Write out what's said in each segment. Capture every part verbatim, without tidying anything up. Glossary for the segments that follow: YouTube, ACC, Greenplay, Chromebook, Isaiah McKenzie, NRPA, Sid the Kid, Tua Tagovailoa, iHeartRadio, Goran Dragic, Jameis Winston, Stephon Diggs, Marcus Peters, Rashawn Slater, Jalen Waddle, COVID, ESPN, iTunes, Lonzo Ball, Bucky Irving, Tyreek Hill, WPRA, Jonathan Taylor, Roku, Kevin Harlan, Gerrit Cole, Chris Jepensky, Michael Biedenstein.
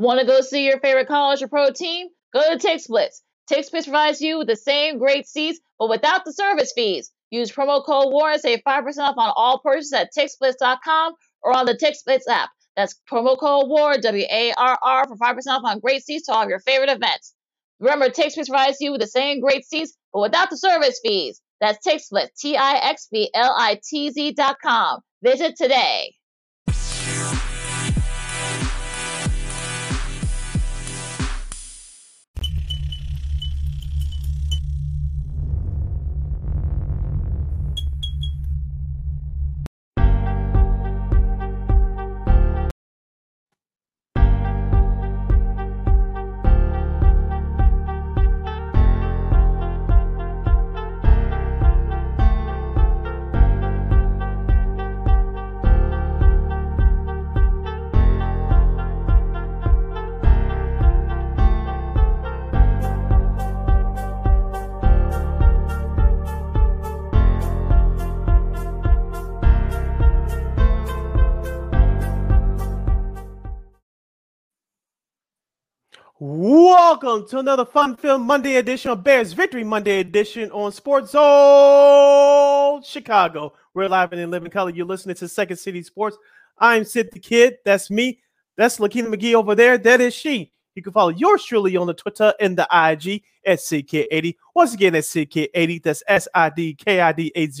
Want to go see your favorite college or pro team? Go to TickSplits. TickSplits provides you with the same great seats, but without the service fees. Use promo code WARR and save five percent off on all purchases at TickSplits dot com or on the TickSplits app. That's promo code WARR, W A R R, for five percent off on great seats to all of your favorite events. Remember, TickSplits provides you with the same great seats, but without the service fees. That's TickSplits, T I X B L I T Z dot com. Visit today. Welcome to another Fun Film Monday edition of Bears Victory Monday edition on SportsZone Chicago. We're live and in living color. You're listening to Second City Sports. I'm Sid the Kid. That's me. That's Lakina McGee over there. That is she. You can follow yours truly on the Twitter and the I G at C K eighty. Once again, that's C K eighty. That's S I D K I D eighty.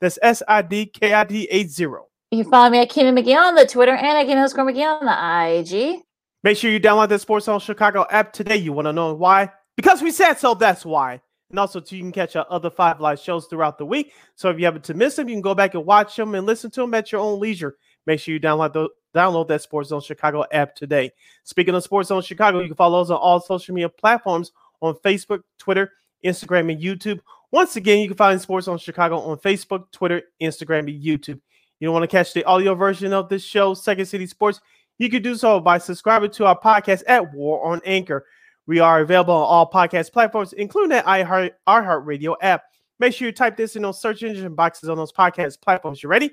That's S I D K I D eighty. You can follow me at Kenan McGee on the Twitter and at Kenan McGee on the I G. Make sure you download the SportsZone Chicago app today. You want to know why? Because we said so, that's why. And also, too, you can catch our other five live shows throughout the week. So if you happen to miss them, you can go back and watch them and listen to them at your own leisure. Make sure you download the, download that SportsZone Chicago app today. Speaking of SportsZone Chicago, you can follow us on all social media platforms on Facebook, Twitter, Instagram, and YouTube. Once again, you can find SportsZone Chicago on Facebook, Twitter, Instagram, and YouTube. You don't want to catch the audio version of this show, Second City Sports? You can do so by subscribing to our podcast at WARR on Anchor. We are available on all podcast platforms, including that iHeart, iHeartRadio app. Make sure you type this in those search engine boxes on those podcast platforms. You ready?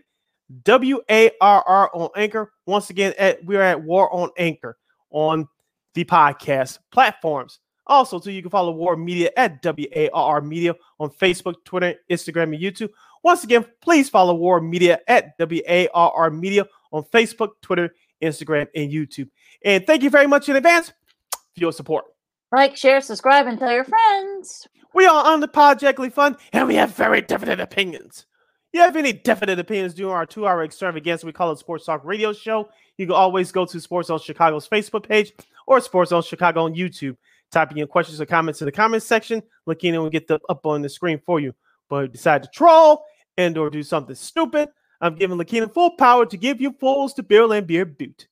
W A R R on Anchor. Once again, at, we are at WARR on Anchor on the podcast platforms. Also, too, you can follow WARR Media at W A R R Media on Facebook, Twitter, Instagram, and YouTube. Once again, please follow WARR Media at W A R R Media on Facebook, Twitter, Instagram, and YouTube. And thank you very much in advance for your support. Like, share, subscribe, and tell your friends. We are on the Podjectly Fund, and we have very definite opinions. You have any definite opinions during our two-hour extravaganza we call it Sports Talk Radio Show, you can always go to SportsZone Chicago's Facebook page or SportsZone Chicago on YouTube. Typing in questions or comments in the comments section. Lakina will get them up on the screen for you. But if you decide to troll and or do something stupid, I'm giving Lakina full power to give you fools to Bill and Beer Boot.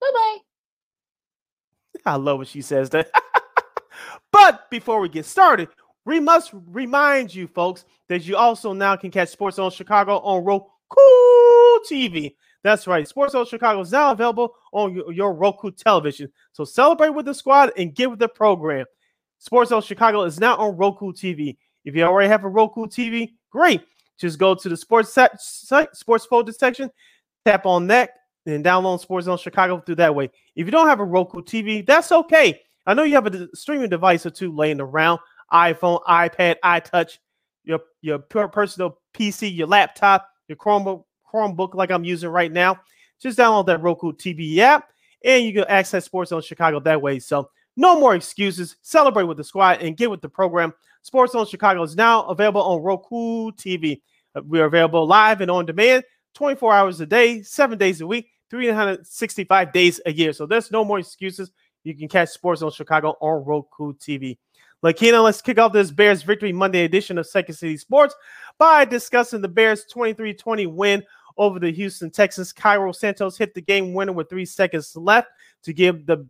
Bye-bye. I love when she says that. But before we get started, we must remind you, folks, that you also now can catch SportsZone Chicago on Roku T V. That's right. SportsZone Chicago is now available on your, your Roku television. So celebrate with the squad and get with the program. SportsZone Chicago is now on Roku T V. If you already have a Roku T V, great. Just go to the sports set, sports folder section, tap on that, and download SportsZone Chicago through that way. If you don't have a Roku T V, that's okay. I know you have a streaming device or two laying around, iPhone, iPad, iTouch, your, your personal P C, your laptop, your Chromebook, Chromebook like I'm using right now. Just download that Roku T V app, and you can access SportsZone Chicago that way. So no more excuses. Celebrate with the squad and get with the program. SportsZone Chicago is now available on Roku T V. We are available live and on demand, twenty-four hours a day, seven days a week, three hundred sixty-five days a year. So there's no more excuses. You can catch SportsZone Chicago on Roku T V. Lakina, let's kick off this Bears Victory Monday edition of Second City Sports by discussing the Bears' twenty-three twenty win over the Houston Texans. Cairo Santos hit the game winner with three seconds left to give the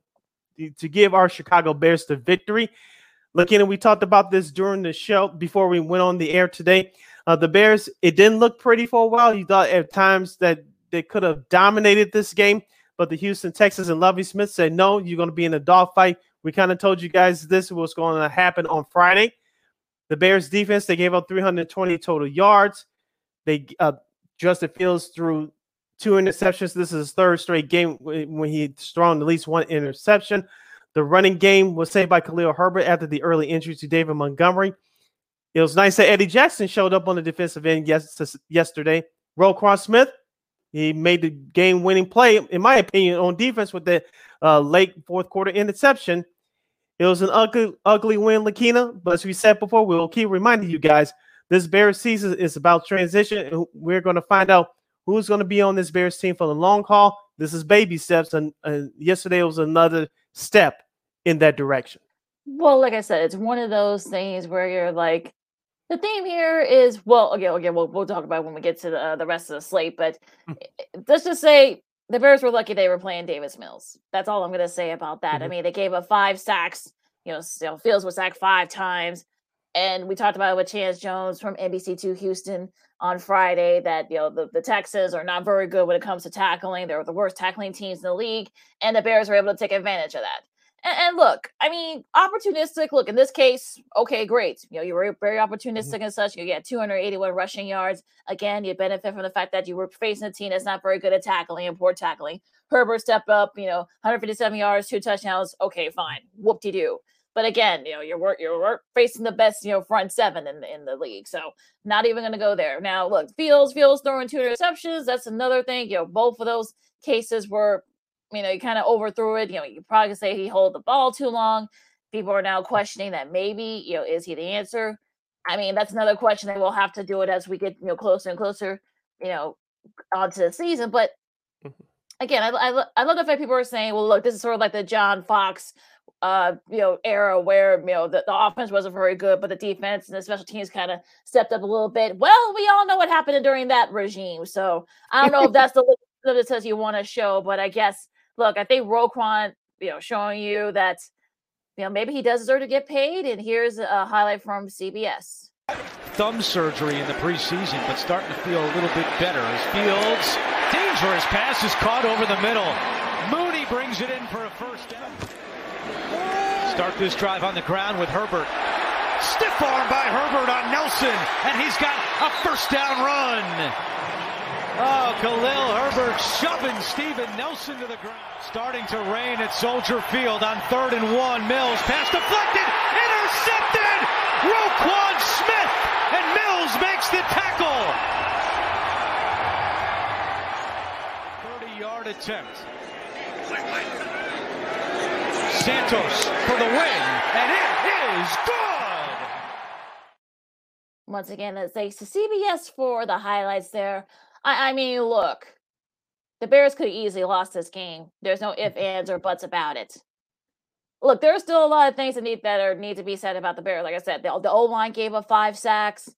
to give our Chicago Bears the victory. Lakina, we talked about this during the show before we went on the air today. Uh, the Bears, it didn't look pretty for a while. You thought at times that they could have dominated this game, but the Houston Texans and Lovie Smith said, no, you're going to be in a dogfight. We kind of told you guys this was going to happen on Friday. The Bears defense, they gave up three hundred twenty total yards. They uh, Justin Fields threw two interceptions. This is his third straight game when he's thrown at least one interception. The running game was saved by Khalil Herbert after the early injury to David Montgomery. It was nice that Eddie Jackson showed up on the defensive end yes, yesterday. Roquan Smith, he made the game-winning play, in my opinion, on defense with the uh, late fourth-quarter interception. It was an ugly, ugly win, Lakina, but as we said before, we'll keep reminding you guys, this Bears season is about transition, and we're going to find out who's going to be on this Bears team for the long haul. This is baby steps, and, and yesterday was another step in that direction. Well, like I said, it's one of those things where you're like, the theme here is, well, again, again we'll, we'll talk about it when we get to the, uh, the rest of the slate, but let's just say the Bears were lucky they were playing Davis Mills. That's all I'm going to say about that. Mm-hmm. I mean, they gave up five sacks. You know, still Fields was sacked five times. And we talked about it with Chance Jones from N B C two Houston on Friday that, you know, the, the Texans are not very good when it comes to tackling. They're the worst tackling teams in the league, and the Bears were able to take advantage of that. And, and look, I mean, opportunistic. Look, in this case, okay, great. You know, you were very opportunistic mm-hmm. and such. You get two hundred eighty-one rushing yards. Again, you benefit from the fact that you were facing a team that's not very good at tackling and poor tackling. Herbert stepped up, you know, one hundred fifty-seven yards, two touchdowns. Okay, fine. Whoop-de-doo. But again, you know, you're you're facing the best, you know, front seven in the, in the league. So not even going to go there. Now, look, Fields, Fields throwing two interceptions. That's another thing. You know, both of those cases were, you know, you kind of overthrew it. You know, you probably say he held the ball too long. People are now questioning that maybe, you know, is he the answer? I mean, that's another question that we'll have to do it as we get, you know, closer and closer, you know, onto the season. But again, I I, I love the fact people are saying, well, look, this is sort of like the John Fox Uh, you know, era where, you know, the, the offense wasn't very good, but the defense and the special teams kind of stepped up a little bit. Well, we all know what happened during that regime. So I don't know if that's the list that says you want to show, but I guess, look, I think Roquan, you know, showing you that, you know, maybe he does deserve to get paid. And here's a highlight from C B S. Thumb surgery in the preseason, but starting to feel a little bit better as Fields, dangerous pass is caught over the middle. Mooney brings it in for a first down. Start this drive on the ground with Herbert. Stiff arm by Herbert on Nelson, and he's got a first down run. Oh, Khalil Herbert shoving Steven Nelson to the ground. Starting to rain at Soldier Field on third and one. Mills, pass deflected, intercepted! Roquan Smith, and Mills makes the tackle! thirty-yard attempt. Santos for the win, and it is good! Once again, thanks to C B S for the highlights there. I, I mean, look, the Bears could have easily lost this game. There's no ifs, ands, or buts about it. Look, there's still a lot of things that need that are, need to be said about the Bears. Like I said, the, the O-line gave up five sacks.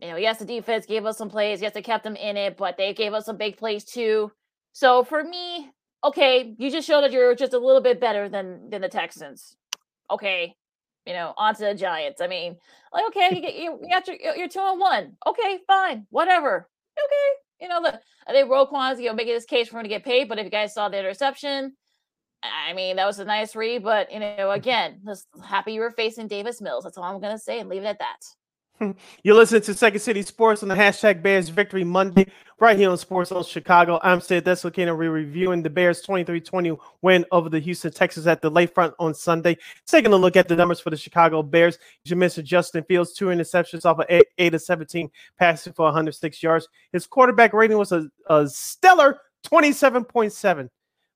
You know, yes, the defense gave us some plays. Yes, they kept them in it, but they gave us some big plays too. So for me, okay, you just showed that you're just a little bit better than than the Texans. Okay, you know, onto the Giants. I mean, like, okay, you get you, you got your you're two and one. Okay, fine, whatever. Okay, you know, look, I think Roquan's, you know, making this case for him to get paid. But if you guys saw the interception, I mean, that was a nice read. But you know, again, just happy you were facing Davis Mills. That's all I'm gonna say, and leave it at that. You're listening to Second City Sports on the hashtag Bears Victory Monday right here on SportsZone Chicago. I'm Sid Deslocator. We're reviewing the Bears' twenty-three twenty win over the Houston Texans at the Lakefront on Sunday. Taking a look at the numbers for the Chicago Bears. You mentioned Justin Fields, two interceptions off of eight of seventeen, passing for one hundred six yards. His quarterback rating was a, a stellar twenty-seven point seven.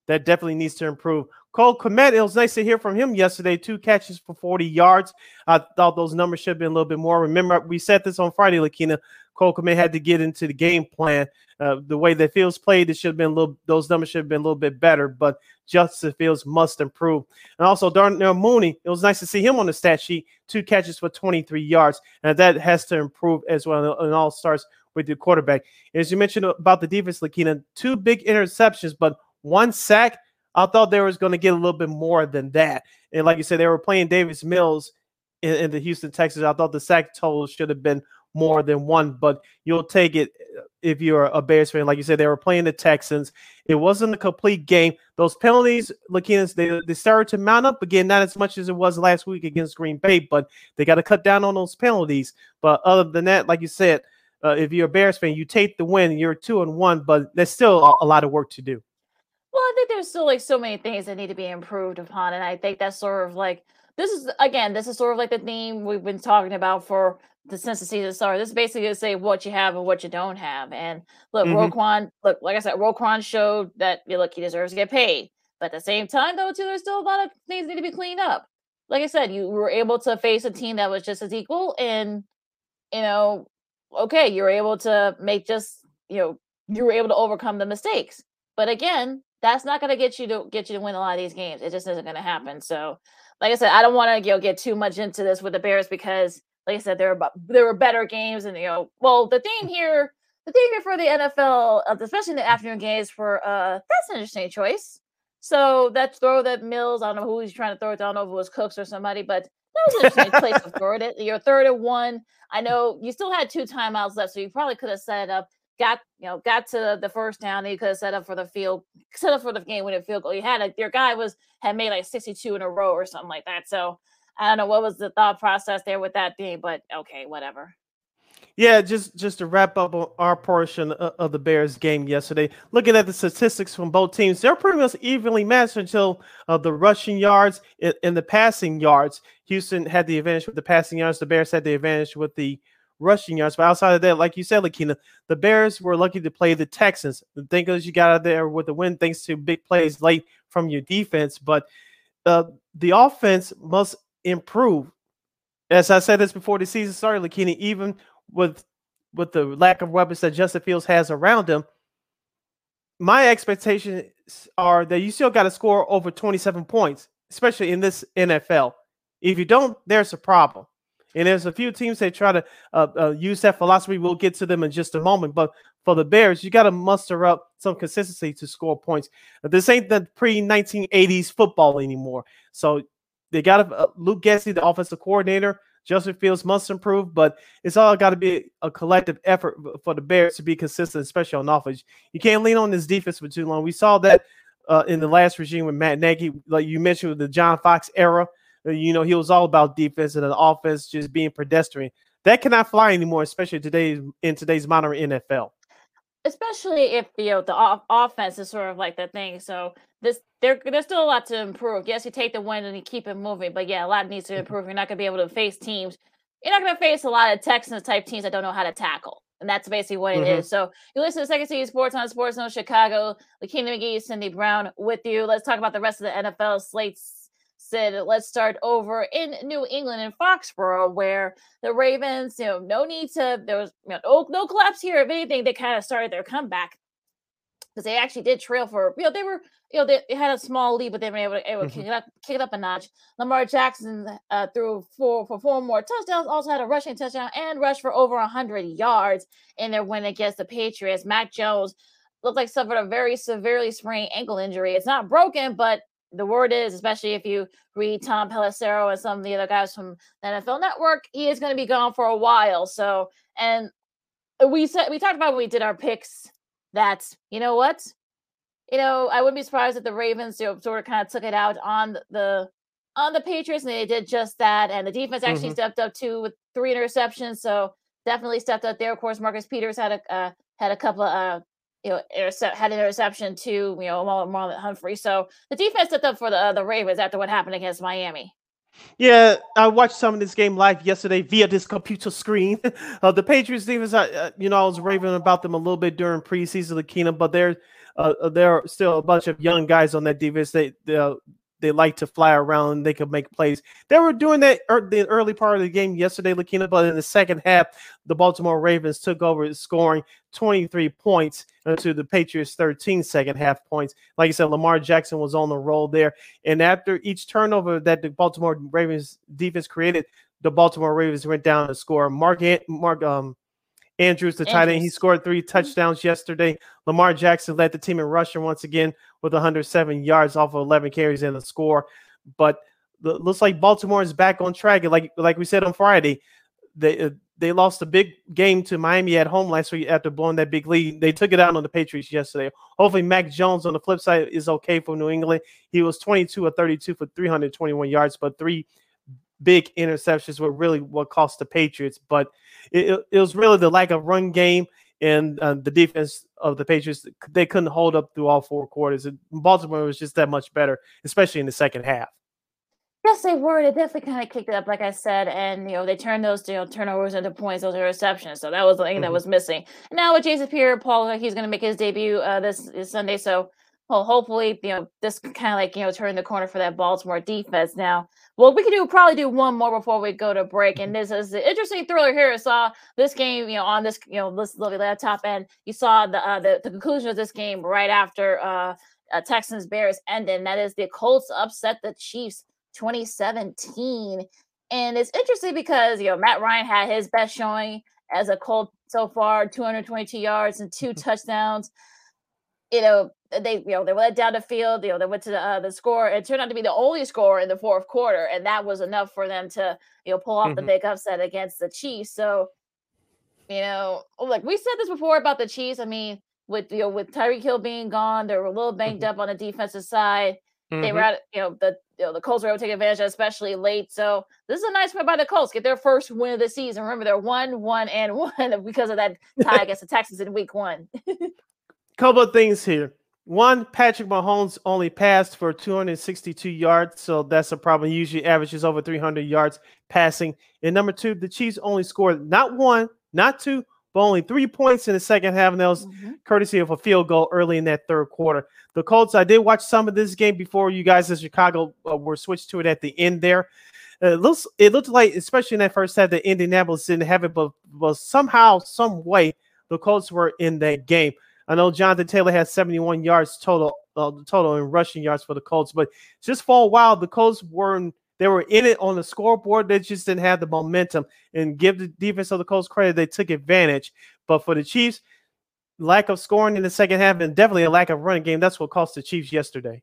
That definitely needs to improve. Cole Kmet, it was nice to hear from him yesterday. Two catches for forty yards. I thought those numbers should have been a little bit more. Remember, we said this on Friday, Lakina. Cole Kmet had to get into the game plan. Uh, the way that Fields played, it should have been a little. Those numbers should have been a little bit better. But Justin Fields must improve. And also Darnell Mooney, it was nice to see him on the stat sheet. Two catches for twenty-three yards, and that has to improve as well. And all starts with the quarterback. As you mentioned about the defense, Lakina, two big interceptions, but one sack. I thought they was going to get a little bit more than that. And like you said, they were playing Davis Mills in, in the Houston Texans. I thought the sack total should have been more than one, but you'll take it if you're a Bears fan. Like you said, they were playing the Texans. It wasn't a complete game. Those penalties, Lakina, they, they started to mount up again, not as much as it was last week against Green Bay, but they got to cut down on those penalties. But other than that, like you said, uh, if you're a Bears fan, you take the win. You're two and one, but there's still a, a lot of work to do. Well, I think there's still like so many things that need to be improved upon, and I think that's sort of like this is again, this is sort of like the theme we've been talking about for the since the season started. This is basically going to say what you have and what you don't have. And look, mm-hmm. Roquan, look, like I said, Roquan showed that you know, look, he deserves to get paid. But at the same time, though, too, there's still a lot of things that need to be cleaned up. Like I said, you were able to face a team that was just as equal, and you know, okay, you were able to make just you know, you were able to overcome the mistakes. But again, that's not going to get you to get you to win a lot of these games. It just isn't going to happen. So, like I said, I don't want to you know, get too much into this with the Bears because, like I said, there were there were better games, and you know, well, the theme here, the theme here for the N F L, especially in the afternoon games, for uh, that's an interesting choice. So that throw that Mills, I don't know who he's trying to throw it down over, was Cooks or somebody, but that was an interesting place to throw it. You're third and one. I know you still had two timeouts left, so you probably could have set it up, got you know, got to the first down, and you could have set up for the field, set up for the game winning field goal. You had like your guy was had made like sixty-two in a row or something like that. So I don't know what was the thought process there with that thing, but okay, whatever. Yeah, just, just to wrap up on our portion of the Bears game yesterday, looking at the statistics from both teams, they're pretty much evenly matched until uh, the rushing yards and the passing yards. Houston had the advantage with the passing yards. The Bears had the advantage with the rushing yards. But outside of that, like you said, Lakina, the Bears were lucky to play the Texans. The Bengals, you got out of there with the win thanks to big plays late from your defense. But uh, the offense must improve. As I said this before the season started, Lakina, even – With with the lack of weapons that Justin Fields has around him, my expectations are that you still got to score over twenty-seven points, especially in this N F L. If you don't, there's a problem. And there's a few teams that try to uh, uh, use that philosophy. We'll get to them in just a moment. But for the Bears, you got to muster up some consistency to score points. This ain't the pre nineteen eighties football anymore. So they got to, uh, Luke Getsy, the offensive coordinator, Justin Fields must improve, but it's all got to be a collective effort for the Bears to be consistent, especially on offense. You can't lean on this defense for too long. We saw that uh, in the last regime with Matt Nagy, like you mentioned with the John Fox era. You know, he was all about defense and an offense just being pedestrian. That cannot fly anymore, especially today in today's modern N F L. Especially if you know the off offense is sort of like that thing. So this there there's still a lot to improve. Yes, you take the win and you keep it moving, but yeah, a lot needs to improve. You're not gonna be able to face teams. You're not gonna face a lot of Texans type teams that don't know how to tackle. And that's basically what mm-hmm. it is. So you listen to Second City Sports on SportsZone Chicago. Lakina McGee, Cindy Brown with you. Let's talk about the rest of the N F L slates. Sid, let's start over in New England in Foxborough, where the Ravens, you know, no need to, there was you know, no, no collapse here. If anything, they kind of started their comeback because they actually did trail for, you know, they were, you know, they, they had a small lead, but they were able to, able to mm-hmm. kick, it up, kick it up a notch. Lamar Jackson uh, threw four, for four more touchdowns, also had a rushing touchdown and rushed for over one hundred yards in their win against the Patriots. Mac Jones looked like suffered a very severely sprained ankle injury. It's not broken, but the word is, especially if you read Tom Pelissero and some of the other guys from the N F L Network, he is going to be gone for a while. So, and we said, we talked about when we did our picks that, you know what, you know, I wouldn't be surprised if the Ravens, you know, sort of kind of took it out on the, on the Patriots, and they did just that. And the defense actually mm-hmm. stepped up too with three interceptions. So definitely stepped up there. Of course, Marcus Peters had a, uh, had a couple of, uh, you know, intercept, had an interception to, you know, Marlon Humphrey. So the defense stepped up for the uh, the Ravens after what happened against Miami. Yeah, I watched some of this game live yesterday via this computer screen. Uh, the Patriots defense, I, uh, you know, I was raving about them a little bit during preseason, Lakina, but there, uh, there are still a bunch of young guys on that defense. They they, uh, they like to fly around. They could make plays. They were doing that er- the early part of the game yesterday, Lakina, but in the second half, the Baltimore Ravens took over, scoring twenty-three points to the Patriots' thirteen second half points. Like I said, Lamar Jackson was on the roll there. And after each turnover that the Baltimore Ravens defense created, the Baltimore Ravens went down to score. Mark, An- Mark um, Andrews, the tight end, he scored three touchdowns mm-hmm. yesterday. Lamar Jackson led the team in rushing once again with one hundred seven yards off of eleven carries and a score. But the, looks like Baltimore is back on track. Like, like we said on Friday, they uh, They lost a big game to Miami at home last week after blowing that big lead. They took it out on the Patriots yesterday. Hopefully, Mac Jones on the flip side is okay for New England. He was twenty-two or thirty-two for three hundred twenty-one yards, but three big interceptions were really what cost the Patriots. But it, it was really the lack of run game and uh, the defense of the Patriots. They couldn't hold up through all four quarters. And Baltimore was just that much better, especially in the second half. Yes, they were. They definitely kind of kicked it up, like I said, and you know they turned those you know, turnovers into points, those interceptions. So that was the thing mm-hmm. that was missing. And now with Jason Pierre-Paul, he's going to make his debut uh, this, this Sunday. So well, hopefully, you know this kind of like you know turn the corner for that Baltimore defense. Now, well, we can do probably do one more before we go to break. And this is the interesting thriller here. I saw this game, you know, on this you know this little laptop, and you saw the uh, the, the conclusion of this game right after uh, uh, Texans Bears ended. And that is the Colts upset the Chiefs twenty seventeen, and it's interesting because you know Matt Ryan had his best showing as a Colt so far, two hundred twenty-two yards and two touchdowns. You know they you know they went down the field. You know they went to the, uh, the score. It turned out to be the only score in the fourth quarter, and that was enough for them to you know pull off mm-hmm. the big upset against the Chiefs. So you know, like we said this before about the Chiefs. I mean, with you know with Tyreek Hill being gone, they were a little banged mm-hmm. up on the defensive side. Mm-hmm. They were out, you know, the you know, the Colts were able to take advantage of, especially late. So this is a nice win by the Colts. Get their first win of the season. Remember, they're one, one, and one because of that tie against the Texans in week one. Couple of things here. One, Patrick Mahomes only passed for two hundred sixty-two yards, so that's a problem. He usually averages over three hundred yards passing. And number two, the Chiefs only scored not one, not two, but only three points in the second half, and that was mm-hmm. courtesy of a field goal early in that third quarter. The Colts, I did watch some of this game before you guys in Chicago uh, were switched to it at the end there. Uh, it, looks, it looked like, especially in that first half, that Indianapolis didn't have it, but, but somehow, some way, the Colts were in that game. I know Jonathan Taylor has seventy-one yards total uh, total in rushing yards for the Colts, but just for a while, the Colts weren't They were in it on the scoreboard. They just didn't have the momentum. And give the defense of the Colts credit, they took advantage. But for the Chiefs, lack of scoring in the second half and definitely a lack of running game, that's what cost the Chiefs yesterday.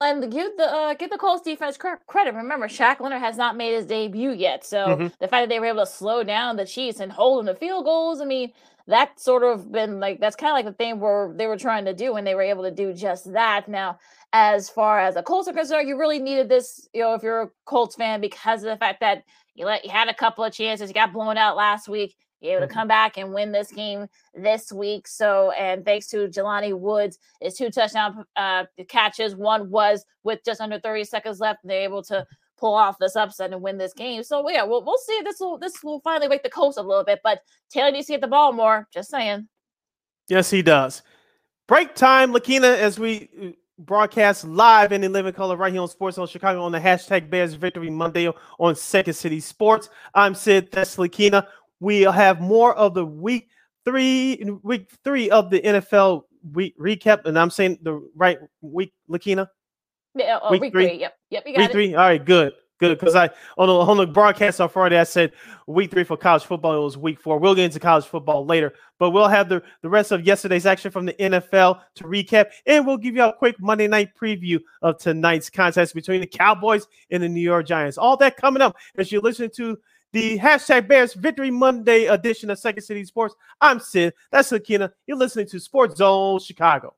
And give the uh, give the Colts defense credit. Remember, Shaq Leonard has not made his debut yet. So mm-hmm. the fact that they were able to slow down the Chiefs and hold them to field goals, I mean, that's sort of been like, that's kind of like the thing where they were trying to do and they were able to do just that. Now, as far as the Colts are concerned, you really needed this, you know, if you're a Colts fan, because of the fact that you let, you had a couple of chances, you got blown out last week, you're able to come back and win this game this week. So, and thanks to Jelani Woods, his two touchdown uh, catches. One was with just under thirty seconds left, and they're able to pull off this upset and win this game. So yeah, we'll we'll see. This will this will finally wake the Colts a little bit. But Taylor needs to get the ball more. Just saying. Yes, he does. Break time, Lakina, as we broadcast live and in living color right here on SportsZone Chicago on the hashtag Bears Victory Monday on Second City Sports. I'm Sid. That's Lakina. We'll have more of the week three, week three of the N F L week recap, and I'm saying the right week, Lakina. Yeah, oh, week, week three. three. Yep, yep. You got week it. three. All right, good, good. Because I on the, on the broadcast on Friday, I said week three for college football. It was week four. We'll get into college football later, but we'll have the, the rest of yesterday's action from the N F L to recap, and we'll give you a quick Monday night preview of tonight's contest between the Cowboys and the New York Giants. All that coming up as you're listening to the hashtag Bears Victory Monday edition of Second City Sports. I'm Sid. That's Lakina. You're listening to SportsZone Chicago.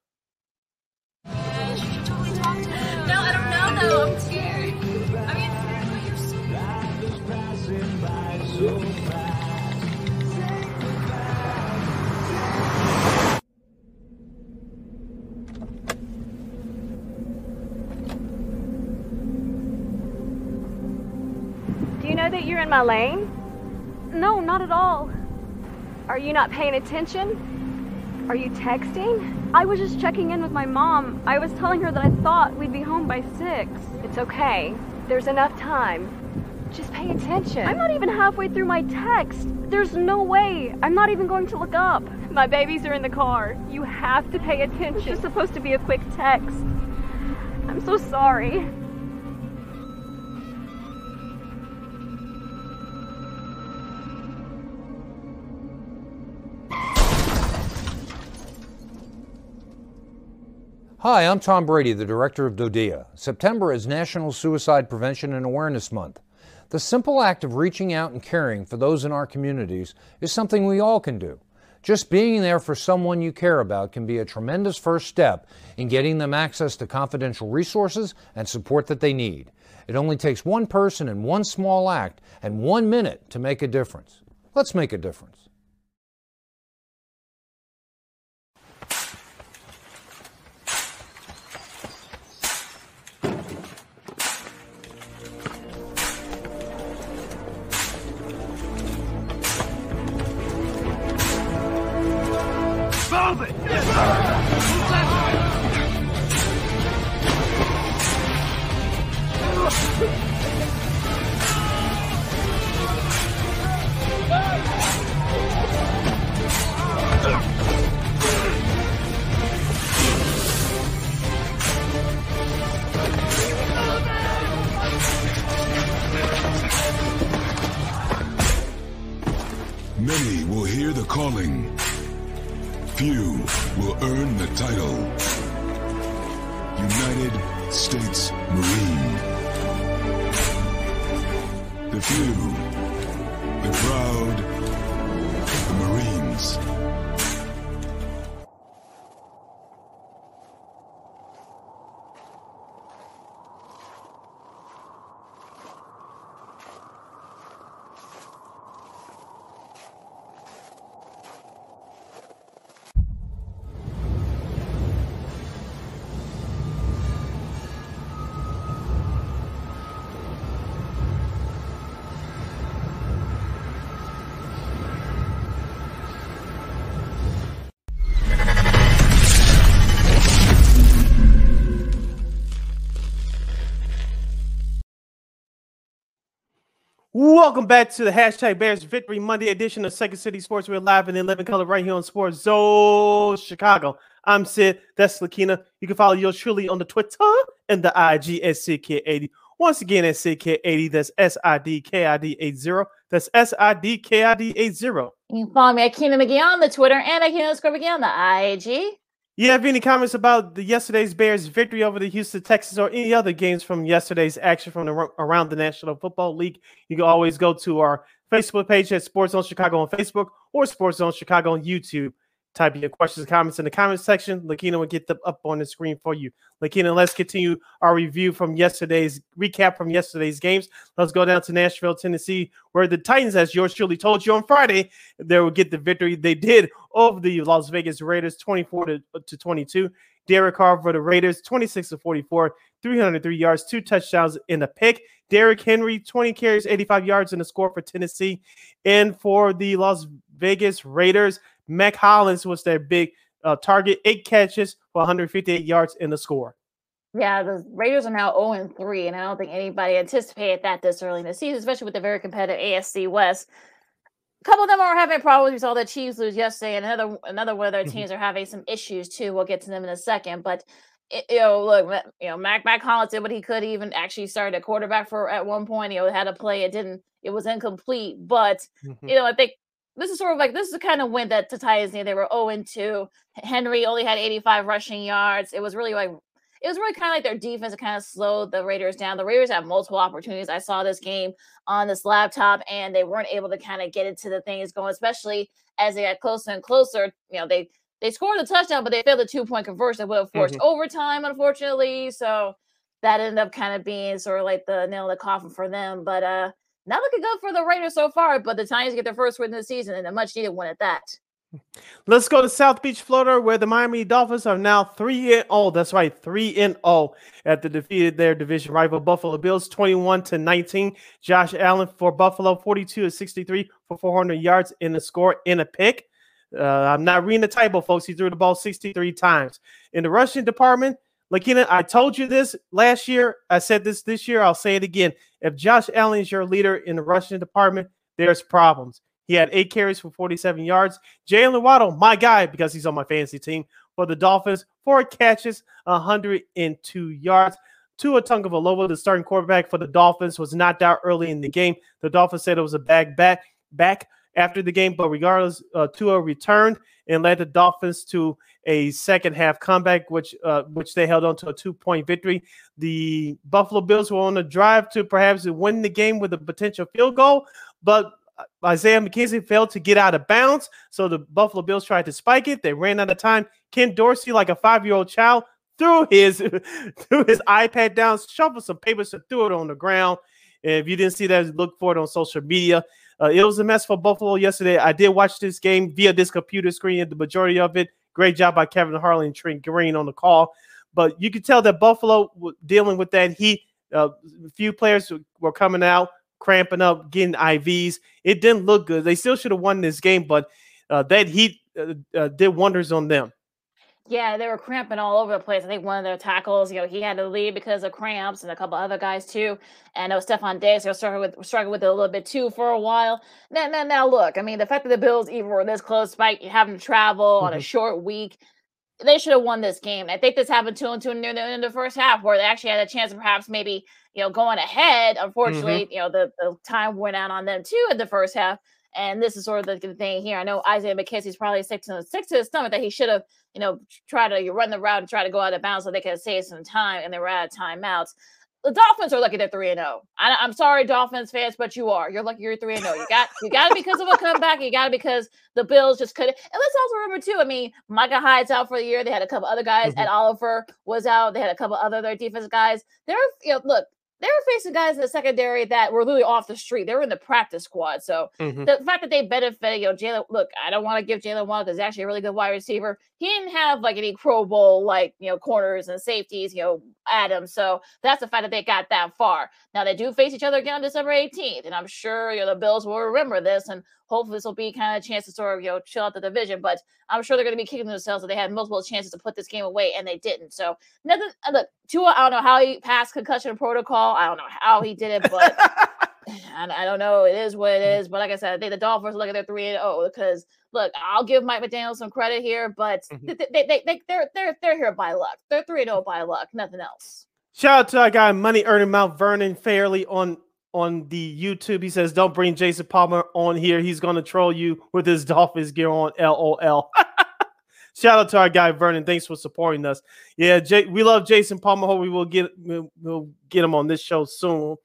I'm scared. I mean, seriously, you're so bad. Just passing by so fast. Do you know that you're in my lane? No, not at all. Are you not paying attention? Are you texting? I was just checking in with my mom. I was telling her that I thought we'd be home by six. It's okay. There's enough time. Just pay attention. I'm not even halfway through my text. There's no way. I'm not even going to look up. My babies are in the car. You have to pay attention. It's just supposed to be a quick text. I'm so sorry. Hi, I'm Tom Brady, the director of DODEA. September is National Suicide Prevention and Awareness Month. The simple act of reaching out and caring for those in our communities is something we all can do. Just being there for someone you care about can be a tremendous first step in getting them access to confidential resources and support that they need. It only takes one person and one small act and one minute to make a difference. Let's make a difference. Many will hear the calling. Few will earn the title. United States Marine. The few, the proud, the Marines. Welcome back to the Hashtag Bears Victory Monday edition of Second City Sports. We're live in eleven color right here on SportsZone Chicago. I'm Sid. That's Lakina. You can follow yours truly on the Twitter and the I G at C K eighty. Once again, at C K eighty, that's S I D K I D eighty. That's S I D K I D eighty. You can follow me at Kenan McGee on the Twitter and at Kenan McGee on the I G. You have any comments about the yesterday's Bears victory over the Houston Texans or any other games from yesterday's action from the, around the National Football League, you can always go to our Facebook page at SportsZone Chicago on Facebook or SportsZone Chicago on YouTube. Type your questions and comments in the comments section. Lakina will get them up on the screen for you. Lakina, let's continue our review from yesterday's recap from yesterday's games. Let's go down to Nashville, Tennessee, where the Titans, as yours truly told you on Friday, they will get the victory. They did over the Las Vegas Raiders, twenty-four to twenty-two. Derek Carr for the Raiders, twenty-six to forty-four, three hundred three yards, two touchdowns in a pick. Derrick Henry, twenty carries, eighty-five yards in the score for Tennessee. And for the Las Vegas Raiders, Mac Hollins was their big uh, target, eight catches for one hundred fifty-eight yards in the score. Yeah, the Raiders are now oh and three, and I don't think anybody anticipated that this early in the season, especially with the very competitive A F C West. A couple of them are having problems. We saw the Chiefs lose yesterday, and another, another one of their teams are having some issues, too. We'll get to them in a second, but It, you know, look, you know, Mac, Mac Hollins did what he could. He even actually started a quarterback for at one point. You know, had a play. It didn't. It was incomplete. But mm-hmm. you know, I think this is sort of like this is the kind of win that the Titans need. They were oh and two. Henry only had eighty-five rushing yards. It was really like it was really kind of like their defense kind of slowed the Raiders down. The Raiders have multiple opportunities. I saw this game on this laptop, and they weren't able to kind of get into the things going, especially as they got closer and closer. You know, they. They scored a touchdown, but they failed a two-point conversion that would have forced mm-hmm. overtime, unfortunately. So that ended up kind of being sort of like the nail in the coffin for them. But uh, not looking good for the Raiders so far, but the Titans get their first win of the season and a much-needed one at that. Let's go to South Beach, Florida, where the Miami Dolphins are now three and oh. That's right, three and oh after defeated their division rival Buffalo Bills twenty-one to nineteen. Josh Allen for Buffalo, forty-two to sixty-three for four hundred yards in a score in a pick. Uh, I'm not reading the table, folks. He threw the ball sixty-three times. In the rushing department, Lakina, I told you this last year. I said this this year. I'll say it again. If Josh Allen is your leader in the rushing department, there's problems. He had eight carries for forty-seven yards. Jaylen Waddle, my guy, because he's on my fantasy team, for the Dolphins, four catches, one hundred two yards. Tua Tagovailoa, the starting quarterback for the Dolphins, was knocked out early in the game. The Dolphins said it was a bad back back. After the game, but regardless, uh, Tua returned and led the Dolphins to a second-half comeback, which uh, which they held on to a two-point victory. The Buffalo Bills were on a drive to perhaps win the game with a potential field goal, but Isaiah McKenzie failed to get out of bounds, so the Buffalo Bills tried to spike it. They ran out of time. Ken Dorsey, like a five-year-old child, threw his threw his iPad down, shuffled some papers, and threw it on the ground. And if you didn't see that, look for it on social media. Uh, it was a mess for Buffalo yesterday. I did watch this game via this computer screen, the majority of it. Great job by Kevin Harlan and Trent Green on the call. But you could tell that Buffalo was dealing with that heat. Uh, a few players were coming out, cramping up, getting I Vs. It didn't look good. They still should have won this game, but uh, that heat uh, uh, did wonders on them. Yeah, they were cramping all over the place. I think one of their tackles, you know, he had to leave because of cramps, and a couple other guys too. And it was Stephon Diggs, so struggling with struggling with it a little bit too for a while. Now, now, now, look, I mean, the fact that the Bills even were this close, Spike, you having to travel mm-hmm. on a short week. They should have won this game. I think this happened to them too near the end of the first half, where they actually had a chance of perhaps maybe, you know, going ahead. Unfortunately, mm-hmm. you know, the, the time went out on them too in the first half. And this is sort of the thing here. I know Isaiah McKenzie's probably sick to, sick to his stomach that he should have, you know, tried to run the route and try to go out of bounds so they could save some time, and they were out of timeouts. The Dolphins are lucky they're three and oh. I, I'm sorry, Dolphins fans, but you are. You're lucky you're three and oh. You got you got it because of a comeback. You got it because the Bills just couldn't. And let's also remember, too, I mean, Micah Hyde's out for the year. They had a couple other guys. Mm-hmm. Ed Oliver was out. They had a couple other their defensive guys. They're, you know, look, they were facing guys in the secondary that were literally off the street. They were in the practice squad. So mm-hmm. the fact that they benefited, you know, Jalen, look, I don't want to give Jalen Waddle because he's actually a really good wide receiver. He didn't have like any Pro Bowl, like, you know, corners and safeties, you know, at him. So that's the fact that they got that far. Now they do face each other again on December eighteenth. And I'm sure, you know, the Bills will remember this. And hopefully this will be kind of a chance to sort of, you know, chill out the division. But I'm sure they're going to be kicking themselves that they had multiple chances to put this game away, and they didn't. So nothing. Look, Tua, I don't know how he passed concussion protocol. I don't know how he did it, but I, I don't know. It is what it is. But like I said, I think the Dolphins look at their three and oh because, look, I'll give Mike McDaniel some credit here, but they, they, they, they, they're, they're, they're here by luck. They're three and oh by luck, nothing else. Shout out to our guy, Money Earning Mount Vernon Fairley on on the YouTube. He says, don't bring Jason Palmer on here. He's going to troll you with his Dolphins gear on, LOL. Shout out to our guy, Vernon. Thanks for supporting us. Yeah, Jay, we love Jason Palmer. Hope we will get, we'll, we'll get him on this show soon.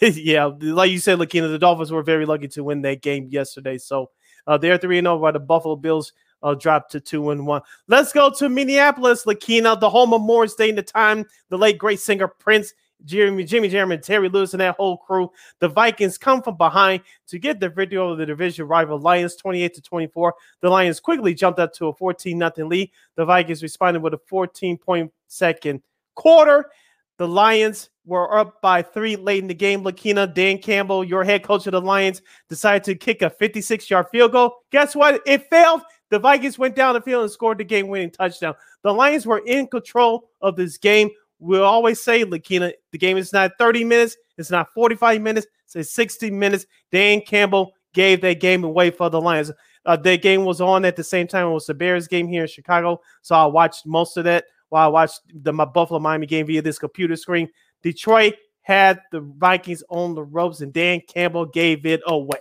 Yeah, like you said, Lakina, the Dolphins were very lucky to win that game yesterday. So uh, they're three and oh while the Buffalo Bills uh, dropped to two and one. Let's go to Minneapolis, Lakina, the home of Morris Day and the time, the late great singer Prince, Jimmy, Jimmy, Jeremy, Terry Lewis, and that whole crew. The Vikings come from behind to get the victory over the division rival Lions, twenty-eight to twenty-four. The Lions quickly jumped up to a fourteen nothing lead. The Vikings responded with a fourteen point second quarter. The Lions were up by three late in the game. Lakina, Dan Campbell, your head coach of the Lions, decided to kick a fifty-six yard field goal. Guess what? It failed. The Vikings went down the field and scored the game-winning touchdown. The Lions were in control of this game. We'll always say, Lakina, the game is not thirty minutes. It's not forty-five minutes. It's sixty minutes. Dan Campbell gave that game away for the Lions. Uh, that game was on at the same time. It was the Bears game here in Chicago. So I watched most of that while I watched the my Buffalo Miami game via this computer screen. Detroit had the Vikings on the ropes, and Dan Campbell gave it away.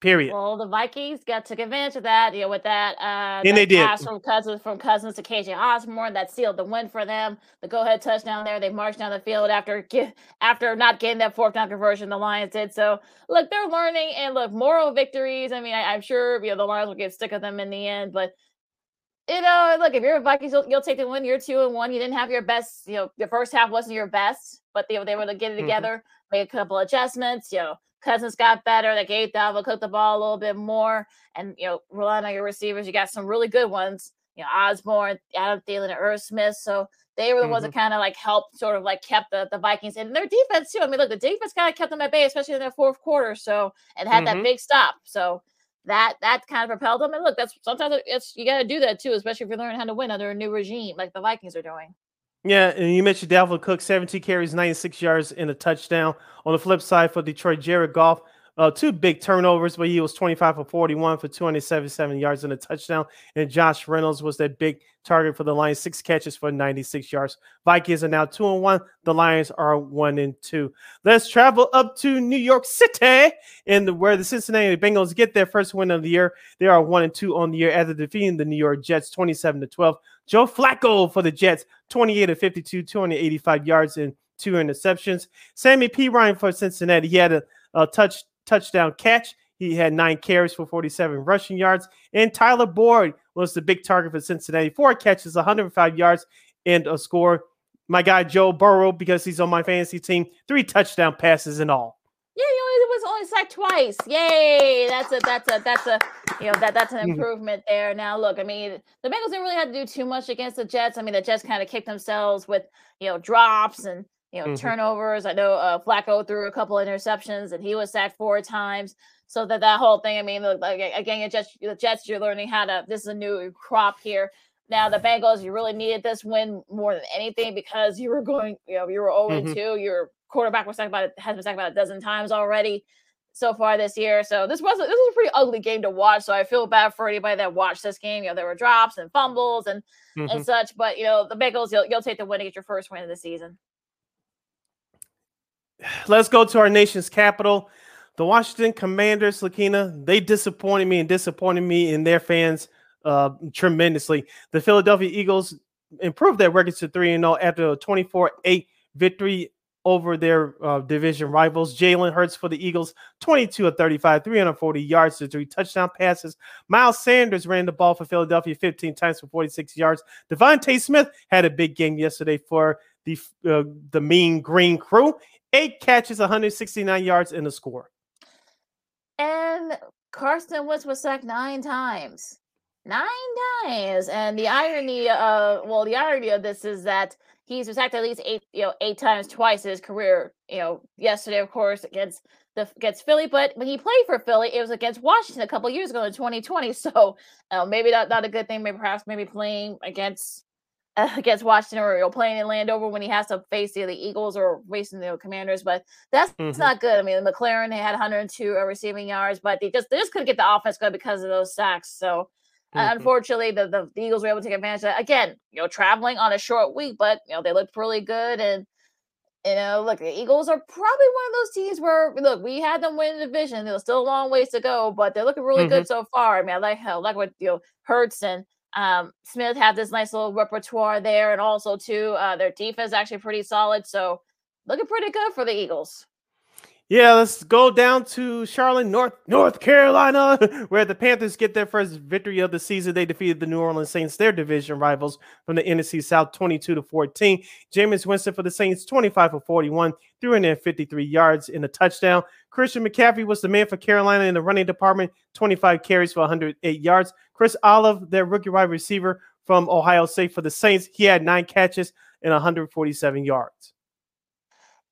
Period. Well, the Vikings got took advantage of that, you know, with that uh and that they did. pass from Cousins from Cousins to K J Osborne that sealed the win for them. The go-ahead touchdown there. They marched down the field after after not getting that fourth down conversion the Lions did. So look, they're learning, and look, moral victories. I mean, I, I'm sure, you know, the Lions will get sick of them in the end, but you know, look, if you're a Vikings, you'll, you'll take the win. You're two and one. You didn't have your best. You know, your first half wasn't your best, but they, they were able to get it together, mm-hmm. make a couple adjustments. You know, Cousins got better. They gave Dalvin Cook the ball a little bit more, and you know, relying on your receivers, you got some really good ones. You know, Osborne, Adam Thielen, and Irv Smith. So they were the mm-hmm. ones that kind of like helped, sort of like kept the, the Vikings and their defense too. I mean, look, the defense kind of kept them at bay, especially in their fourth quarter. So and had mm-hmm. that big stop. So. That that kind of propelled them, and look, that's sometimes it's you got to do that too, especially if you're learning how to win under a new regime like the Vikings are doing. Yeah, and you mentioned Dalvin Cook, seventeen carries, ninety-six yards, and a touchdown. On the flip side for Detroit, Jared Goff, uh, two big turnovers, but he was twenty-five for forty-one for two hundred seventy-seven yards and a touchdown. And Josh Reynolds was that big target for the Lions, six catches for ninety-six yards. Vikings are now two and one. The Lions are one and two. Let's travel up to New York City, and the, where the Cincinnati Bengals get their first win of the year. They are one and two on the year after defeating the New York Jets twenty-seven to twelve. Joe Flacco for the Jets, twenty-eight to fifty-two, two hundred eighty-five yards and two interceptions. Sammy P. Ryan for Cincinnati. He had a, a touch touchdown catch. He had nine carries for forty-seven rushing yards. And Tyler Boyd was the big target for Cincinnati. Four catches, one hundred five yards, and a score. My guy Joe Burrow, because he's on my fantasy team, three touchdown passes in all. Yeah, you know, it was only sacked twice. Yay! That's a that's a that's a you know that that's an improvement there. Now look, I mean, the Bengals didn't really have to do too much against the Jets. I mean, the Jets kind of kicked themselves with you know drops and you know mm-hmm. turnovers. I know uh, Flacco threw a couple interceptions and he was sacked four times. So that that whole thing. I mean, look, like, again, the Jets, the Jets, you're learning how to. This is a new crop here. Now the Bengals, you really needed this win more than anything because you were going, you know, you were zero and two. Mm-hmm. Your quarterback was sacked about has been sacked about a dozen times already so far this year. So this was a, this was a pretty ugly game to watch. So I feel bad for anybody that watched this game. You know, there were drops and fumbles and mm-hmm. and such. But you know, the Bengals, you'll you'll take the win to get your first win of the season. Let's go to our nation's capital, the Washington Commanders. Lakina, they disappointed me and disappointed me and their fans Uh, tremendously. The Philadelphia Eagles improved their record to three and oh after a twenty-four eight victory over their uh, division rivals. Jalen Hurts for the Eagles, twenty-two of thirty-five, three hundred forty yards to three touchdown passes. Miles Sanders ran the ball for Philadelphia fifteen times for forty-six yards. Devontae Smith had a big game yesterday for the, uh, the Mean Green Crew. Eight catches, one hundred sixty-nine yards, and a score. And Carson Wentz was sacked nine times. Nine times, and the irony of well, the irony of this is that he's been sacked at least eight, you know, eight times twice in his career. You know, yesterday, of course, against the against Philly, but when he played for Philly, it was against Washington a couple years ago in twenty twenty. So uh, maybe not not a good thing. Maybe perhaps maybe playing against uh, against Washington or you know, playing in Landover when he has to face you know, the Eagles or facing the you know, Commanders, but that's mm-hmm. not good. I mean, McLaren they had one hundred two receiving yards, but they just they just couldn't get the offense going because of those sacks. So. Mm-hmm. Unfortunately, the, the the Eagles were able to take advantage of that. Again, you know, traveling on a short week, but you know, they looked really good. And you know, look, the Eagles are probably one of those teams where look, we had them win the division. There's still a long ways to go, but they're looking really mm-hmm. good so far. I mean, I like how like what you know, Hurts and um Smith have this nice little repertoire there, and also too, uh, their defense is actually pretty solid. So looking pretty good for the Eagles. Yeah, let's go down to Charlotte, North North Carolina, where the Panthers get their first victory of the season. They defeated the New Orleans Saints, their division rivals from the N F C South, twenty-two to fourteen. Jameis Winston for the Saints, twenty-five for forty-one, three hundred fifty-three yards in a touchdown. Christian McCaffrey was the man for Carolina in the running department, twenty-five carries for one hundred eight yards. Chris Olive, their rookie wide receiver from Ohio State for the Saints, he had nine catches and one hundred forty-seven yards.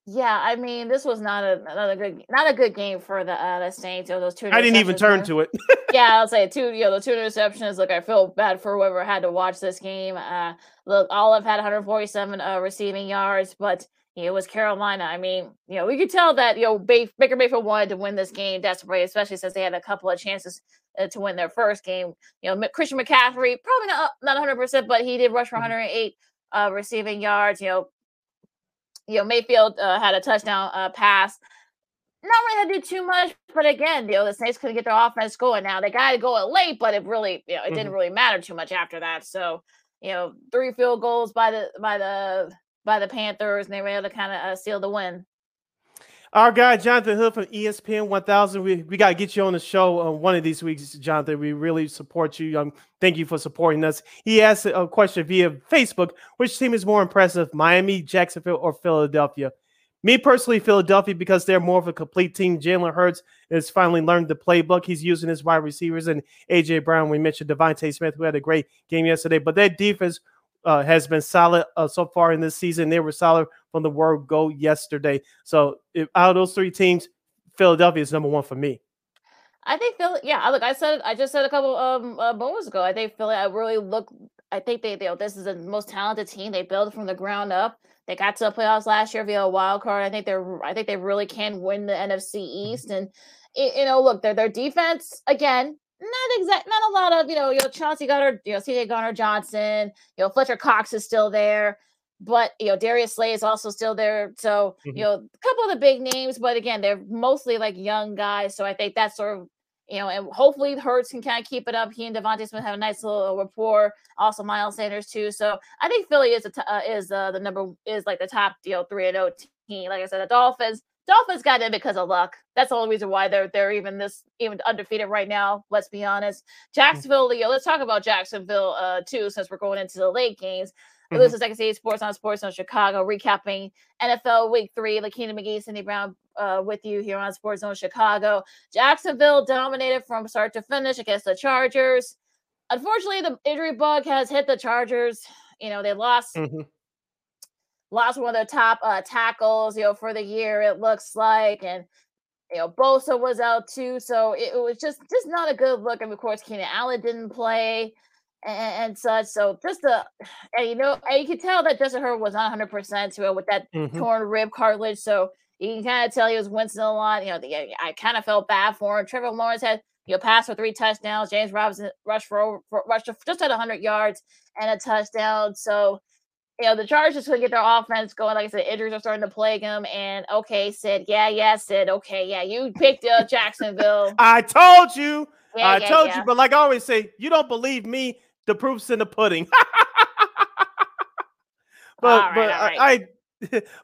Yeah, I mean, this was not a another good, not a good game for the uh, the Saints. You know, those two I didn't even turn there. to it. Yeah, I'll say two. You know, the two interceptions. Look, I feel bad for whoever had to watch this game. Uh, look, Olive had one hundred forty-seven uh, receiving yards, but you know, it was Carolina. I mean, you know, we could tell that you know Bay- Baker Mayfield wanted to win this game desperately, especially since they had a couple of chances uh, to win their first game. You know, Christian McCaffrey probably not not one hundred percent, but he did rush for one hundred eight uh, receiving yards. You know. You know, Mayfield uh, had a touchdown uh, pass. Not really had to do too much, but again, you know, the Saints couldn't get their offense going. Now they got to go late, but it really, you know, it mm-hmm. didn't really matter too much after that. So, you know, three field goals by the by the by the Panthers, and they were able to kind of uh, seal the win. Our guy Jonathan Hood from E S P N one thousand. We we got to get you on the show uh, one of these weeks, Jonathan. We really support you. Um, thank you for supporting us. He asked a question via Facebook: which team is more impressive, Miami, Jacksonville, or Philadelphia? Me personally, Philadelphia, because they're more of a complete team. Jalen Hurts has finally learned the playbook. He's using his wide receivers and A J Brown. We mentioned Devontae Smith, who had a great game yesterday, but their defense uh, has been solid uh, so far in this season. They were solid on the word go yesterday. So if, out of those three teams, Philadelphia is number one for me. I think Philly, yeah, look, I said, I just said a couple um uh, moments ago, I think Philly, I really look, I think they, they, this is the most talented team. They build from the ground up. They got to the playoffs last year via a wild card. I think they're, I think they really can win the N F C East. And, you know, look, their, their defense, again, not exact, not a lot of, you know, you know, Chauncey Gardner, you know, C J Gardner-Johnson, you know, Fletcher Cox is still there. But, you know, Darius Slay is also still there. So, mm-hmm. you know, a couple of the big names, but again, they're mostly like young guys. So I think that's sort of, you know, and hopefully Hurts can kind of keep it up. He and Devontae Smith have a nice little rapport. Also Miles Sanders too. So I think Philly is a t- uh, is uh, the number, is like the top, you know, three and oh team. Like I said, the Dolphins, Dolphins got in because of luck. That's the only reason why they're they're even this even undefeated right now. Let's be honest. Jacksonville, Leo. Let's talk about Jacksonville uh, too, since we're going into the late games. Mm-hmm. This is Second City Sports on SportsZone Chicago, recapping N F L Week Three. Lakina McGee, Cindy Brown, uh, with you here on SportsZone Chicago. Jacksonville dominated from start to finish against the Chargers. Unfortunately, the injury bug has hit the Chargers. You know, they lost. Mm-hmm. Lost one of the top uh, tackles, you know, for the year, it looks like. And, you know, Bosa was out too. So it, it was just just not a good look. And, of course, Keenan Allen didn't play and, and such. So just the – and, you know, and you can tell that Justin Herbert was not one hundred percent, you know, with that mm-hmm. torn rib cartilage. So you can kind of tell he was wincing a lot. You know, the, I kind of felt bad for him. Trevor Lawrence had, you know, passed for three touchdowns. James Robinson rushed for, for rushed just at one hundred yards and a touchdown. So – you know, the Chargers could get their offense going. Like I said, injuries are starting to plague them. And, okay, Sid, yeah, yeah, Sid, okay, yeah, you picked uh, Jacksonville. I told you. Yeah, I yeah, told yeah. you. But like I always say, you don't believe me, the proof's in the pudding. but right, but right. I, I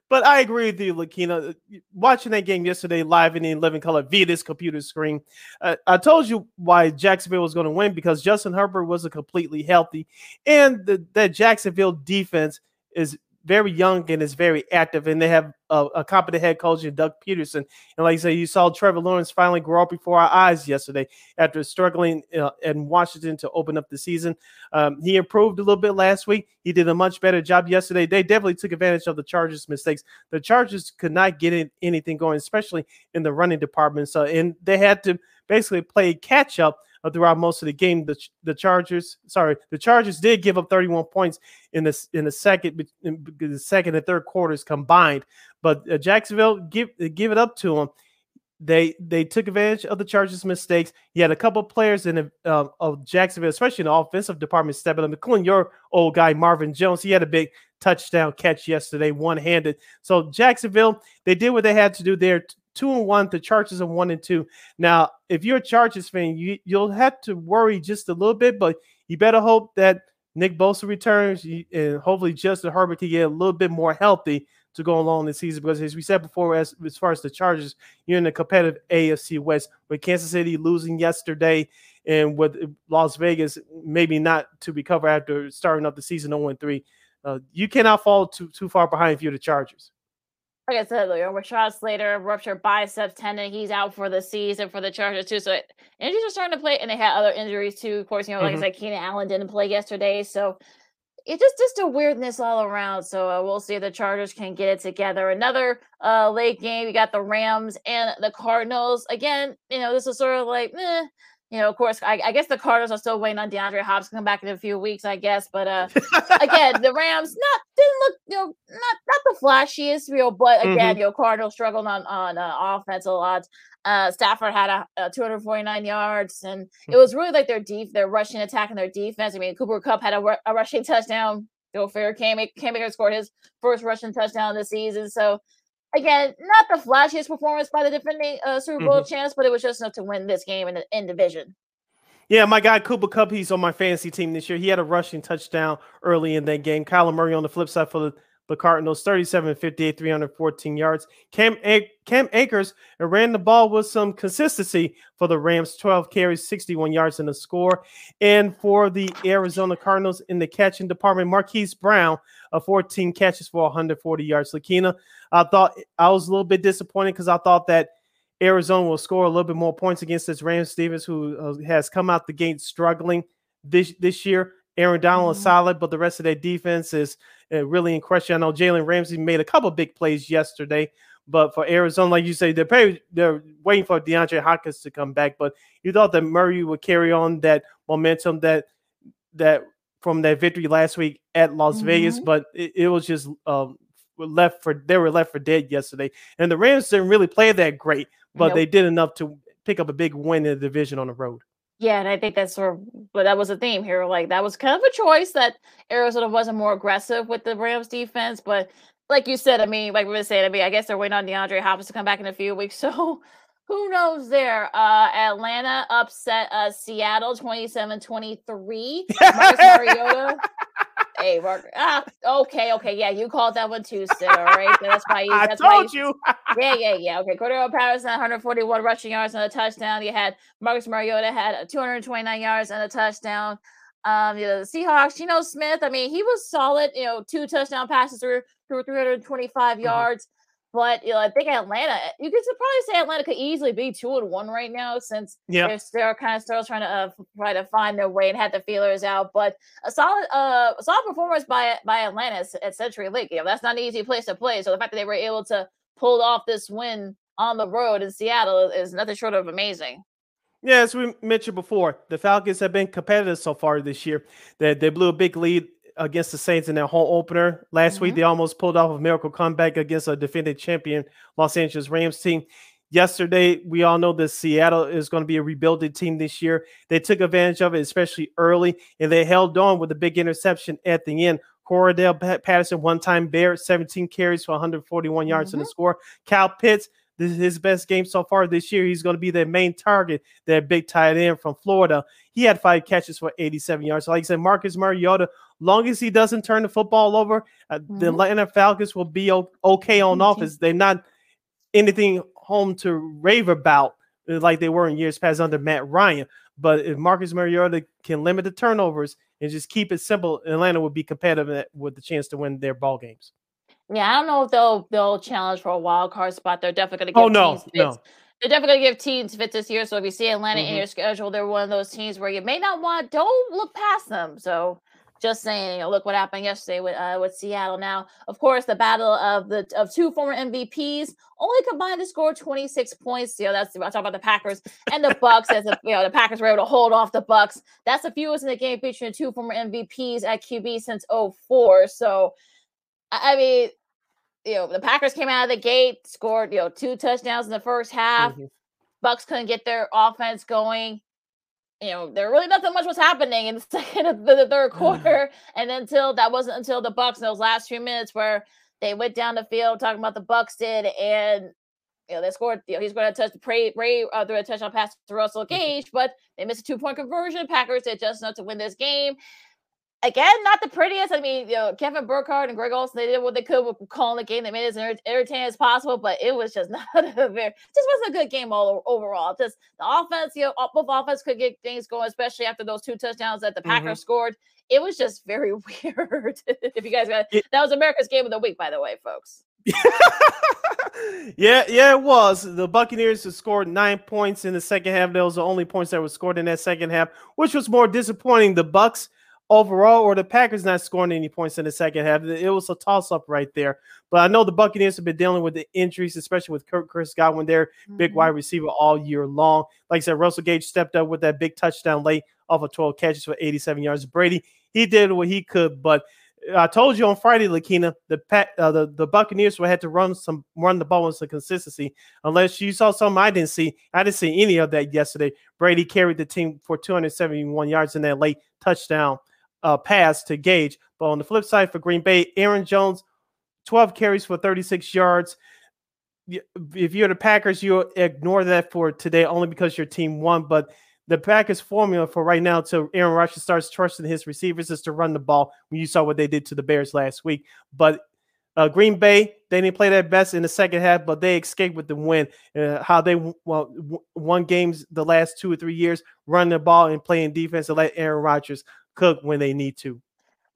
but I agree with you, Lakina. Watching that game yesterday live in the eleven color via this computer screen, uh, I told you why Jacksonville was going to win, because Justin Herbert wasn't completely healthy. And the, that Jacksonville defense is very young and is very active, and they have a, a competent head coach in Doug Peterson. And like you say, you saw Trevor Lawrence finally grow up before our eyes yesterday after struggling uh, in Washington to open up the season. Um, he improved a little bit last week. He did a much better job yesterday. They definitely took advantage of the Chargers' mistakes. The Chargers could not get in, anything going, especially in the running department. So, and they had to basically play catch-up throughout most of the game. The the Chargers, sorry, the Chargers did give up thirty-one points in the in the second in the second and third quarters combined. But uh, Jacksonville, give give it up to them. They they took advantage of the Chargers' mistakes. You had a couple of players in the, uh, of Jacksonville, especially in the offensive department, stepping up, including your old guy Marvin Jones. He had a big touchdown catch yesterday, one-handed. So Jacksonville, they did what they had to do there. Two and one, the Chargers are one and two. Now, if you're a Chargers fan, you, you'll have to worry just a little bit, but you better hope that Nick Bosa returns and hopefully Justin Herbert can get a little bit more healthy to go along this season. Because as we said before, as, as far as the Chargers, you're in a competitive A F C West with Kansas City losing yesterday and with Las Vegas maybe not to recover after starting up the season oh and three. Uh, you cannot fall too, too far behind if you're the Chargers. Like I said, Rashawn Slater ruptured biceps tendon. He's out for the season for the Chargers too. So injuries are starting to play, and they had other injuries too. Of course, you know, like mm-hmm. I said, Keenan Allen didn't play yesterday, so it's just just a weirdness all around. So uh, we'll see if the Chargers can get it together. Another uh, late game. We got the Rams and the Cardinals again. You know, this was sort of like, meh. You know, of course, I, I guess the Cardinals are still waiting on DeAndre Hobbs to come back in a few weeks, I guess. But uh, again, the Rams not didn't look, you know, not not the flashiest, you know, but again, mm-hmm. you know, Cardinals struggled on on uh, offense a lot. Uh, Stafford had a, a two hundred forty-nine yards, and it was really like their deep, their rushing attack and their defense. I mean, Cooper Kupp had a, a rushing touchdown. Joe Fair came Cam scored his first rushing touchdown this season. So again, not the flashiest performance by the defending uh, Super Bowl mm-hmm. champs, but it was just enough to win this game in the in division. Yeah, my guy Cooper Kupp, he's on my fantasy team this year. He had a rushing touchdown early in that game. Kyler Murray on the flip side for the, the Cardinals, thirty-seven fifty-eight, three hundred fourteen yards. Cam, a- Cam Akers ran the ball with some consistency for the Rams, twelve carries, sixty-one yards in the score. And for the Arizona Cardinals in the catching department, Marquise Brown, uh, fourteen catches for one hundred forty yards. Lakina, I thought I was a little bit disappointed because I thought that Arizona will score a little bit more points against this Rams defense, who uh, has come out the gate struggling this, this year. Aaron Donald mm-hmm. is solid, but the rest of their defense is uh, really in question. I know Jalen Ramsey made a couple of big plays yesterday, but for Arizona, like you say, they're probably, they're waiting for DeAndre Hopkins to come back. But you thought that Murray would carry on that momentum that that from that victory last week at Las mm-hmm. Vegas, but it, it was just um, left for they were left for dead yesterday. And the Rams didn't really play that great, but nope. they did enough to pick up a big win in the division on the road. Yeah, and I think that's sort of, but that was a theme here. Like, that was kind of a choice that Arizona wasn't more aggressive with the Rams defense. But like you said, I mean, like we were saying, I mean, I guess they're waiting on DeAndre Hopkins to come back in a few weeks. So who knows there? Uh, Atlanta upset uh, Seattle twenty-seven twenty-three. Marcus Mariota Hey, Mark. Ah, okay, okay, yeah, you called that one too, Sid. All right, so that's why you. That's I told why you. you. Yeah, yeah, yeah. Okay, Cordero Patterson, one hundred forty-one rushing yards and a touchdown. You had Marcus Mariota had two hundred twenty-nine yards and a touchdown. Um, you know, the Seahawks, Geno Smith. I mean, he was solid. You know, two touchdown passes through through three hundred twenty-five mm-hmm. yards. But you know, I think Atlanta, you could probably say Atlanta could easily be two and one right now since yep. they're still kind of still trying to uh, try to find their way and have the feelers out. But a solid, uh, a solid performance by by Atlanta at Century Link. You know, that's not an easy place to play. So the fact that they were able to pull off this win on the road in Seattle is nothing short of amazing. Yeah, as we mentioned before, the Falcons have been competitive so far this year. They they blew a big lead against the Saints in their home opener last mm-hmm. week. They almost pulled off a miracle comeback against a defending champion Los Angeles Rams team. Yesterday, we all know that Seattle is going to be a rebuilding team this year. They took advantage of it, especially early, and they held on with a big interception at the end. Cordell Patterson, one-time Bear, seventeen carries for one hundred forty-one yards mm-hmm. in the score. Kyle Pitts, this is his best game so far this year. He's going to be their main target, their big tight end from Florida. He had five catches for eighty-seven yards. So like I said, Marcus Mariota, long as he doesn't turn the football over, uh, mm-hmm. the Atlanta Falcons will be okay on mm-hmm. offense. They're not anything home to rave about like they were in years past under Matt Ryan. But if Marcus Mariota can limit the turnovers and just keep it simple, Atlanta will be competitive with the chance to win their ball games. Yeah, I don't know if they'll they'll challenge for a wild card spot. They're definitely going to give oh, no, teams fits. No. They're definitely going to give teams fits this year. So if you see Atlanta mm-hmm. in your schedule, they're one of those teams where you may not want. Don't look past them. So just saying, you know, look what happened yesterday with uh, with Seattle. Now, of course, the battle of the of two former M V Ps only combined to score twenty-six points. You know, that's I talk about the Packers and the Bucks. As if, you know, the Packers were able to hold off the Bucks. That's the fewest in the game featuring two former M V Ps at Q B since oh four. So, I mean. You know, the Packers came out of the gate, scored, you know, two touchdowns in the first half. Mm-hmm. Bucks couldn't get their offense going. You know, there really nothing much was happening in the second of the, the third quarter. And until that wasn't until the Bucks in those last few minutes where they went down the field talking about the Bucks did. And, you know, they scored, you know, he's going to touch the Ray, Ray uh, through a touchdown pass to Russell Gage, but they missed a two point conversion. Packers did just enough to win this game. Again, not the prettiest. I mean, you know, Kevin Burkhardt and Greg Olsen, they did what they could with calling the game. They made it as entertaining as possible, but it was just not a very, just wasn't a good game all overall. Just the offense, you know, both offense could get things going, especially after those two touchdowns that the Packers mm-hmm. scored. It was just very weird. If you guys got it, that was America's Game of the Week, by the way, folks. yeah, yeah, it was. The Buccaneers have scored nine points in the second half. Those are the only points that were scored in that second half, which was more disappointing. The Bucs overall, or the Packers not scoring any points in the second half. It was a toss-up right there. But I know the Buccaneers have been dealing with the injuries, especially with Kirk Chris Godwin, their mm-hmm. big wide receiver all year long. Like I said, Russell Gage stepped up with that big touchdown late off of twelve catches for eighty-seven yards. Brady, he did what he could. But I told you on Friday, Lakina, the Pat, uh, the, the Buccaneers would have to run some run the ball with some consistency. Unless you saw something I didn't see. I didn't see any of that yesterday. Brady carried the team for two hundred seventy-one yards in that late touchdown Uh, pass to Gage. But on the flip side for Green Bay, Aaron Jones, twelve carries for thirty-six yards. If you're the Packers, you'll ignore that for today only because your team won. But the Packers formula for right now till Aaron Rodgers starts trusting his receivers is to run the ball. When you saw what they did to the Bears last week. But uh, Green Bay, they didn't play their best in the second half, but they escaped with the win. Uh, how they well, w- won games the last two or three years, running the ball and playing defense and let Aaron Rodgers cook when they need to.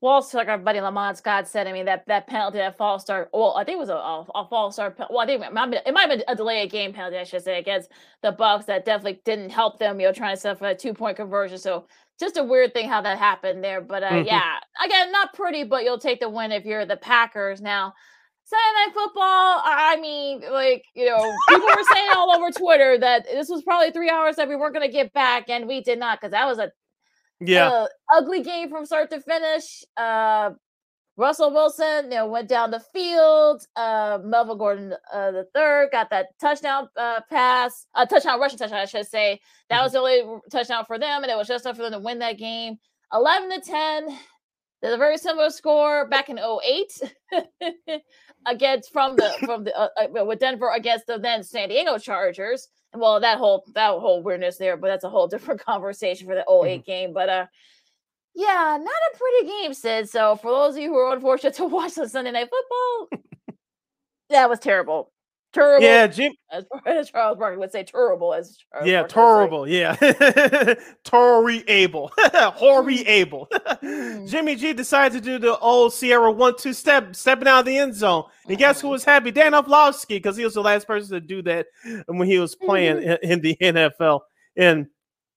Well, also like our buddy Lamont Scott said, I mean, that that penalty, that false start, well, I think it was a, a, a false start. Well, I think it might, be, it might have been a delayed game penalty, I should say, against the Bucs that definitely didn't help them, you know, trying to set up a two-point conversion. So just a weird thing how that happened there. But, uh, mm-hmm. yeah, again, not pretty, but you'll take the win if you're the Packers. Now, Saturday Night Football, I mean, like, you know, people were saying all over Twitter that this was probably three hours that we weren't going to get back, and we did not because that was a Yeah, uh, ugly game from start to finish. Uh, Russell Wilson, you know, went down the field. Uh, Melvin Gordon uh, the third got that touchdown uh, pass, a uh, touchdown rushing touchdown, I should say. That was the only touchdown for them, and it was just enough for them to win that game, eleven to ten. There's a very similar score back in oh eight against from the from the uh, with Denver against the then San Diego Chargers. Well, that whole that whole weirdness there, but that's a whole different conversation for the oh eight mm-hmm. game. But uh, Yeah, not a pretty game, Sid. So for those of you who are unfortunate to watch the Sunday Night Football, that was terrible. Terrible. Yeah, Jim. As, as Charles Barkley would say, terrible. As Charles yeah, terrible. Yeah, terrible. Horrible. Jimmy G decided to do the old Sierra one-two step, stepping out of the end zone. And mm-hmm. guess who was happy? Dan Orlovsky, because he was the last person to do that when he was playing mm-hmm. in, in the N F L. And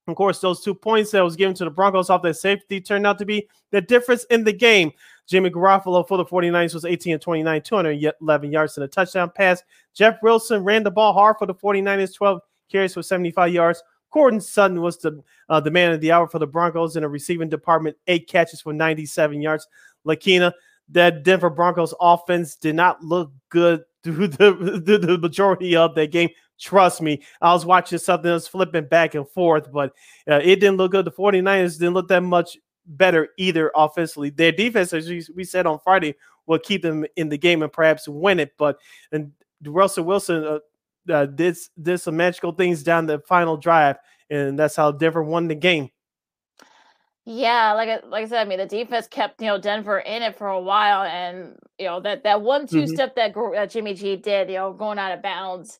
of course, those two points that was given to the Broncos off that safety turned out to be the difference in the game. Jimmy Garoppolo for the 49ers was eighteen of twenty-nine, two hundred eleven yards and a touchdown pass. Jeff Wilson ran the ball hard for the 49ers, twelve carries for seventy-five yards. Courtland Sutton was the, uh, the man of the hour for the Broncos in a receiving department, eight catches for ninety-seven yards. Lakina, that Denver Broncos offense did not look good through the, through the majority of that game. Trust me, I was watching something that's flipping back and forth, but uh, it didn't look good. The 49ers didn't look that much better either offensively. Their defense, as we said on Friday, will keep them in the game and perhaps win it. But and Russell Wilson uh, uh, did, did some magical things down the final drive, and that's how Denver won the game. Yeah, like I, like I said, I mean, the defense kept, you know, Denver in it for a while, and, you know, that, that one-two mm-hmm. step that uh, Jimmy G did, you know, going out of bounds.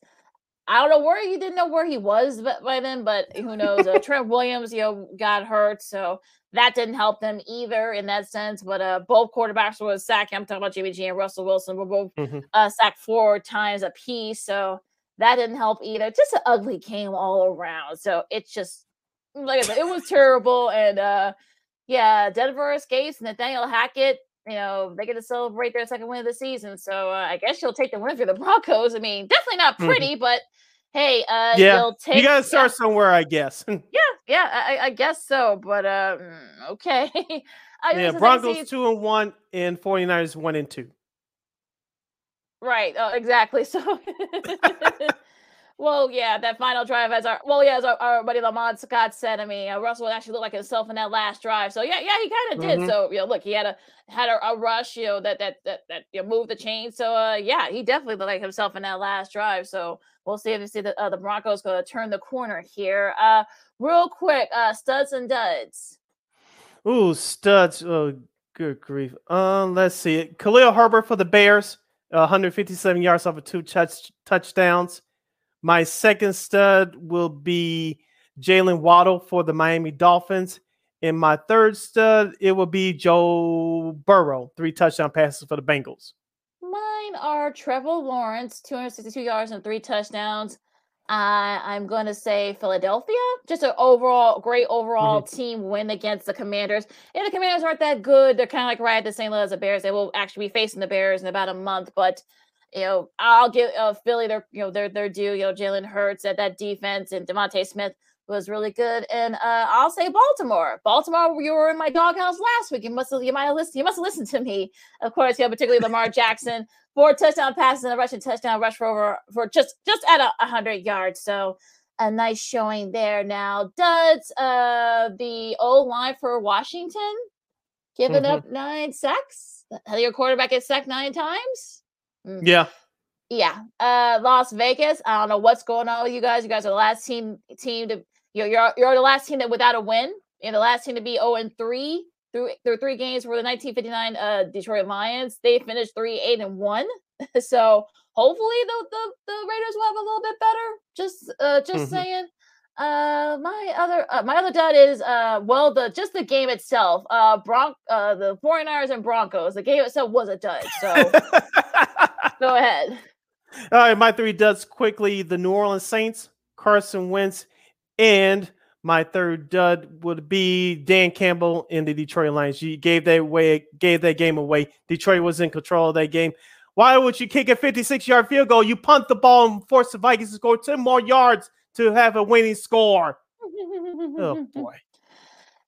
I don't know where he didn't know where he was by then, but who knows? Uh, Trent Williams, you know, got hurt, so that didn't help them either in that sense. But uh, both quarterbacks were sacked. I'm talking about Jimmy G and Russell Wilson. Were both mm-hmm. uh, sacked four times apiece, so that didn't help either. Just an ugly game all around. So it's just like I said, it was terrible. And uh, yeah, Denver escapes. Nathaniel Hackett, you know, they get to celebrate their second win of the season. So uh, I guess you'll take the win for the Broncos. I mean, definitely not pretty, mm-hmm. but hey, uh, yeah. you'll take. You got to start yeah. somewhere, I guess. yeah, yeah, I, I guess so. But uh, okay. I yeah, Broncos two and one, and 49ers one and two. Right. Oh, exactly. So. Well, yeah, that final drive, as our well, yeah, as our, our buddy Lamont Scott said, I mean, uh, Russell actually looked like himself in that last drive. So yeah, yeah, he kind of did. Mm-hmm. So you know, look, he had a had a, a rush, you know, that that that that you know, moved the chain. So uh, yeah, he definitely looked like himself in that last drive. So we'll see if you see the uh, the Broncos gonna turn the corner here. Uh, real quick, uh, studs and duds. Ooh, studs! Oh, good grief! Uh, let's see it. Khalil Herbert for the Bears, uh, one hundred fifty-seven yards off of two touch touchdowns. My second stud will be Jalen Waddle for the Miami Dolphins. And my third stud, it will be Joe Burrow, three touchdown passes for the Bengals. Mine are Trevor Lawrence, two hundred sixty-two yards and three touchdowns. Uh, I'm going to say Philadelphia, just an overall great overall mm-hmm. team win against the Commanders. And the Commanders aren't that good. They're kind of like right at the same level as the Bears. They will actually be facing the Bears in about a month, but you know, I'll give uh, Philly their, you know, their their due. You know, Jalen Hurts at that defense, and DeVonta Smith was really good. And uh, I'll say Baltimore. Baltimore, you were in my doghouse last week. You must have, you might have listened. You must have listened to me, of course. You know, particularly Lamar Jackson, four touchdown passes and a rushing touchdown rush for over for just just at a hundred yards. So a nice showing there. Now, duds uh, the O line for Washington giving mm-hmm. up nine sacks. Your quarterback gets sacked nine times. Mm. Yeah. Yeah. Uh, Las Vegas. I don't know what's going on with you guys. You guys are the last team team to you're you're, you're the last team that without a win. You're the last team to be oh and three through through three games for the nineteen fifty-nine uh Detroit Lions. They finished three eight and one. So hopefully the, the the Raiders will have a little bit better. Just uh just mm-hmm. saying. Uh my other uh, my other dud is uh well the just the game itself. Uh Bron uh the 49ers and Broncos. The game itself was a dud. So go ahead. All right, my three duds quickly. The New Orleans Saints, Carson Wentz, and my third dud would be Dan Campbell in the Detroit Lions. You gave that away, gave that game away. Detroit was in control of that game. Why would you kick a fifty-six-yard field goal? You punt the ball and force the Vikings to score ten more yards to have a winning score. Oh, boy.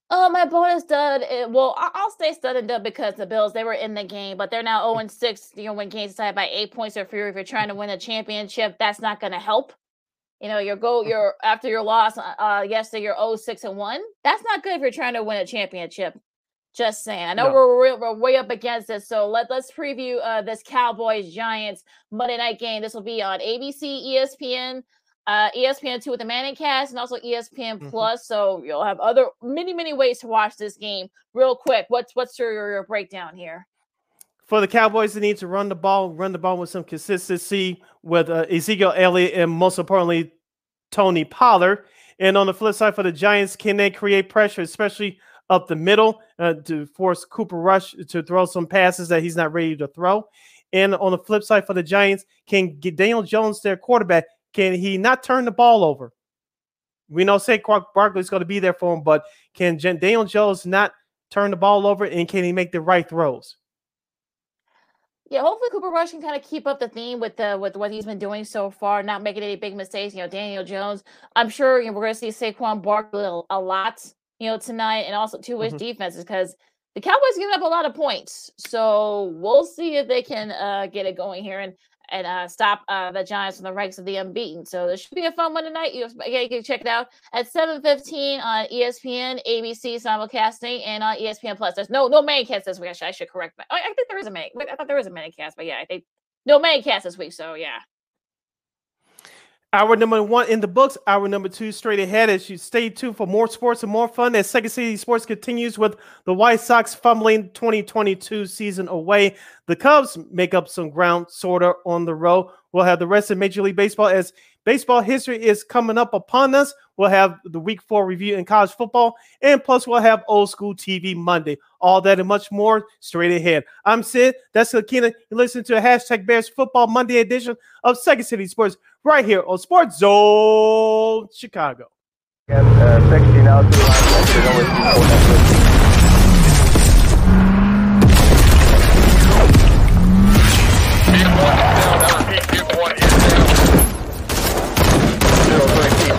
Oh, my bonus dud. It, well, I'll stay stud and dud because the Bills, they were in the game, but they're now oh and six. You know, when games decided by eight points or fewer, if you're trying to win a championship, that's not going to help. You know, your go, your after your loss uh, yesterday, you're oh six and one. That's not good if you're trying to win a championship. Just saying. I know no. we're, real, we're way up against this, so let, let's preview uh, this Cowboys-Giants Monday night game. This will be on A B C, E S P N, uh, E S P N two with the Manning cast, and also E S P N mm-hmm. Plus. So you'll have other many, many ways to watch this game. Real quick, what's what's your, your breakdown here? For the Cowboys, they need to run the ball, run the ball with some consistency with uh, Ezekiel Elliott and, most importantly, Tony Pollard. And on the flip side, for the Giants, can they create pressure, especially up the middle, uh, to force Cooper Rush to throw some passes that he's not ready to throw? And on the flip side, for the Giants, can Daniel Jones, their quarterback, can he not turn the ball over? We know Saquon Barkley is going to be there for him, but can Daniel Jones not turn the ball over, and can he make the right throws? Yeah, hopefully Cooper Rush can kind of keep up the theme with the with what he's been doing so far, not making any big mistakes. You know, Daniel Jones, I'm sure, you know, we're going to see Saquon Barkley a lot, you know, tonight, and also to his mm-hmm. defenses, because the Cowboys giving up a lot of points. So we'll see if they can uh, get it going here and and uh, stop uh, the Giants from the ranks of the unbeaten. So this should be a fun one tonight. You, again, you can check it out at seven fifteen on E S P N, A B C simulcasting, and on E S P N Plus. There's no no main cast this week. I should, I should correct that. I, I think there is a main. I thought there was a main cast, but yeah, I think no main cast this week. So yeah. Hour number one in the books. Hour number two straight ahead. As you stay tuned for more sports and more fun as Second City Sports continues with the White Sox fumbling twenty twenty-two season away. The Cubs make up some ground sort of on the road. We'll have the rest of Major League Baseball as baseball history is coming up upon us. We'll have the week four review in college football. And plus, we'll have Old School T V Monday. All that and much more straight ahead. I'm Sid. That's Lakina. You listen to a hashtag Bears Football Monday edition of Second City Sports right here on SportsZone Chicago. Uh, sixteen out two lines.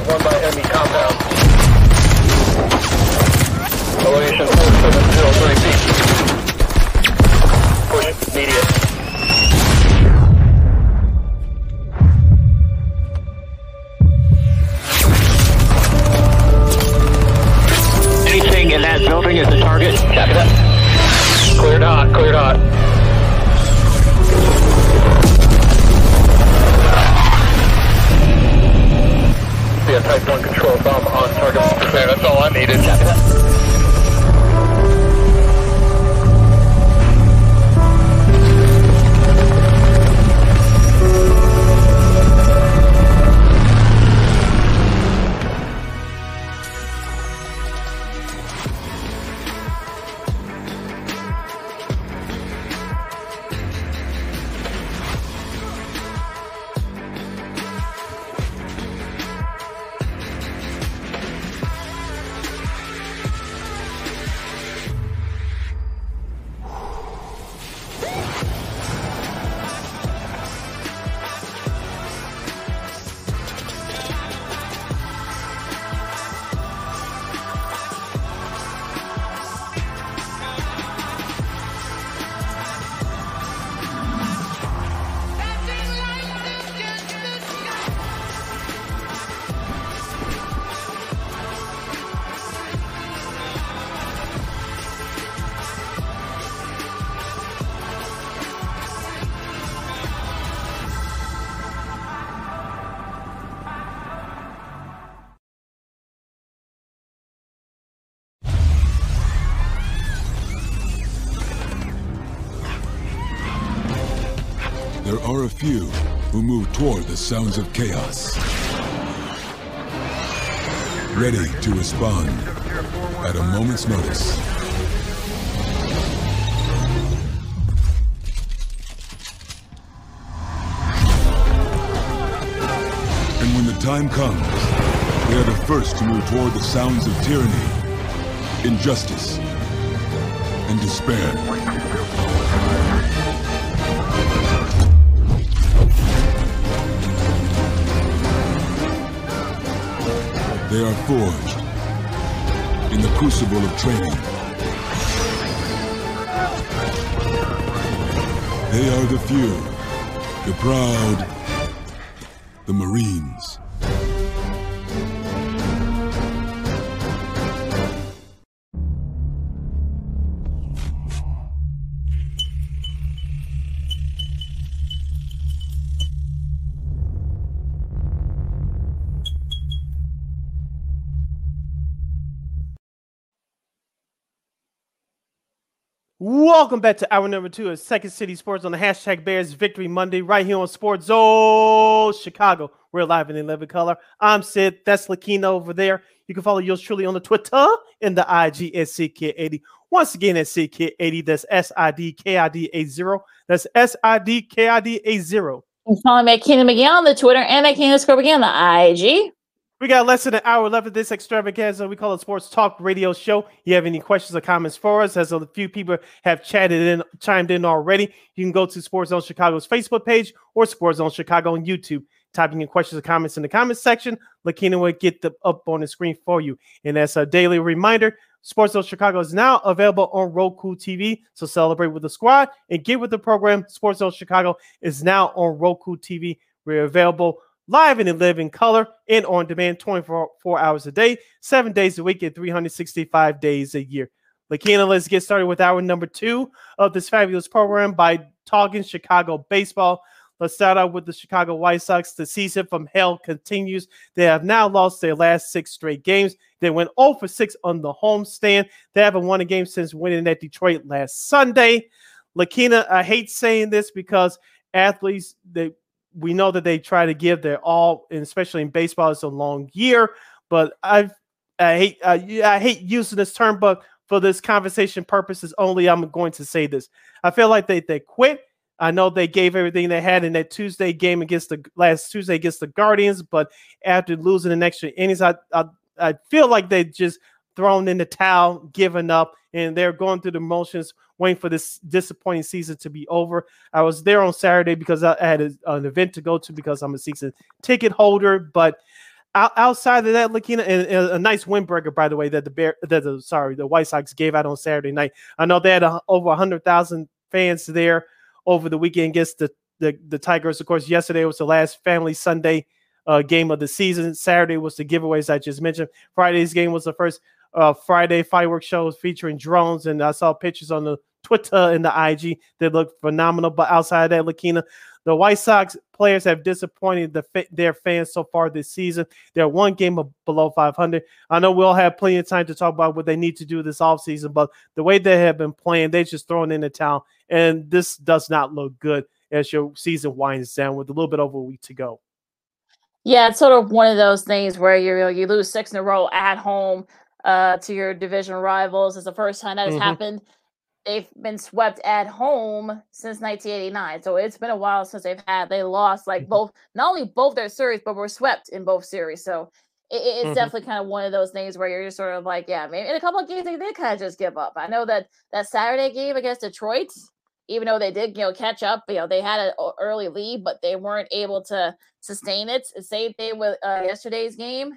One by enemy compound. Elevation four seven zero three feet. Push immediate. Anything in that building is the target. Copy that. Cleared hot, cleared hot. Yeah, type one control bomb on target. There, that's all I needed. A few who move toward the sounds of chaos, ready to respond at a moment's notice. And when the time comes, they are the first to move toward the sounds of tyranny, injustice, and despair. They are forged in the crucible of training. They are the few, the proud, the Marines. Welcome back to hour number two of Second City Sports on the hashtag Bears Victory Monday right here on SportsZone Chicago. We're live in eleven color. I'm Sid. That's Lakina over there. You can follow yours truly on the Twitter and the I G at C K eighty. Once again, at C K eighty, that's S I D K I D eighty. That's S I D K I D eighty. You can follow me at Kenan McGee on the Twitter and at Kenan McGee on the I G. We got less than an hour left of this extravaganza. We call it Sports Talk Radio Show. You have any questions or comments for us? As a few people have chatted in, chimed in already, you can go to SportsZone Chicago's Facebook page or SportsZone Chicago on YouTube. Typing in questions or comments in the comments section, Lakina will get them up on the screen for you. And as a daily reminder, SportsZone Chicago is now available on Roku T V. So celebrate with the squad and get with the program. SportsZone Chicago is now on Roku T V. We're available live and in living color and on demand twenty-four hours a day, seven days a week, and three hundred sixty-five days a year. Lakina, let's get started with hour number two of this fabulous program by talking Chicago baseball. Let's start out with the Chicago White Sox. The season from hell continues. They have now lost their last six straight games. They went oh for six on the homestand. They haven't won a game since winning at Detroit last Sunday. Lakina, I hate saying this because athletes, they we know that they try to give their all, and especially in baseball, it's a long year. But I've, I hate uh, I hate using this term, but for this conversation purposes only, I'm going to say this. I feel like they they quit. I know they gave everything they had in that Tuesday game against the last Tuesday against the Guardians, but after losing an extra innings, I I, I feel like they just thrown in the towel, given up, and they're going through the motions, waiting for this disappointing season to be over. I was there on Saturday because I had a, an event to go to because I'm a season ticket holder. But outside of that, Lakina, and, and a nice windbreaker, by the way, that the Bear, that the sorry, the White Sox gave out on Saturday night. I know they had a, over one hundred thousand fans there over the weekend against the, the, the Tigers. Of course, yesterday was the last Family Sunday uh, game of the season. Saturday was the giveaways I just mentioned. Friday's game was the first uh, Friday fireworks shows featuring drones, and I saw pictures on the Twitter and the I G that looked phenomenal. But outside of that, Lakina, the White Sox players have disappointed the, their fans so far this season. They're one game below five hundred. I know we'll have plenty of time to talk about what they need to do this offseason, but the way they have been playing, they're just throwing in the towel, and this does not look good as your season winds down with a little bit over a week to go. Yeah, it's sort of one of those things where you you lose six in a row at home uh, to your division rivals. It's the first time that has mm-hmm. happened. They've been swept at home since nineteen eighty-nine. So it's been a while since they've had, they lost like both, not only both their series, but were swept in both series. So it, it's mm-hmm. definitely kind of one of those things where you're just sort of like, yeah, maybe in a couple of games, they did kind of just give up. I know that that Saturday game against Detroit, even though they did, you know, catch up, you know, they had an early lead, but they weren't able to sustain it. Same thing with uh, yesterday's game.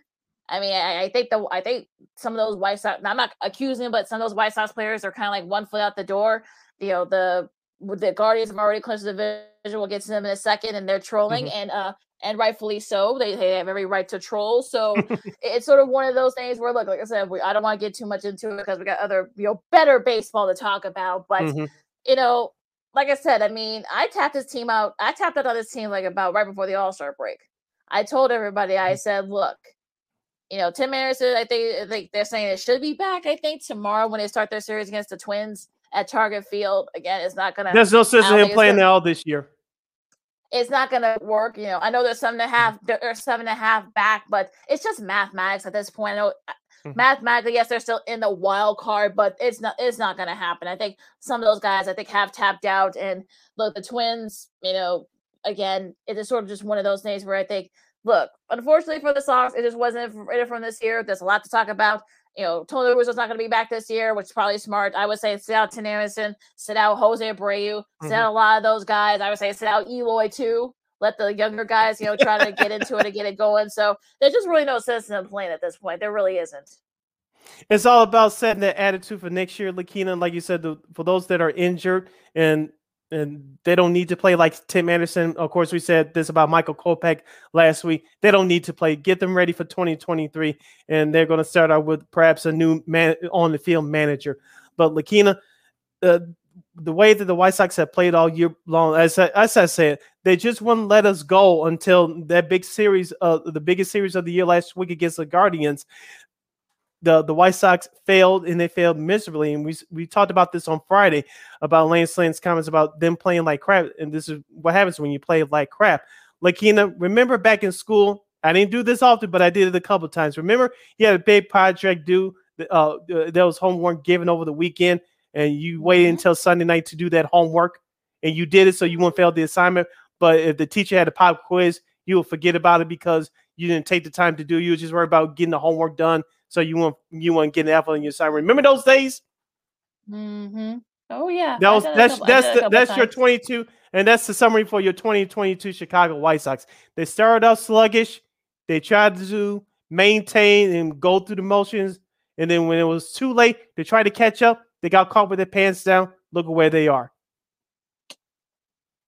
I mean, I, I think the I think some of those White Sox. I'm not accusing them, but some of those White Sox players are kind of like one foot out the door. You know, the the Guardians have already clinched the division. We'll get to them in a second, and they're trolling, mm-hmm. and uh, and rightfully so. They they have every right to troll. So it's sort of one of those things where, look, like I said, we, I don't want to get too much into it because we got other, you know, better baseball to talk about. But mm-hmm. you know, like I said, I mean, I tapped this team out. I tapped out on this team like about right before the All-Star break. I told everybody, I said, look. You know, Tim Anderson, I think, I think they're saying it should be back, I think, tomorrow when they start their series against the Twins at Target Field. Again, it's not going to – There's no sense in him playing now this year. It's not going to work. You know, I know there's seven and a half, there's seven and a half back, but it's just mathematics at this point. I know mm-hmm. mathematically, yes, they're still in the wild card, but it's not it's not going to happen. I think some of those guys, I think, have tapped out. And, look, the Twins, you know, again, it is sort of just one of those things where I think – Look, unfortunately for the Sox, it just wasn't it from this year. There's a lot to talk about. You know, Tony Rizzo's not going to be back this year, which is probably smart. I would say sit out Tim Anderson, sit out Jose Abreu, mm-hmm. sit out a lot of those guys. I would say sit out Eloy, too. Let the younger guys, you know, try to get into it and get it going. So there's just really no sense in them playing at this point. There really isn't. It's all about setting the attitude for next year, Lakina. And like you said, the, for those that are injured and And they don't need to play like Tim Anderson. Of course, we said this about Michael Kopech last week. They don't need to play. Get them ready for twenty twenty-three, and they're going to start out with perhaps a new man on the field manager. But Lakina, uh, the way that the White Sox have played all year long, as I, as I said, they just wouldn't let us go until that big series, uh, the biggest series of the year last week against the Guardians. the the White Sox failed, and they failed miserably. And we we talked about this on Friday about Lance Lynn's comments about them playing like crap. And this is what happens when you play like crap. Lakina, remember back in school, I didn't do this often, but I did it a couple of times. Remember, you had a big project due uh, that was homework given over the weekend, and you waited until Sunday night to do that homework, and you did it so you wouldn't fail the assignment. But if the teacher had a pop quiz, you would forget about it because you didn't take the time to do it. You were just worried about getting the homework done so you won't you won't get an F on your assignment. Remember those days? Mm-hmm. Oh, yeah. That was, that's couple, that's, the, that's your twenty-two, and that's the summary for your twenty twenty-two Chicago White Sox. They started out sluggish. They tried to maintain and go through the motions, and then when it was too late, they tried to catch up. They got caught with their pants down. Look at where they are.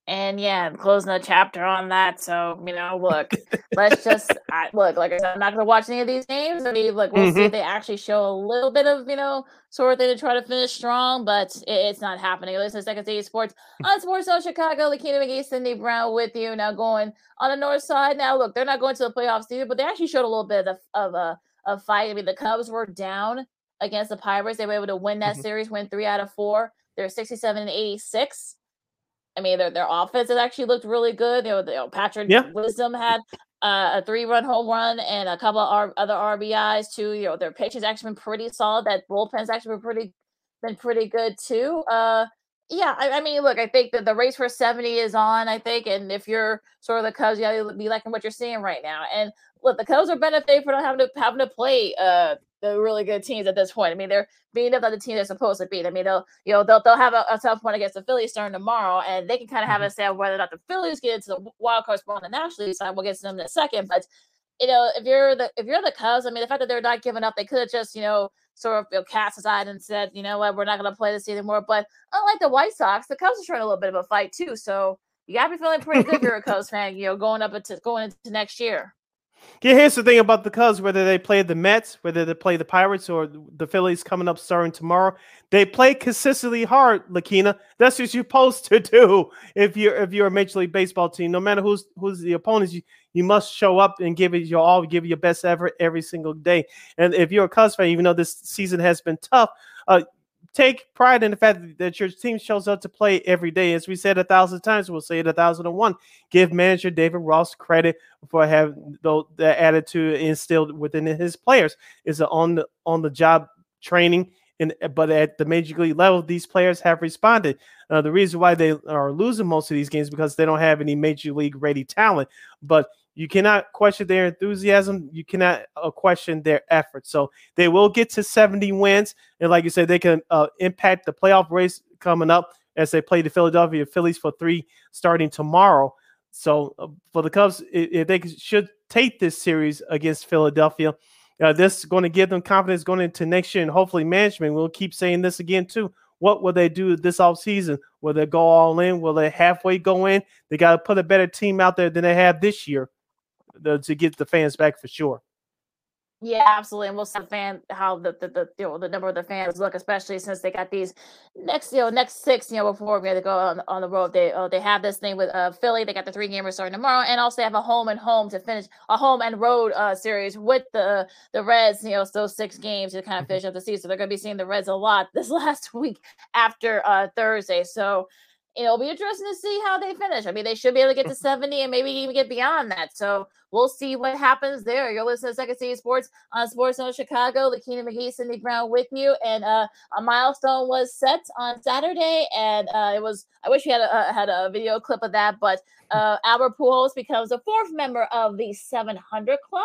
And, yeah, I'm closing the chapter on that. So, you know, look, let's just I, look, like I said, I'm not going to watch any of these games. I mean, look, we'll mm-hmm. see if they actually show a little bit of, you know, sort of thing to try to finish strong, but it, it's not happening. Listen to Second City Sports on SportsZone Chicago. Lakina McGee, Cindy Brown with you. Now going on the north side. Now, look, they're not going to the playoffs either, but they actually showed a little bit of a of, uh, of fight. I mean, the Cubs were down against the Pirates. They were able to win that mm-hmm. series, win three out of four. They're sixty-seven and eighty-six. I mean, their their offense has actually looked really good. You know, you know Patrick yeah. Wisdom had uh, a three-run home run and a couple of R- other R B Is too. You know, their pitch has actually been pretty solid. That bullpen's actually been pretty been pretty good too. Uh, yeah, I, I mean, look, I think that the race for seventy is on. I think, and if you're sort of the Cubs, you gotta be liking what you're seeing right now. And look, the Cubs are benefiting from not having to having to play uh, the really good teams at this point. I mean, they're beating up the team they're supposed to beat. I mean, they'll you know they'll they'll have a, a tough one against the Phillies starting tomorrow, and they can kind of have a say on whether or not the Phillies get into the wild card spot on the National League side. We'll get to them in a second, but you know, if you're the if you're the Cubs, I mean, the fact that they're not giving up, they could have just you know sort of you know, cast aside and said, you know what, we're not going to play this anymore. But unlike the White Sox, the Cubs are showing a little bit of a fight too, so you got to be feeling pretty good if you're a Cubs fan, you know, going up into going into next year. Yeah, here's the thing about the Cubs, whether they play the Mets, whether they play the Pirates or the Phillies coming up starting tomorrow, they play consistently hard, Lakina. That's what you're supposed to do if you're if you're a Major League Baseball team. No matter who's who's the opponents, you, you must show up and give it your all, give it your best effort every single day. And if you're a Cubs fan, even though this season has been tough, uh, take pride in the fact that your team shows up to play every day. As we said a thousand times, we'll say it a thousand and one. Give manager David Ross credit for having the, the attitude instilled within his players. It's on the on the job training, and but at the major league level, these players have responded. Uh, the reason why they are losing most of these games is because they don't have any major league ready talent. But you cannot question their enthusiasm. You cannot uh, question their effort. So they will get to seventy wins. And like you said, they can uh, impact the playoff race coming up as they play the Philadelphia Phillies for three starting tomorrow. So uh, for the Cubs, it, it, they should take this series against Philadelphia. Uh, this is going to give them confidence going into next year, and hopefully management will keep saying this again too. What will they do this offseason? Will they go all in? Will they halfway go in? They got to put a better team out there than they have this year to get the fans back for sure. Yeah, absolutely. And we'll see the fan how the the the, you know, the number of the fans look, especially since they got these next you know next six you know before we they go on on the road. They uh, they have this thing with uh, Philly. They got the three gamers starting tomorrow, and also they have a home and home to finish a home and road uh, series with the the Reds. You know, so six games to kind of finish up the season. So they're going to be seeing the Reds a lot this last week after uh, Thursday. So it'll be interesting to see how they finish. I mean, they should be able to get to seventy and maybe even get beyond that. So we'll see what happens there. You're listening to Second City Sports on SportsZone Chicago. Lakina McGee, Cindy Brown with you. And uh, a milestone was set on Saturday. And uh, it was, I wish we had a, uh, had a video clip of that, but uh, Albert Pujols becomes the fourth member of the seven hundred Club.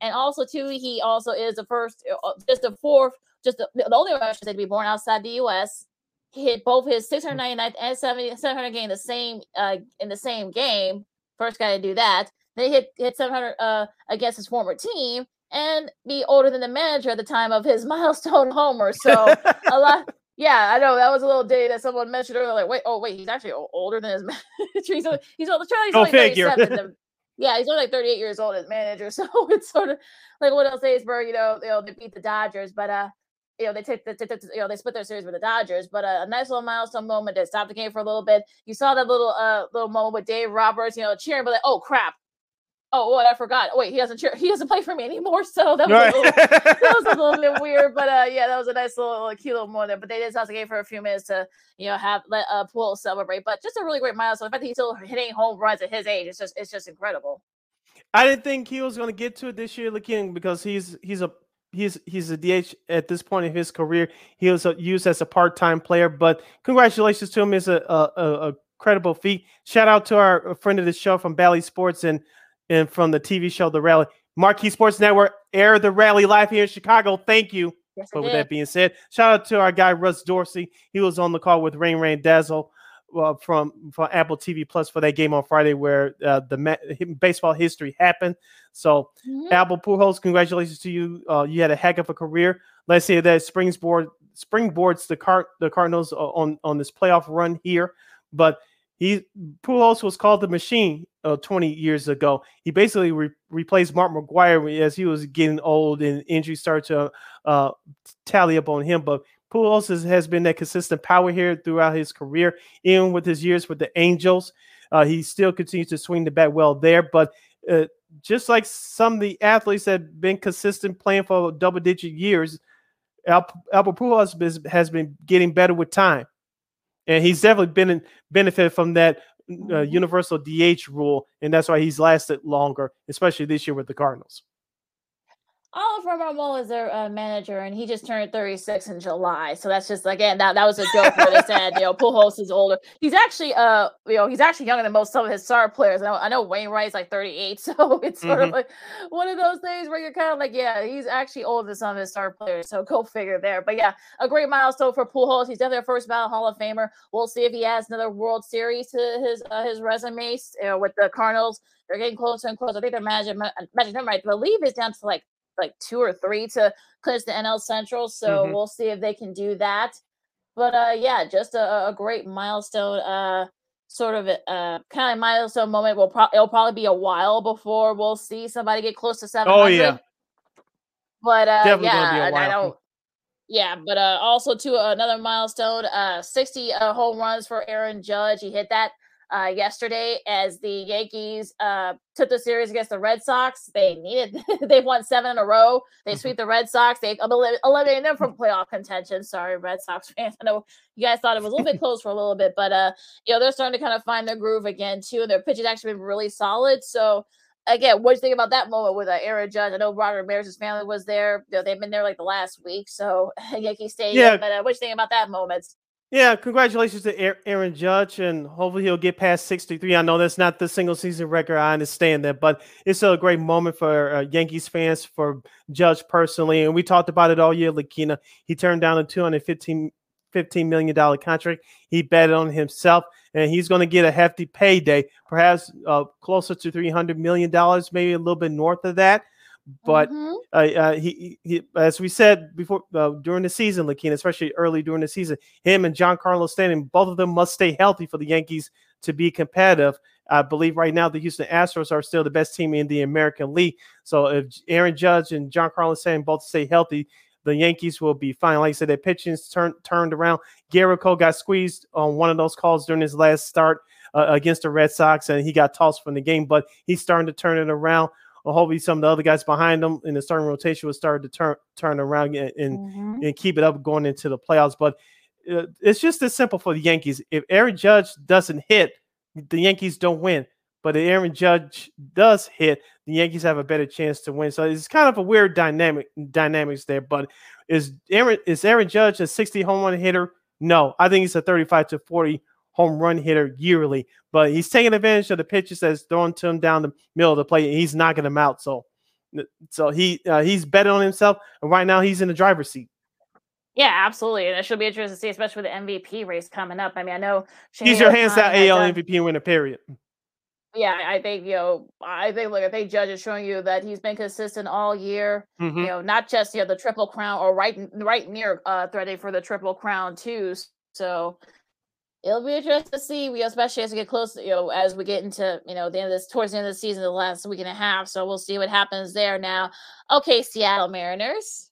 And also, too, he also is the first, just the fourth, just the, the only one I should say to be born outside the U S He hit both his six hundred ninety-ninth and seven hundred game the same uh, in the same game. First guy to do that. Then he hit hit seven hundred uh, against his former team and be older than the manager at the time of his milestone homer. So a lot. Yeah, I know that was a little day that someone mentioned earlier. Like, wait, oh wait, he's actually older than his manager. he's only, he's only, he's only thirty-seven. Yeah, he's only like thirty-eight years old as manager. So it's sort of like what else? Aysburg, you know, you know, they beat the Dodgers, but uh. You know, they take the, the, you know, they split their series with the Dodgers, but a, a nice little milestone moment that stopped the game for a little bit. You saw that little uh little moment with Dave Roberts, you know, cheering, but like, oh crap, Oh, well, I forgot. Wait, he hasn't he doesn't play for me anymore, so that was, right. a, little, that was a little bit weird. But uh, yeah, that was a nice little, little cute little moment there. But they did toss the game for a few minutes to, you know, have let uh, Poole celebrate. But just a really great milestone. The fact that he's still hitting home runs at his age, it's just it's just incredible. I didn't think he was going to get to it this year, Lakina, because he's he's a he's he's a D H at this point in his career. He was used as a part time player, but congratulations to him. It's a a, a credible feat. Shout out to our friend of the show from Bally Sports and. And from the T V show The Rally, Marquee Sports Network aired The Rally live here in Chicago. Thank you. Yes, but with that being said, shout out to our guy Russ Dorsey. He was on the call with Rain Rain Dazzle uh, from from Apple T V Plus for that game on Friday where uh, the baseball history happened. So, mm-hmm. Albert Pujols, congratulations to you. Uh, you had a heck of a career. Let's say that springboard springboards the Card the Cardinals on on this playoff run here, but. He Pujols was called the machine uh, twenty years ago. He basically re replaced Mark McGwire as he was getting old and injuries started to uh, tally up on him. But Pujols has, has been that consistent power here throughout his career, even with his years with the Angels. Uh, he still continues to swing the bat well there. But uh, just like some of the athletes that have been consistent playing for double-digit years, Albert Pujols has been getting better with time. And he's definitely been in, benefited from that uh, universal D H rule, and that's why he's lasted longer, especially this year with the Cardinals. Oliver Marmol is their uh, manager, and he just turned thirty-six in July. So that's just again that that was a joke where they said you know Pujols is older. He's actually uh you know he's actually younger than most some of his star players. I know, I know Wainwright's like thirty-eight, so it's sort mm-hmm. of like one of those things where you're kind of like yeah he's actually older than some of his star players. So go figure there. But yeah, a great milestone for Pujols. He's definitely a first ballot Hall of Famer. We'll see if he adds another World Series to his uh, his resume you know, with the Cardinals. They're getting closer and closer. I think they're magic magic number I believe is down to like. like two or three to clinch the N L Central. So mm-hmm. we'll see if they can do that. But uh, yeah, just a, a great milestone, uh, sort of uh, kind of milestone moment. We'll pro it'll probably be a while before we'll see somebody get close to seven hundred. Oh yeah. But uh, Definitely yeah, gonna be a while. I don't, yeah, but uh, also to another milestone, uh, sixty uh, home runs for Aaron Judge. He hit that Uh, yesterday, as the Yankees uh, took the series against the Red Sox. They needed, they won seven in a row. They sweep the Red Sox. They eliminated them from playoff contention. Sorry, Red Sox fans. I know you guys thought it was a little bit close for a little bit, but uh, you know, they're starting to kind of find their groove again, too. And their pitch has actually been really solid. So, again, what do you think about that moment with uh, Aaron Judge? I know Robert Ramirez's family was there. You know, they've been there like the last week. So, Yankee Stadium. Yeah. But uh, what do you think about that moment? Yeah, congratulations to Aaron Judge, and hopefully he'll get past sixty-three. I know that's not the single-season record. I understand that, but it's still a great moment for uh, Yankees fans, for Judge personally, and we talked about it all year, Lakina. He turned down a two hundred fifteen million dollar contract. He bet on himself, and he's going to get a hefty payday, perhaps uh, closer to three hundred million dollars, maybe a little bit north of that. But mm-hmm. uh, uh, he, he, as we said before, uh, during the season, Lakina, especially early during the season, him and Giancarlo Stanton, both of them must stay healthy for the Yankees to be competitive. I believe right now the Houston Astros are still the best team in the American League. So if Aaron Judge and Giancarlo Stanton both stay healthy, the Yankees will be fine. Like I said, their pitching's turned turned around. Gerrit Cole got squeezed on one of those calls during his last start uh, against the Red Sox, and he got tossed from the game. But he's starting to turn it around. Hopefully some of the other guys behind them in the starting rotation will start to turn turn around and and, mm-hmm. and keep it up going into the playoffs. But uh, it's just as simple for the Yankees. If Aaron Judge doesn't hit, the Yankees don't win. But if Aaron Judge does hit, the Yankees have a better chance to win. So it's kind of a weird dynamic dynamics there. But is Aaron is Aaron Judge a sixty home run hitter? No, I think he's a thirty-five to forty. Home run hitter yearly, but he's taking advantage of the pitches that's thrown to him down the middle of the plate, and he's knocking them out. So, so he uh, he's betting on himself, and right now he's in the driver's seat. Yeah, absolutely, and it should be interesting to see, especially with the M V P race coming up. I mean, I know he's your hands down A L M V P winner, period. Yeah, I think you know. I think look, I think Judge is showing you that he's been consistent all year. Mm-hmm. You know, not just you know the triple crown, or right, right near uh, threading for the triple crown too. So. It'll be interesting to see, we especially as we get close, you know, as we get into, you know, the end of this, towards the end of the season, the last week and a half. So we'll see what happens there now. Okay, Seattle Mariners.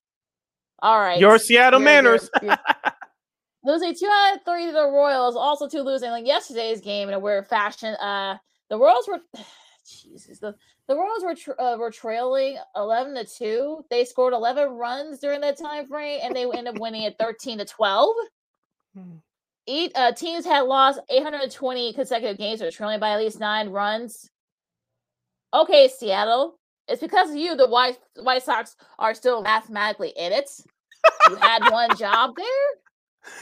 All right. Your Seattle Mariners. Losing two out of three to the Royals, also two losing like yesterday's game in a weird fashion. Uh, the Royals were Jesus, the the Royals were tra- uh, were trailing eleven to two. They scored eleven runs during that time frame, and they ended up winning at thirteen to twelve. Eight uh, teams had lost eight hundred and twenty consecutive games, or trailing by at least nine runs. Okay, Seattle, it's because of you. The White White Sox are still mathematically in it. You had one job there.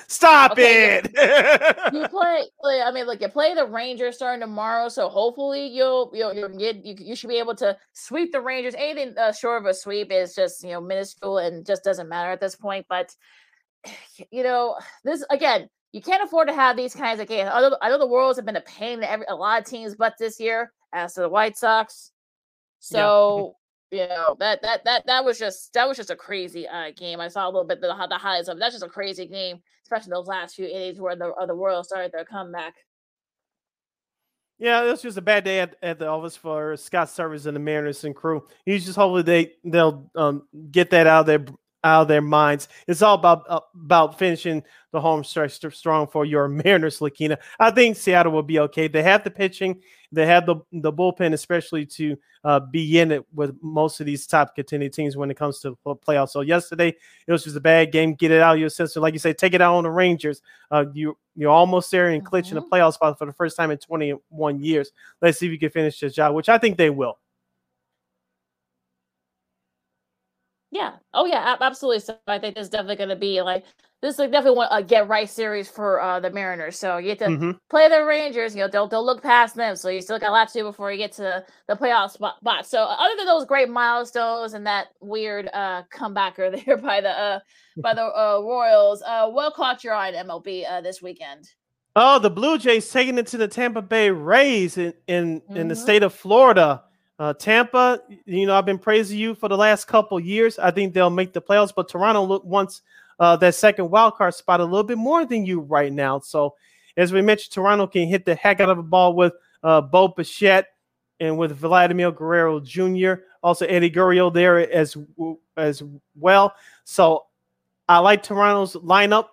Stop okay, it! you, you play. I mean, look, you play the Rangers starting tomorrow, so hopefully you'll you'll, you'll get you, you should be able to sweep the Rangers. Anything uh, short of a sweep is just you know minuscule and just doesn't matter at this point. But you know this again, you can't afford to have these kinds of games. I know, I know the Royals have been a pain to every, a lot of teams, but this year as to the White Sox, so. Yeah. You know, that that that that was just that was just a crazy uh, game. I saw a little bit the the highlights of it. That's just a crazy game, especially those last few innings where the uh, the Royals started their comeback. Yeah, it was just a bad day at, at the office for Scott Servais and the Mariners and crew. He's just hopefully they they'll um, get that out of their out of their minds. It's all about uh, about finishing the home stretch strong for your Mariners, Lakina. I think Seattle will be okay. They have the pitching. They have the the bullpen, especially to uh, be in it with most of these top contending teams when it comes to playoffs. So yesterday it was just a bad game. Get it out of your system, like you say. Take it out on the Rangers. Uh, you you're almost there and clinching mm-hmm. the playoff spot for the first time in twenty-one years. Let's see if you can finish this job, which I think they will. Yeah. Oh yeah. Absolutely. So I think this is definitely going to be like. This is definitely a get right series for uh, the Mariners. So you have to mm-hmm. play the Rangers. You know, don't don't look past them. So you still got a lot to do before you get to the playoff spot. But so other than those great milestones and that weird uh, comebacker there by the uh, by the uh, Royals, uh, what caught your eye in M L B uh, this weekend? Oh, the Blue Jays taking it to the Tampa Bay Rays in in, mm-hmm. in the state of Florida. Uh, Tampa, you know, I've been praising you for the last couple years. I think they'll make the playoffs, but Toronto look once. Uh, that second wild card spot a little bit more than you right now. So, as we mentioned, Toronto can hit the heck out of a ball with uh, Bo Bichette and with Vladimir Guerrero Junior Also, Eddie Gurriel there as as well. So, I like Toronto's lineup,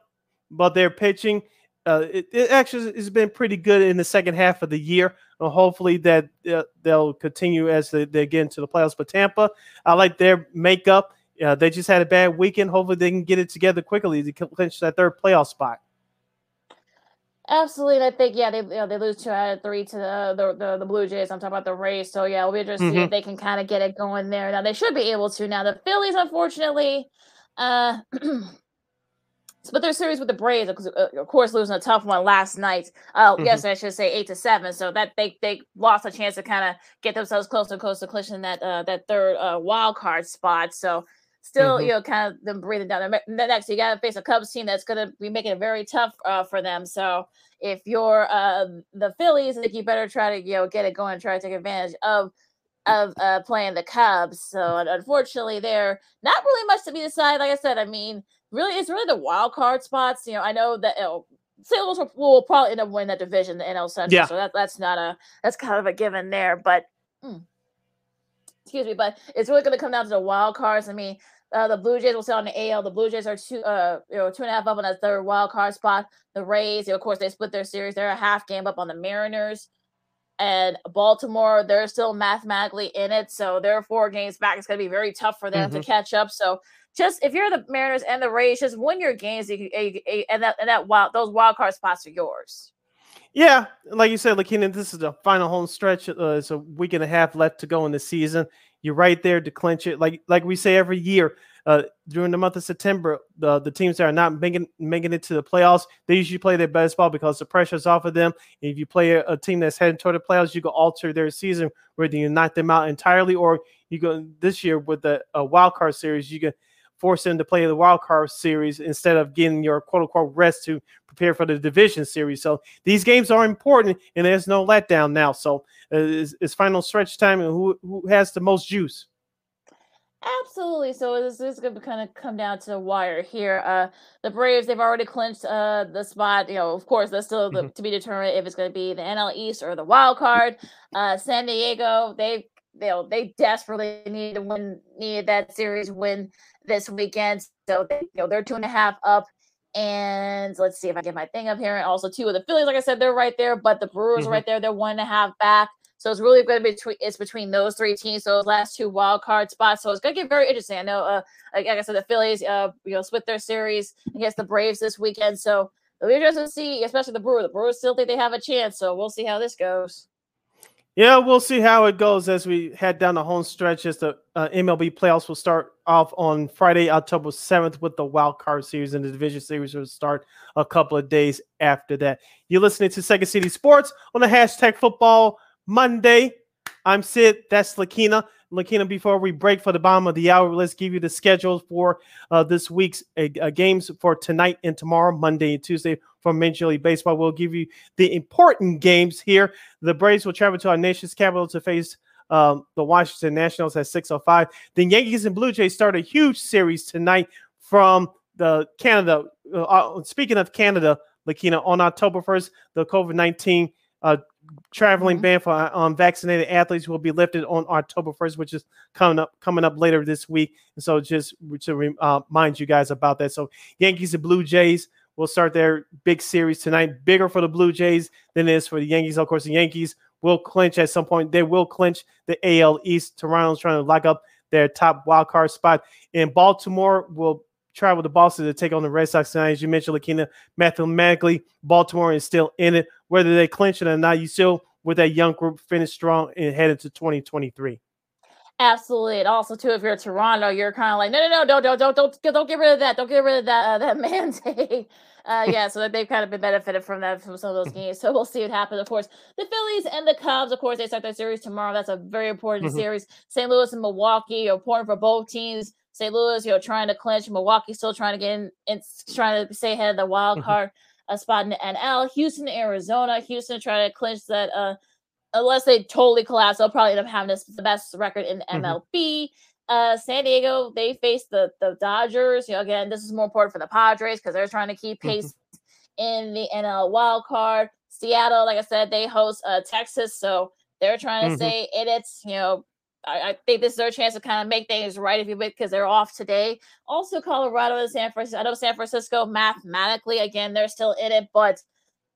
but their pitching uh, it, it actually has been pretty good in the second half of the year. Uh, hopefully, that uh, they'll continue as they, they get into the playoffs. But Tampa, I like their makeup. Yeah, they just had a bad weekend. Hopefully, they can get it together quickly to clinch that third playoff spot. Absolutely, and I think yeah, they you know, they lose two out of three to the the, the, the Blue Jays. I'm talking about the Rays, so yeah, we'll just mm-hmm. see if they can kind of get it going there. Now they should be able to. Now the Phillies, unfortunately, uh, but their series with the Braves, of course, losing a tough one last night. Uh, mm-hmm. Yesterday, I should say eight to seven. So that they they lost a chance to kind of get themselves closer and closer to clinching that uh, that third uh, wild card spot. So. Still, mm-hmm. you know, kind of them breathing down their necks. You got to face a Cubs team that's going to be making it very tough uh, for them. So if you're uh, the Phillies, I think you better try to, you know, get it going, try to take advantage of of uh, playing the Cubs. So unfortunately, they're not really much to be decided. Like I said, I mean, really, it's really the wild card spots. You know, I know that Saint Louis will, will probably end up winning that division, the N L Central. Yeah. So that, that's not a that's kind of a given there, but. Mm. Excuse me, but it's really going to come down to the wild cards. I mean, uh, the Blue Jays will sit on the A L. The Blue Jays are two, uh, you know, two and a half up on that third wild card spot. The Rays, you know, of course, they split their series. They're a half game up on the Mariners. And Baltimore, they're still mathematically in it. So they're four games back. It's going to be very tough for them mm-hmm. to catch up. So just if you're the Mariners and the Rays, just win your games. You can, and that, and that wild, those wild card spots are yours. Yeah, like you said, Lakina, this is the final home stretch. Uh, it's a week and a half left to go in the season. You're right there to clinch it. Like like we say every year, uh, during the month of September, the, the teams that are not making making it to the playoffs, they usually play their best ball because the pressure's off of them. And if you play a, a team that's heading toward the playoffs, you can alter their season, whether you knock them out entirely or you go this year with the a wild card series, you can force them to play the wild card series instead of getting your quote-unquote rest to prepare for the division series. So these games are important, and there's no letdown now. So it's, it's final stretch time, and who who has the most juice? Absolutely. So this is going to kind of come down to the wire here. Uh, the Braves, they've already clinched uh, the spot. You know, of course, that's still mm-hmm. to be determined if it's going to be the N L East or the wild card. Uh, San Diego, they they they desperately need to win need that series win this weekend. So they, you know, they're two and a half up. And let's see if I get my thing up here. And also two of the Phillies, like I said, they're right there, but the Brewers mm-hmm. are right there. They're one and a half back. So it's really going to be between, it's between those three teams, those last two wild card spots. So it's going to get very interesting. I know, uh, like I said, the Phillies, uh, you know, split their series against the Braves this weekend. So it'll be interesting to see, especially the Brewers. The Brewers still think they have a chance. So we'll see how this goes. Yeah, we'll see how it goes as we head down the home stretch. As the uh, M L B playoffs will start off on Friday, October seventh, with the wild card series, and the division series will start a couple of days after that. You're listening to Second City Sports on the hashtag Football Monday. I'm Sid. That's Lakina. Lakina, before we break for the bottom of the hour, let's give you the schedule for uh, this week's uh, games for tonight and tomorrow, Monday and Tuesday, from Major League Baseball. We'll give you the important games here. The Braves will travel to our nation's capital to face um, the Washington Nationals at six oh five. The Yankees and Blue Jays start a huge series tonight from the Canada. Uh, speaking of Canada, Lakina, on October first, the COVID nineteen uh traveling ban for unvaccinated um, athletes will be lifted on October first, which is coming up coming up later this week. And so just to re uh, remind you guys about that. So Yankees and Blue Jays will start their big series tonight, bigger for the Blue Jays than it is for the Yankees. Of course, the Yankees will clinch at some point. They will clinch the A L East. Toronto's trying to lock up their top wild card spot. And Baltimore will travel to Boston to take on the Red Sox tonight. As you mentioned, Lakina, mathematically, Baltimore is still in it. Whether they clinch it or not, you still, with that young group, finish strong and head into twenty twenty-three. Absolutely. And also, too, if you're Toronto, you're kind of like, no, no, no, don't, don't, don't, don't, don't get rid of that. Don't get rid of that, uh, that mandate. Uh, yeah, so they've kind of been benefited from that, from some of those games. So we'll see what happens. Of course, the Phillies and the Cubs, of course, they start their series tomorrow. That's a very important mm-hmm. series. Saint Louis and Milwaukee are important for both teams. Saint Louis, you know, trying to clinch. Milwaukee still trying to get in and trying to stay ahead of the wild card uh, spot in the N L. Houston, Arizona. Houston trying to clinch that. Uh, unless they totally collapse, they'll probably end up having this, the best record in the M L B. Mm-hmm. uh, San Diego, they face the the Dodgers. You know, again, this is more important for the Padres because they're trying to keep pace mm-hmm. in the N L wild card. Seattle, like I said, they host uh, Texas, so they're trying to mm-hmm. stay in it. You know. I think this is their chance to kind of make things right, if you would, because they're off today. Also, Colorado and San Francisco. I know San Francisco mathematically, again, they're still in it, but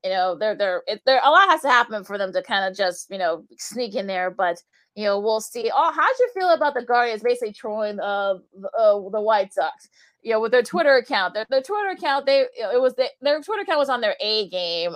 you know, they're they're there. A lot has to happen for them to kind of just you know sneak in there. But you know, we'll see. Oh, how'd you feel about the Guardians basically trolling uh, uh the White Sox? You know, with their Twitter account. Their, their Twitter account, they it was the, their Twitter account was on their A game.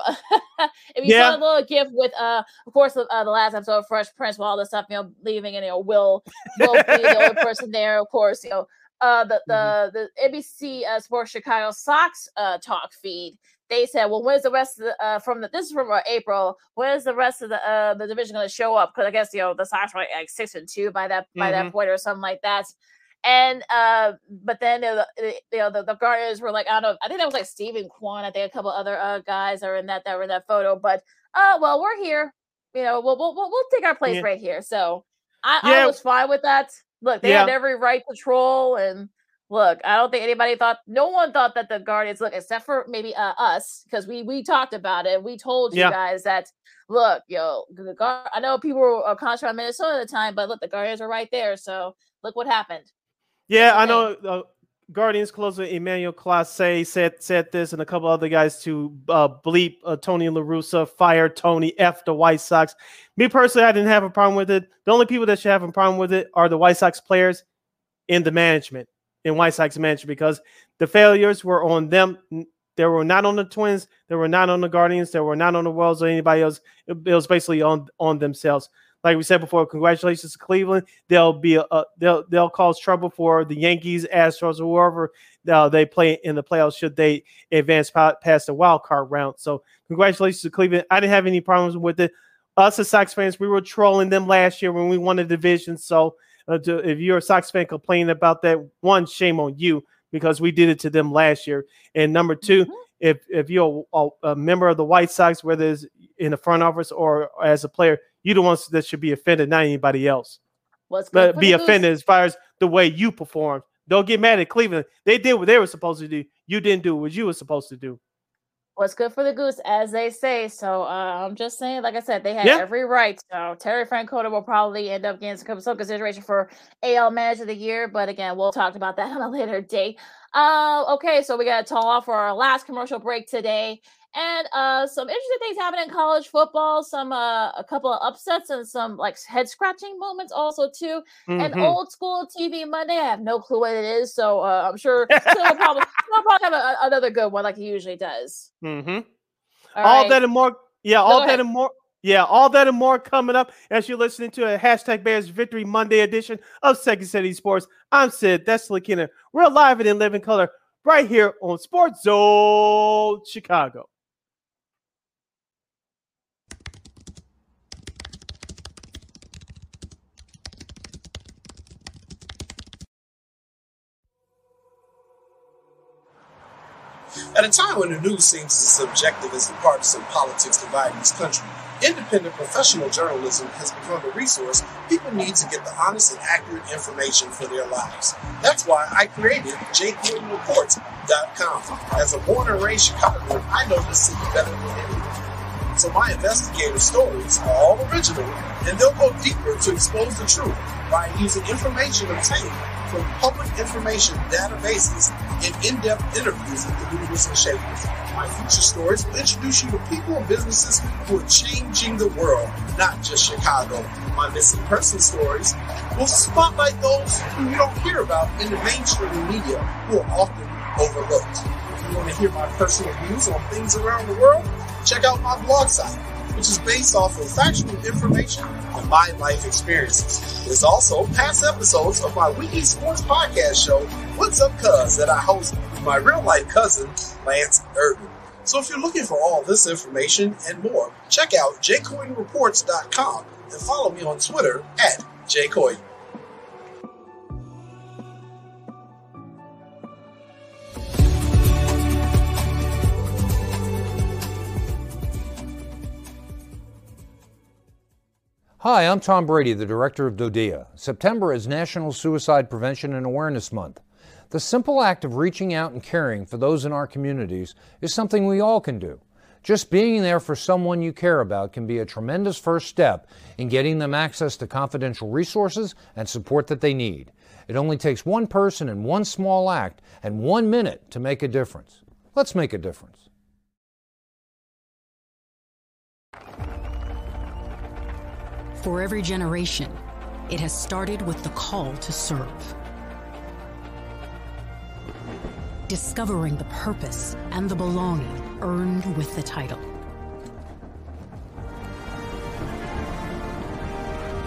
If you yeah. saw a little gif with, uh, of course, uh, the last episode of Fresh Prince, with all this stuff, you know, leaving, and you know, Will, Will be the only person there. Of course, you know, uh, the the the N B C uh, Sports Chicago Sox uh, talk feed. They said, well, when's the rest of the, uh, from the, this is from uh, April, when's the rest of the, uh, the division going to show up? Because I guess, you know, the Sox were like, like six and two by that, mm-hmm. by that point or something like that. And, uh, but then, you know, the, the Guardians were like, I don't know, I think that was like Stephen Kwan. I think a couple other uh, guys are in that, that were in that photo, but, uh, well, we're here, you know, we'll, we'll, we'll take our place yeah. right here. So I, yeah. I was fine with that. Look, they yeah. had every right to troll, and look, I don't think anybody thought, no one thought that the Guardians, look, except for maybe uh, us, because we we talked about it. We told you yeah. guys that, look, yo, the Guard, I know people were contra on Minnesota at the time, but look, the Guardians were right there. So look what happened. Yeah, I know uh, Guardians closer Emmanuel Clase said said this, and a couple other guys to uh, bleep uh, Tony La Russa, fire Tony, F the White Sox. Me personally, I didn't have a problem with it. The only people that should have a problem with it are the White Sox players and the management. In White Sox management, because the failures were on them. They were not on the Twins. They were not on the Guardians. They were not on the Royals or anybody else. It was basically on on themselves. Like we said before, congratulations to Cleveland. They'll be a, a, they'll they'll cause trouble for the Yankees, Astros, or whoever uh, they play in the playoffs should they advance past the wild card round. So congratulations to Cleveland. I didn't have any problems with it. Us as Sox fans, we were trolling them last year when we won the division. So. Uh, to, if you're a Sox fan complaining about that, one, shame on you, because we did it to them last year. And number two, mm-hmm. if if you're a, a member of the White Sox, whether it's in the front office or, or as a player, you're the ones that should be offended, not anybody else. Well, but be offended as far as the way you performed. Don't get mad at Cleveland. They did what they were supposed to do. You didn't do what you were supposed to do. What's good for the goose, as they say. So uh, I'm just saying, like I said, they had yeah. every right. So Terry Francona will probably end up getting some consideration for A L Manager of the Year. But again, we'll talk about that on a later date. Uh, okay, so we got to tall off for our last commercial break today. And uh, some interesting things happen in college football. Some uh, a couple of upsets and some like head scratching moments also too. Mm-hmm. And old school T V Monday. I have no clue what it is, so uh, I'm sure he'll probably, he'll probably have a, another good one like he usually does. Mm-hmm. All, all right. that and more. Yeah, all Go that ahead. and more. Yeah, all that and more coming up as you're listening to a hashtag Bears Victory Monday edition of Second City Sports. I'm Sid. That's Lakina. We're live and in living color right here on SportsZone Chicago. At a time when the news seems as subjective as the partisan politics dividing this country, independent professional journalism has become a resource people need to get the honest and accurate information for their lives. That's why I created J Clinton Reports dot com. As a born and raised Chicagoan, I know the city better than anyone. So my investigative stories are all original, and they'll go deeper to expose the truth by using information obtained from public information databases and in-depth interviews with the leaders and shakers. My future stories will introduce you to people and businesses who are changing the world, not just Chicago. My missing person stories will spotlight those who you don't hear about in the mainstream media, who are often overlooked. If you want to hear my personal views on things around the world, check out my blog site, which is based off of factual information on my life experiences. There's also past episodes of my weekly sports podcast show, What's Up Cuz, that I host with my real-life cousin, Lance Irvin. So if you're looking for all this information and more, check out J Coyne Reports dot com and follow me on Twitter at J Coyne. Hi, I'm Tom Brady, the director of DODEA. September is National Suicide Prevention and Awareness Month. The simple act of reaching out and caring for those in our communities is something we all can do. Just being there for someone you care about can be a tremendous first step in getting them access to confidential resources and support that they need. It only takes one person and one small act and one minute to make a difference. Let's make a difference. For every generation, it has started with the call to serve. Discovering the purpose and the belonging earned with the title.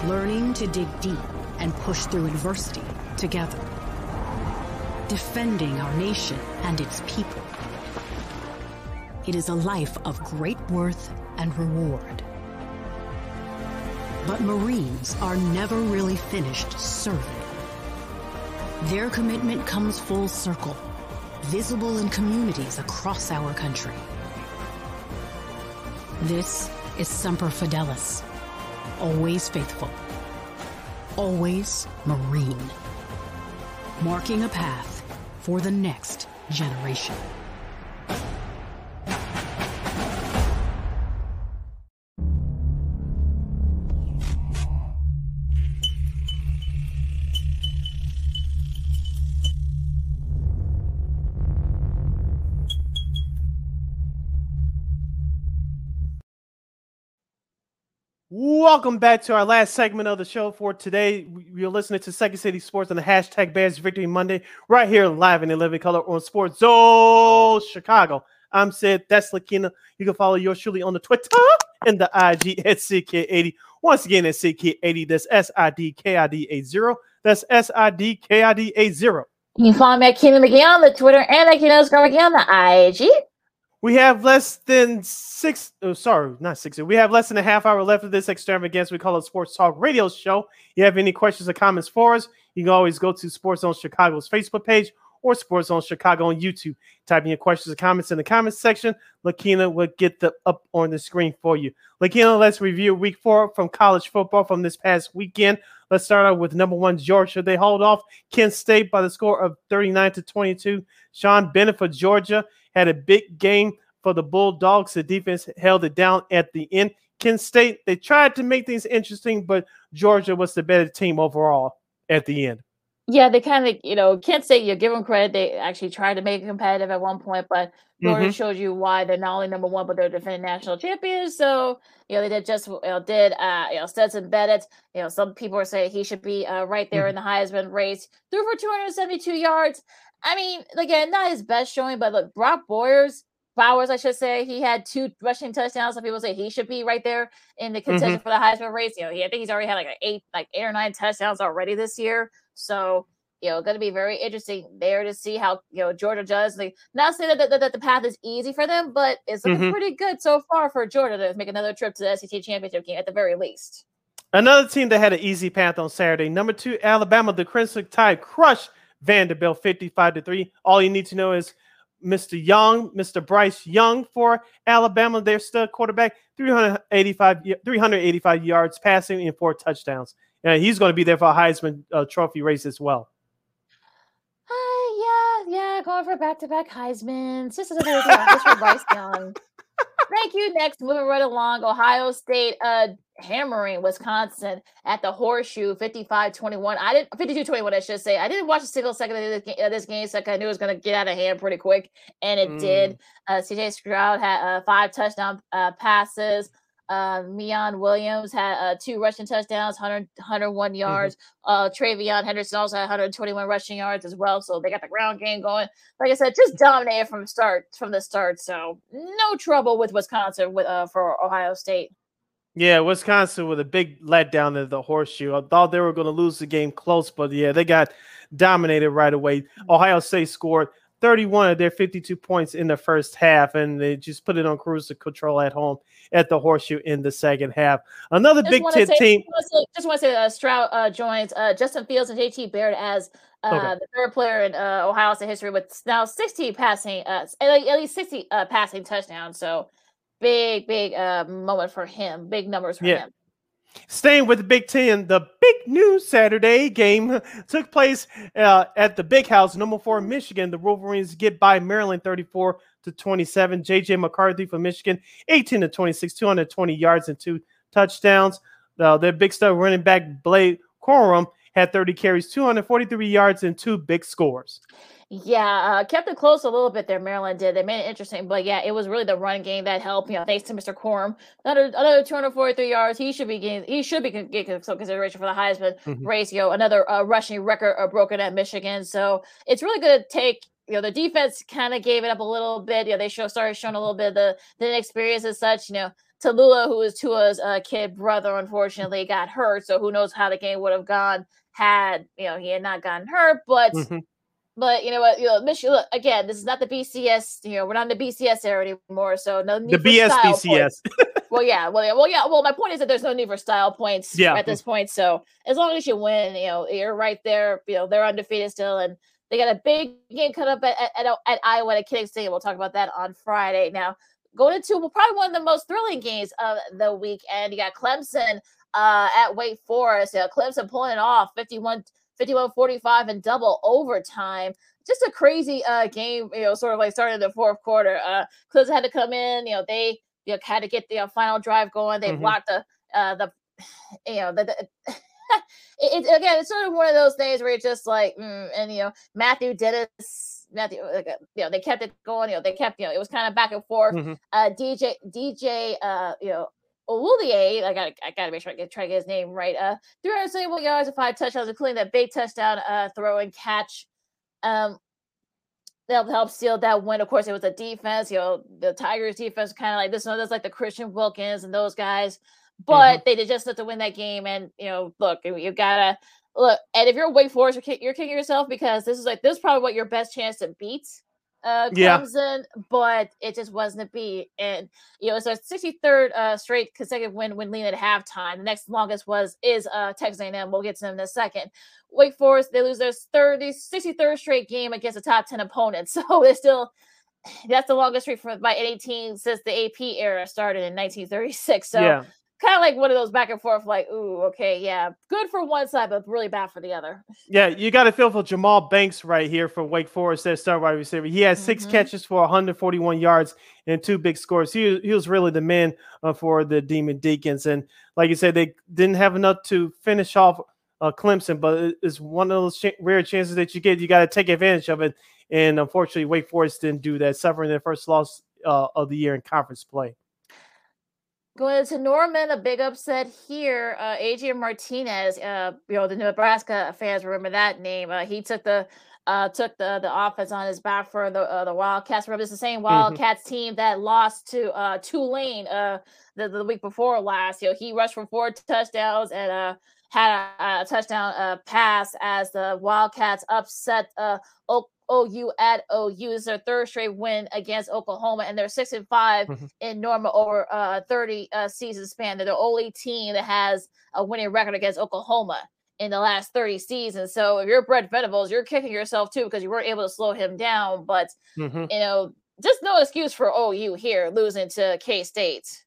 Learning to dig deep and push through adversity together. Defending our nation and its people. It is a life of great worth and reward. But Marines are never really finished serving. Their commitment comes full circle, visible in communities across our country. This is Semper Fidelis, always faithful, always Marine, marking a path for the next generation. Welcome back to our last segment of the show for today. You're listening to Second City Sports on the hashtag Bears Victory Monday right here live and in living color on SportsZone Chicago. I'm Sid. That's Lakina. You can follow yours truly on the Twitter and the I G at C K eighty. Once again, at C K eighty, that's S I D K I D eighty. That's S I D K I D eighty. You can follow me at Kenan McGee on the Twitter and at Kenan McGee on the I G. We have less than six, oh, sorry, not six. We have less than a half hour left of this extravaganza we call a Sports Talk Radio Show. If you have any questions or comments for us, you can always go to SportsZone Chicago's Facebook page or SportsZone Chicago on YouTube. Type in your questions or comments in the comments section. Lakina will get them up on the screen for you. Lakina, let's review week four from college football from this past weekend. Let's start out with number one, Georgia. They hauled off Kent State by the score of thirty-nine to twenty-two. Sean Bennett for Georgia had a big game for the Bulldogs. The defense held it down at the end. Kent State, they tried to make things interesting, but Georgia was the better team overall at the end. Yeah, they kind of, you know, can't say you give them credit. They actually tried to make it competitive at one point, but mm-hmm. Rory showed you why they're not only number one, but they're defending national champions. So, you know, they did just, you know, did, uh, you know, Stetson Bennett, you know, some people are saying he should be uh, right there mm-hmm. in the Heisman race. Threw for two hundred seventy-two yards. I mean, again, not his best showing, but look, Brock Bowers, Bowers, I should say, he had two rushing touchdowns. Some people say he should be right there in the contention mm-hmm. for the Heisman race. You know, he, I think he's already had like an eight, like eight or nine touchdowns already this year. So, you know, going to be very interesting there to see how, you know, Georgia does. Like, not saying that, that, that the path is easy for them, but it's looking mm-hmm. pretty good so far for Georgia to make another trip to the S E C championship game at the very least. Another team that had an easy path on Saturday, number two, Alabama, the Crimson Tide crushed Vanderbilt fifty-five to three. All you need to know is Mister Young, Mister Bryce Young for Alabama, their stud quarterback, three hundred eighty-five yards passing and four touchdowns. And he's going to be there for a Heisman uh, Trophy race as well. Uh, yeah, yeah, going for back-to-back Heismans. Just another one for Bryce Young. Thank you. Next, moving right along, Ohio State uh, hammering Wisconsin at the Horseshoe, fifty-five twenty-one. I didn't fifty-two twenty-one. I should say I didn't watch a single second of this, uh, this game, so I knew it was going to get out of hand pretty quick, and it mm. did. Uh, C J Stroud had uh, five touchdown uh, passes. Uh, Meon Williams had uh, two rushing touchdowns, one hundred, one hundred one yards. Mm-hmm. Uh, Travion Henderson also had one hundred twenty-one rushing yards as well. So they got the ground game going. Like I said, just dominated from start from the start. So no trouble with Wisconsin with uh, for Ohio State. Yeah, Wisconsin with a big letdown at the Horseshoe. I thought they were going to lose the game close, but yeah, they got dominated right away. Mm-hmm. Ohio State scored thirty-one of their fifty-two points in the first half, and they just put it on cruise control at home at the Horseshoe in the second half. Another Big Ten team. Just want to say that uh, Stroud uh, joins uh, Justin Fields and J T Barrett as uh, okay. the third player in uh, Ohio State history with now sixty passing, uh, at least sixty uh, passing touchdowns. So big, big uh, moment for him. Big numbers for yeah. him. Staying with the Big Ten, the big news Saturday game took place uh, at the Big House, number four, Michigan. The Wolverines get by Maryland thirty-four to twenty-seven. J J McCarthy for Michigan, eighteen to twenty-six, two hundred twenty yards and two touchdowns. Uh, their big star running back, Blake Corum, had thirty carries, two hundred forty-three yards, and two big scores. Yeah, uh, kept it close a little bit there, Maryland did. They made it interesting, but yeah, it was really the run game that helped, you know, thanks to Mister Corum. Another, another two hundred forty-three yards. He should be getting, he should be getting some consideration for the Heisman mm-hmm. race. You know, another uh, rushing record uh, broken at Michigan. So it's really going to take, you know, the defense kind of gave it up a little bit. You know, they show, started showing a little bit of the, the inexperience and such, you know. Tallulah, who is Tua's uh, kid brother, unfortunately got hurt. So who knows how the game would have gone had, you know, he had not gotten hurt, but mm-hmm. But you know what? You know, Michigan. Look, again, this is not the B C S. You know, we're not in the B C S era anymore. So no need the for B S style B C S. Points. well, yeah. Well, yeah. Well, yeah. Well, my point is that there's no need for style points yeah. at this point. So as long as you win, you know, you're right there. You know, they're undefeated still, and they got a big game cut up at at, at, at Iowa at Kinnick Stadium. We'll talk about that on Friday. Now, going into well, probably one of the most thrilling games of the weekend. You got Clemson uh, at Wake Forest. You know, Clemson pulling it off, fifty-one. fifty-one forty-five in double overtime. Just a crazy uh, game, you know, sort of like starting the fourth quarter. Uh, Clemson had to come in, you know, they you know, had to get the uh, final drive going. They mm-hmm. blocked the, uh, the, you know, the, the it, it, again, it's sort of one of those things where you're just like, mm, and, you know, Matthew Dennis, Matthew, like, you know, they kept it going, you know, they kept, you know, it was kind of back and forth. Mm-hmm. Uh, D J, D J, uh, you know, Olulier, I gotta, I gotta make sure I get try to get his name right. Uh, three hundred seventy-one yards and five touchdowns, including that big touchdown uh, throw and catch. Um, they'll help seal that win. Of course, it was a defense. You know, the Tigers' defense kind of like this one. That's like the Christian Wilkins and those guys, but mm-hmm. they did just have to win that game. And you know, look, you gotta look. And if you're Wake Forest, you're, kick, you're kicking yourself because this is like this is probably what your best chance to beat. Uh, Clemson, yeah. But it just wasn't to be. And, you know, it's our sixty-third uh, straight consecutive win when leading at halftime. The next longest was is uh, Texas A and M. We'll get to them in a second. Wake Forest, they lose their thirty, sixty-third straight game against a top ten opponent. So it's still, that's the longest streak for, by any team since the A P era started in nineteen thirty-six. So yeah. Kind of like one of those back and forth, like, ooh, okay, yeah. Good for one side, but really bad for the other. Yeah, you got to feel for Jamal Banks right here for Wake Forest, their star wide receiver. He had six mm-hmm. catches for one hundred forty-one yards and two big scores. He, he was really the man uh, for the Demon Deacons. And like you said, they didn't have enough to finish off uh, Clemson, but it's one of those ch- rare chances that you get. You got to take advantage of it. And unfortunately, Wake Forest didn't do that, suffering their first loss uh, of the year in conference play. Going to Norman, a big upset here. Uh, Adrian Martinez, uh, you know, the Nebraska fans remember that name. Uh, he took the uh, took the the offense on his back for the uh, the Wildcats. Remember, it's the same Wildcats mm-hmm. team that lost to uh, Tulane uh, the the week before last. You know, he rushed for four touchdowns and uh, had a, a touchdown uh, pass as the Wildcats upset uh, Oak. O U at O U is their third straight win against Oklahoma, and they're six and five mm-hmm. in normal over uh thirty uh, season span. They're the only team that has a winning record against Oklahoma in the last thirty seasons. So if you're Brett Venables, you're kicking yourself too because you weren't able to slow him down. But mm-hmm. you know, just no excuse for O U here losing to K-State.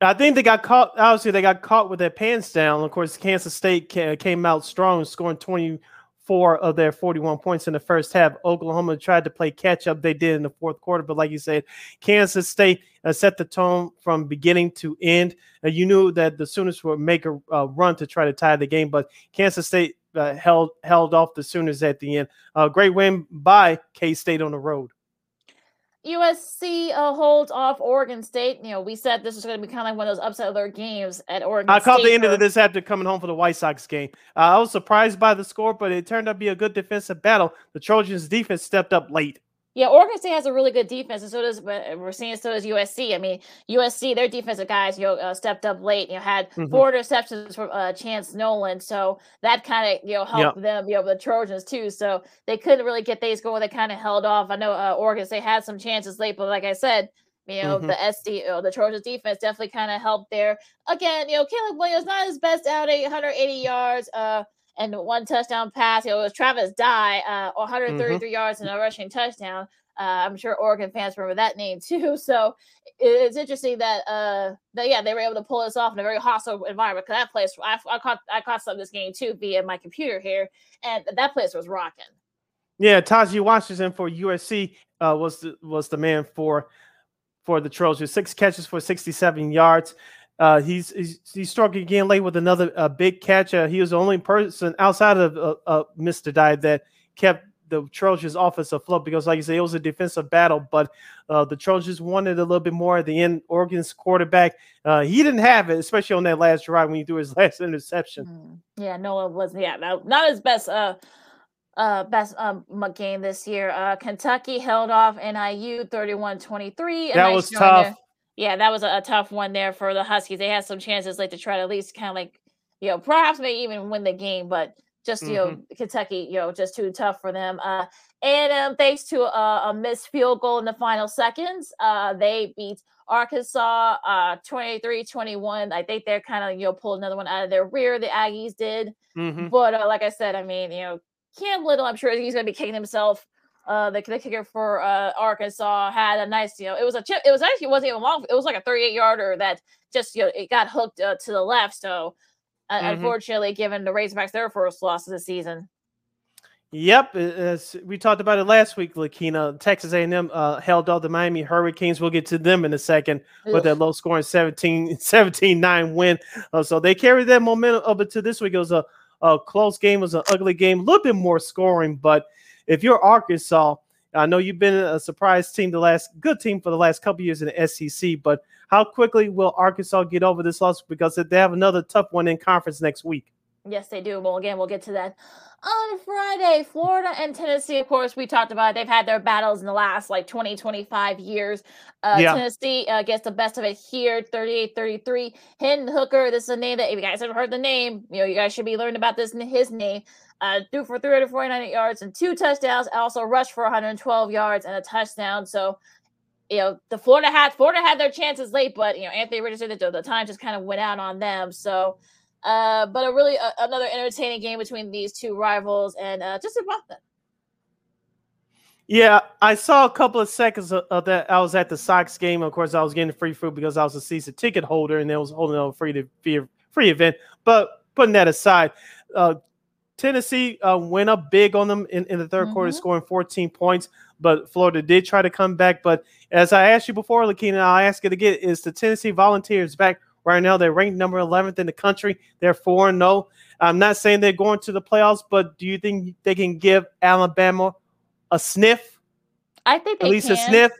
I think they got caught. Obviously, they got caught with their pants down. Of course, Kansas State came out strong, scoring twenty. Four of their forty-one points in the first half. Oklahoma tried to play catch up. They did in the fourth quarter, but like you said, Kansas State uh, set the tone from beginning to end. Uh, you knew that the Sooners would make a uh, run to try to tie the game, but Kansas State uh, held held off the Sooners at the end. A uh, great win by K-State on the road. U S C uh, holds off Oregon State. You know, we said this was going to be kind of one of those upset of their games at Oregon State. I caught the end of this after coming home for the White Sox game. Uh, I was surprised by the score, but it turned out to be a good defensive battle. The Trojans' defense stepped up late. Yeah, Oregon State has a really good defense, and so does we're seeing so does U S C. I mean, U S C, their defensive guys, you know, uh, stepped up late. You know, had mm-hmm. four interceptions from uh, Chance Nolan, so that kind of you know helped yep. them. You know, the Trojans too, so they couldn't really get things going. They kind of held off. I know uh, Oregon State had some chances late, but like I said, you know, mm-hmm. the S D, you know, the Trojans defense definitely kind of helped there. Again, you know, Caleb Williams not his best outing, one hundred eighty yards. Uh, And one touchdown pass. It was Travis Dye, uh, one hundred thirty-three mm-hmm. yards and a rushing touchdown. Uh, I'm sure Oregon fans remember that name too. So it's interesting that, uh, that yeah, they were able to pull this off in a very hostile environment. Because that place, I, I caught, I caught some of this game too via my computer here, and that place was rocking. Yeah, Tajay Washington for U S C uh, was the, was the man for for the Trojans. Six catches for sixty-seven yards. Uh, he's, he's he struck again late with another uh, big catch. Uh, he was the only person outside of uh, uh, Mister Dye that kept the Trojans' offense afloat because, like you say, it was a defensive battle. But uh, the Trojans wanted a little bit more at the end. Oregon's quarterback, uh, he didn't have it, especially on that last drive when he threw his last interception. Mm-hmm. Yeah, no, it wasn't. Yeah, not, not his best. Uh... Uh, best um, game this year. Uh, Kentucky held off N I U thirty-one twenty-three. That was tough. There. Yeah, that was a, a tough one there for the Huskies. They had some chances like to try to at least kind of like, you know, perhaps maybe even win the game, but just, you mm-hmm. know, Kentucky, you know, just too tough for them. Uh, and um, thanks to a, a missed field goal in the final seconds, uh, they beat Arkansas uh, twenty-three twenty-one. I think they're kind of, you know, pulled another one out of their rear, the Aggies did. Mm-hmm. But uh, like I said, I mean, you know, Cam Little, I'm sure he's going to be kicking himself. Uh, the, the kicker for uh, Arkansas had a nice, you know, it was a chip. It was actually it wasn't even long. It was like a thirty-eight yarder that just, you know, it got hooked uh, to the left. So, uh, mm-hmm. unfortunately, given the Razorbacks their first loss of the season. Yep, as we talked about it last week, Lakina. Texas A and M uh, held off the Miami Hurricanes. We'll get to them in a second with that low-scoring seventeen nine win. Uh, so they carried that momentum up into this week. It was a A close game, was an ugly game, a little bit more scoring. But if you're Arkansas, I know you've been a surprise team, the last good team for the last couple of years in the S E C. But how quickly will Arkansas get over this loss? Because they have another tough one in conference next week. Yes, they do. Well, again, we'll get to that on Friday. Florida and Tennessee, of course, we talked about it. They've had their battles in the last like twenty, twenty-five years. Uh, yeah. Tennessee uh, gets the best of it here, thirty-eight thirty-three. Hinton Hooker, this is a name that if you guys haven't heard the name, you know, you guys should be learning about this, his name. Uh, threw for three hundred forty-nine yards and two touchdowns. Also rushed for one hundred twelve yards and a touchdown. So, you know, the Florida had Florida had their chances late, but, you know, Anthony Richardson, the, the time just kind of went out on them. So, Uh, but a really uh, another entertaining game between these two rivals, and uh, just about them. Yeah, I saw a couple of seconds of, of that. I was at the Sox game. Of course, I was getting free food because I was a season ticket holder, and they was holding on free to free, free event. But putting that aside, uh, Tennessee uh, went up big on them in, in the third mm-hmm. quarter, scoring fourteen points. But Florida did try to come back. But as I asked you before, Lakina, I'll ask it again: is the Tennessee Volunteers back right now. They're ranked number eleventh in the country. They're four and oh. I'm not saying they're going to the playoffs, but do you think they can give Alabama a sniff? I think they at least can. a sniff.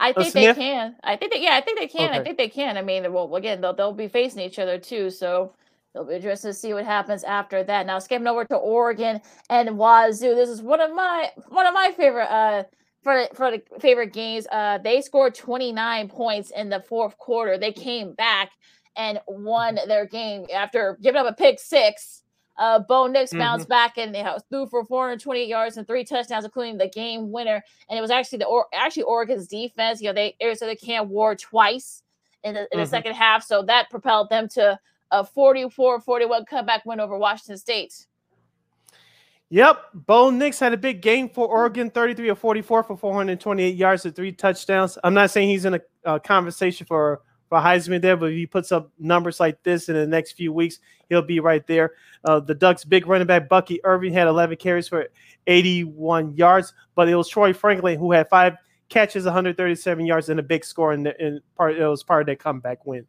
I think they can. I think that yeah, I think they can. Okay. I think they can. I mean, well, again, they'll they'll be facing each other too, so it'll be interesting to see what happens after that. Now, skipping over to Oregon and Wazoo. This is one of my one of my favorite uh for for the favorite games. Uh, they scored twenty-nine points in the fourth quarter. They came back and won their game after giving up a pick six. Uh, Bo Nix bounced mm-hmm. back and uh, threw for four hundred twenty yards and three touchdowns, including the game winner. And it was actually the or- actually Oregon's defense. You know, they Arizona Cam Ward twice in the, in mm-hmm. the second half, so that propelled them to a forty-four forty-one comeback win over Washington State. Yep, Bo Nix had a big game for Oregon, thirty-three of forty-four for four hundred twenty-eight yards and three touchdowns. I'm not saying he's in a, a conversation for. for Heisman there, but if he puts up numbers like this in the next few weeks, he'll be right there. Uh, the Ducks' big running back, Bucky Irving, had eleven carries for eighty-one yards, but it was Troy Franklin who had five catches, one hundred thirty-seven yards, and a big score, and in in part, it was part of their comeback win.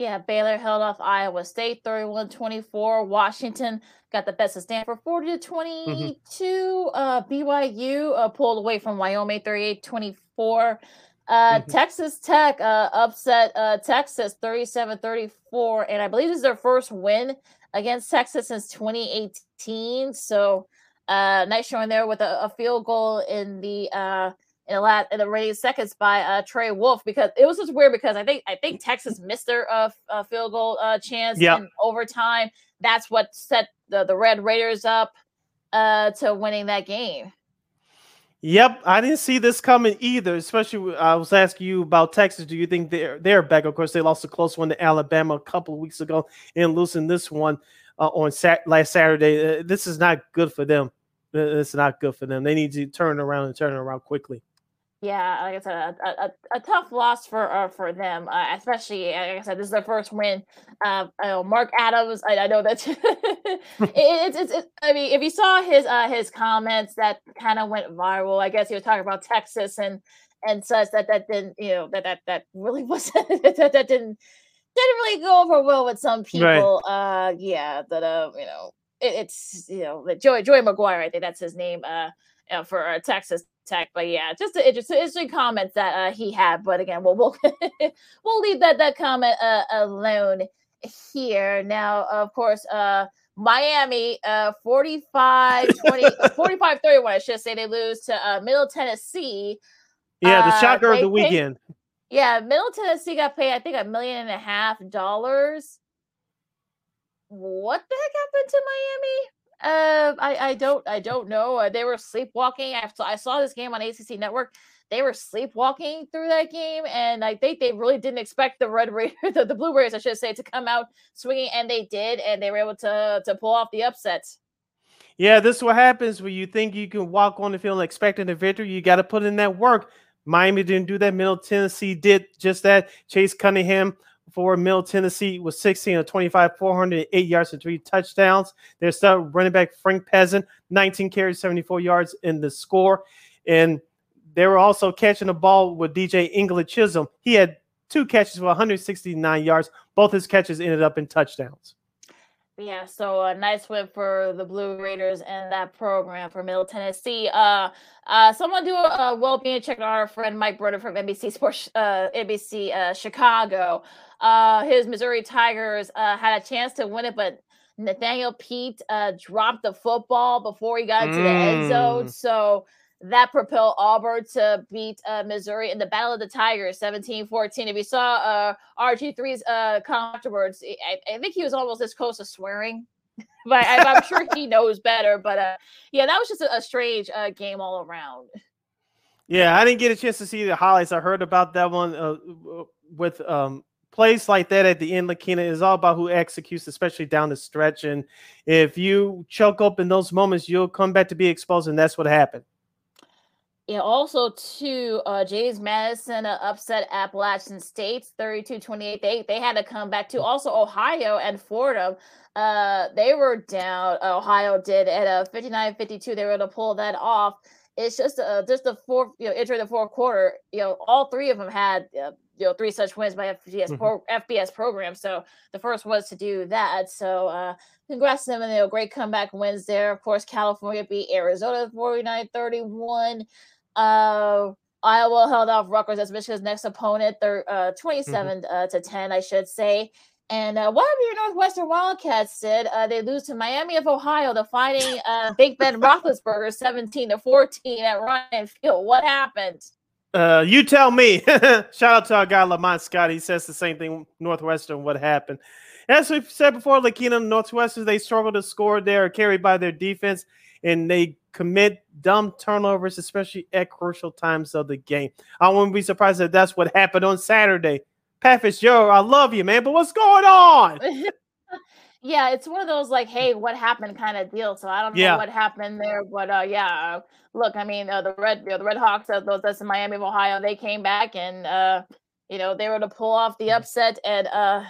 Yeah, Baylor held off Iowa State, thirty-one twenty-four. Washington got the best of Stanford, forty to twenty-two. Mm-hmm. Uh, B Y U uh, pulled away from Wyoming, thirty-eight twenty-four. Uh, mm-hmm. Texas Tech uh, upset uh, Texas thirty-seven thirty-four, and I believe this is their first win against Texas since twenty eighteen. So, uh, nice showing there with a, a field goal in the uh, in the last in the remaining seconds by uh, Trey Wolf, because it was just weird because I think I think Texas missed their uh, uh, field goal uh, chance yep. in overtime. That's what set the, the Red Raiders up uh, to winning that game. Yep, I didn't see this coming either, especially I was asking you about Texas. Do you think they're, they're back? Of course, they lost a close one to Alabama a couple of weeks ago and losing this one uh, on sat- last Saturday. Uh, this is not good for them. It's not good for them. They need to turn around and turn around quickly. Yeah, like I said, a, a, a tough loss for uh, for them, uh, especially, like I said, this is their first win. Uh, I know Mark Adams, I, I know that. it, it's, it's, it's, I mean, if you saw his uh, his comments, that kind of went viral. I guess he was talking about Texas and and such that that didn't, you know, that that that really wasn't that, that didn't didn't really go over well with some people. Right. Uh, yeah, that uh, you know, it, it's you know, Joey Joey McGuire, I think that's his name. Uh, you know, for uh, Texas Tech, but yeah, just an interesting, interesting comments that uh, he had. But again, we'll we'll, we'll leave that that comment uh, alone here. Now, of course, uh, Miami uh, forty-five twenty, forty-five thirty-one, I should say, they lose to uh, Middle Tennessee. Yeah, the shocker uh, of the weekend. Paid, yeah, Middle Tennessee got paid, I think, a million and a half dollars. What the heck happened to Miami? Uh, I, I don't I don't know. Uh, they were sleepwalking. I, I saw this game on A C C Network. They were sleepwalking through that game, and I think they really didn't expect the Red Raiders, the, the Blue Raiders, I should say, to come out swinging, and they did, and they were able to to pull off the upset. Yeah, this is what happens when you think you can walk on the field expecting a victory. You got to put in that work. Miami didn't do that. Middle Tennessee did just that. Chase Cunningham for Middle Tennessee was sixteen of twenty-five, four hundred eight yards and three touchdowns. Their star running back Frank Pezin, nineteen carries, seventy-four yards in the score. And they were also catching the ball with D J Inglis Chisholm. He had two catches for one hundred sixty-nine yards. Both his catches ended up in touchdowns. Yeah, so a nice win for the Blue Raiders and that program for Middle Tennessee. Uh, uh, someone do a, a well-being check on our friend Mike Broder from N B C Sports, uh, N B C uh, Chicago. Uh, his Missouri Tigers uh, had a chance to win it, but Nathaniel Pete uh, dropped the football before he got into mm. the end zone. So that propelled Auburn to beat uh, Missouri in the Battle of the Tigers, seventeen fourteen. If you saw uh, R G three's uh, afterwards, I, I think he was almost this close to swearing. But I, I'm sure he knows better. But, uh, yeah, that was just a, a strange uh, game all around. Yeah, I didn't get a chance to see the highlights. I heard about that one uh, with um, plays like that at the end, Lakina, is all about who executes, especially down the stretch. And if you choke up in those moments, you'll come back to be exposed, and that's what happened. Yeah, also, too, uh, James Madison uh, upset Appalachian State, thirty-two twenty-eight. They, they had to come back, too. Also, Ohio and Fordham, uh, they were down. Ohio did at a fifty-nine fifty-two. They were able to pull that off. it's just uh, just the fourth, you know, entering the fourth quarter, you know, all three of them had, uh, you know, three such wins by F B S, pro- F B S programs. So the first was to do that. So uh, congrats to them, and they were great comeback wins there. Of course, California beat Arizona forty-nine thirty-one. Uh, Iowa held off Rutgers as Michigan's next opponent, thir- uh, twenty-seven mm-hmm. uh, to ten, I should say. And uh, what have your Northwestern Wildcats did? Uh, they lose to Miami of Ohio, the fighting uh, Big Ben Roethlisberger, seventeen to fourteen at Ryan Field. What happened? Uh, you tell me. Shout out to our guy Lamont Scott. He says the same thing. Northwestern, what happened? As we said before, Lakina, Northwestern, they struggle to score. They are carried by their defense, and they commit dumb turnovers, especially at crucial times of the game. I wouldn't be surprised if that's what happened on Saturday. Pat Fitzgerald, I love you, man, but what's going on? Yeah, it's one of those like, hey, what happened kind of deal. So I don't yeah. know what happened there, but uh, yeah, look, I mean, uh, the Red, you know, the Red Hawks, uh, those that's in Miami of Ohio, they came back and uh, you know, they were to pull off the upset, and uh,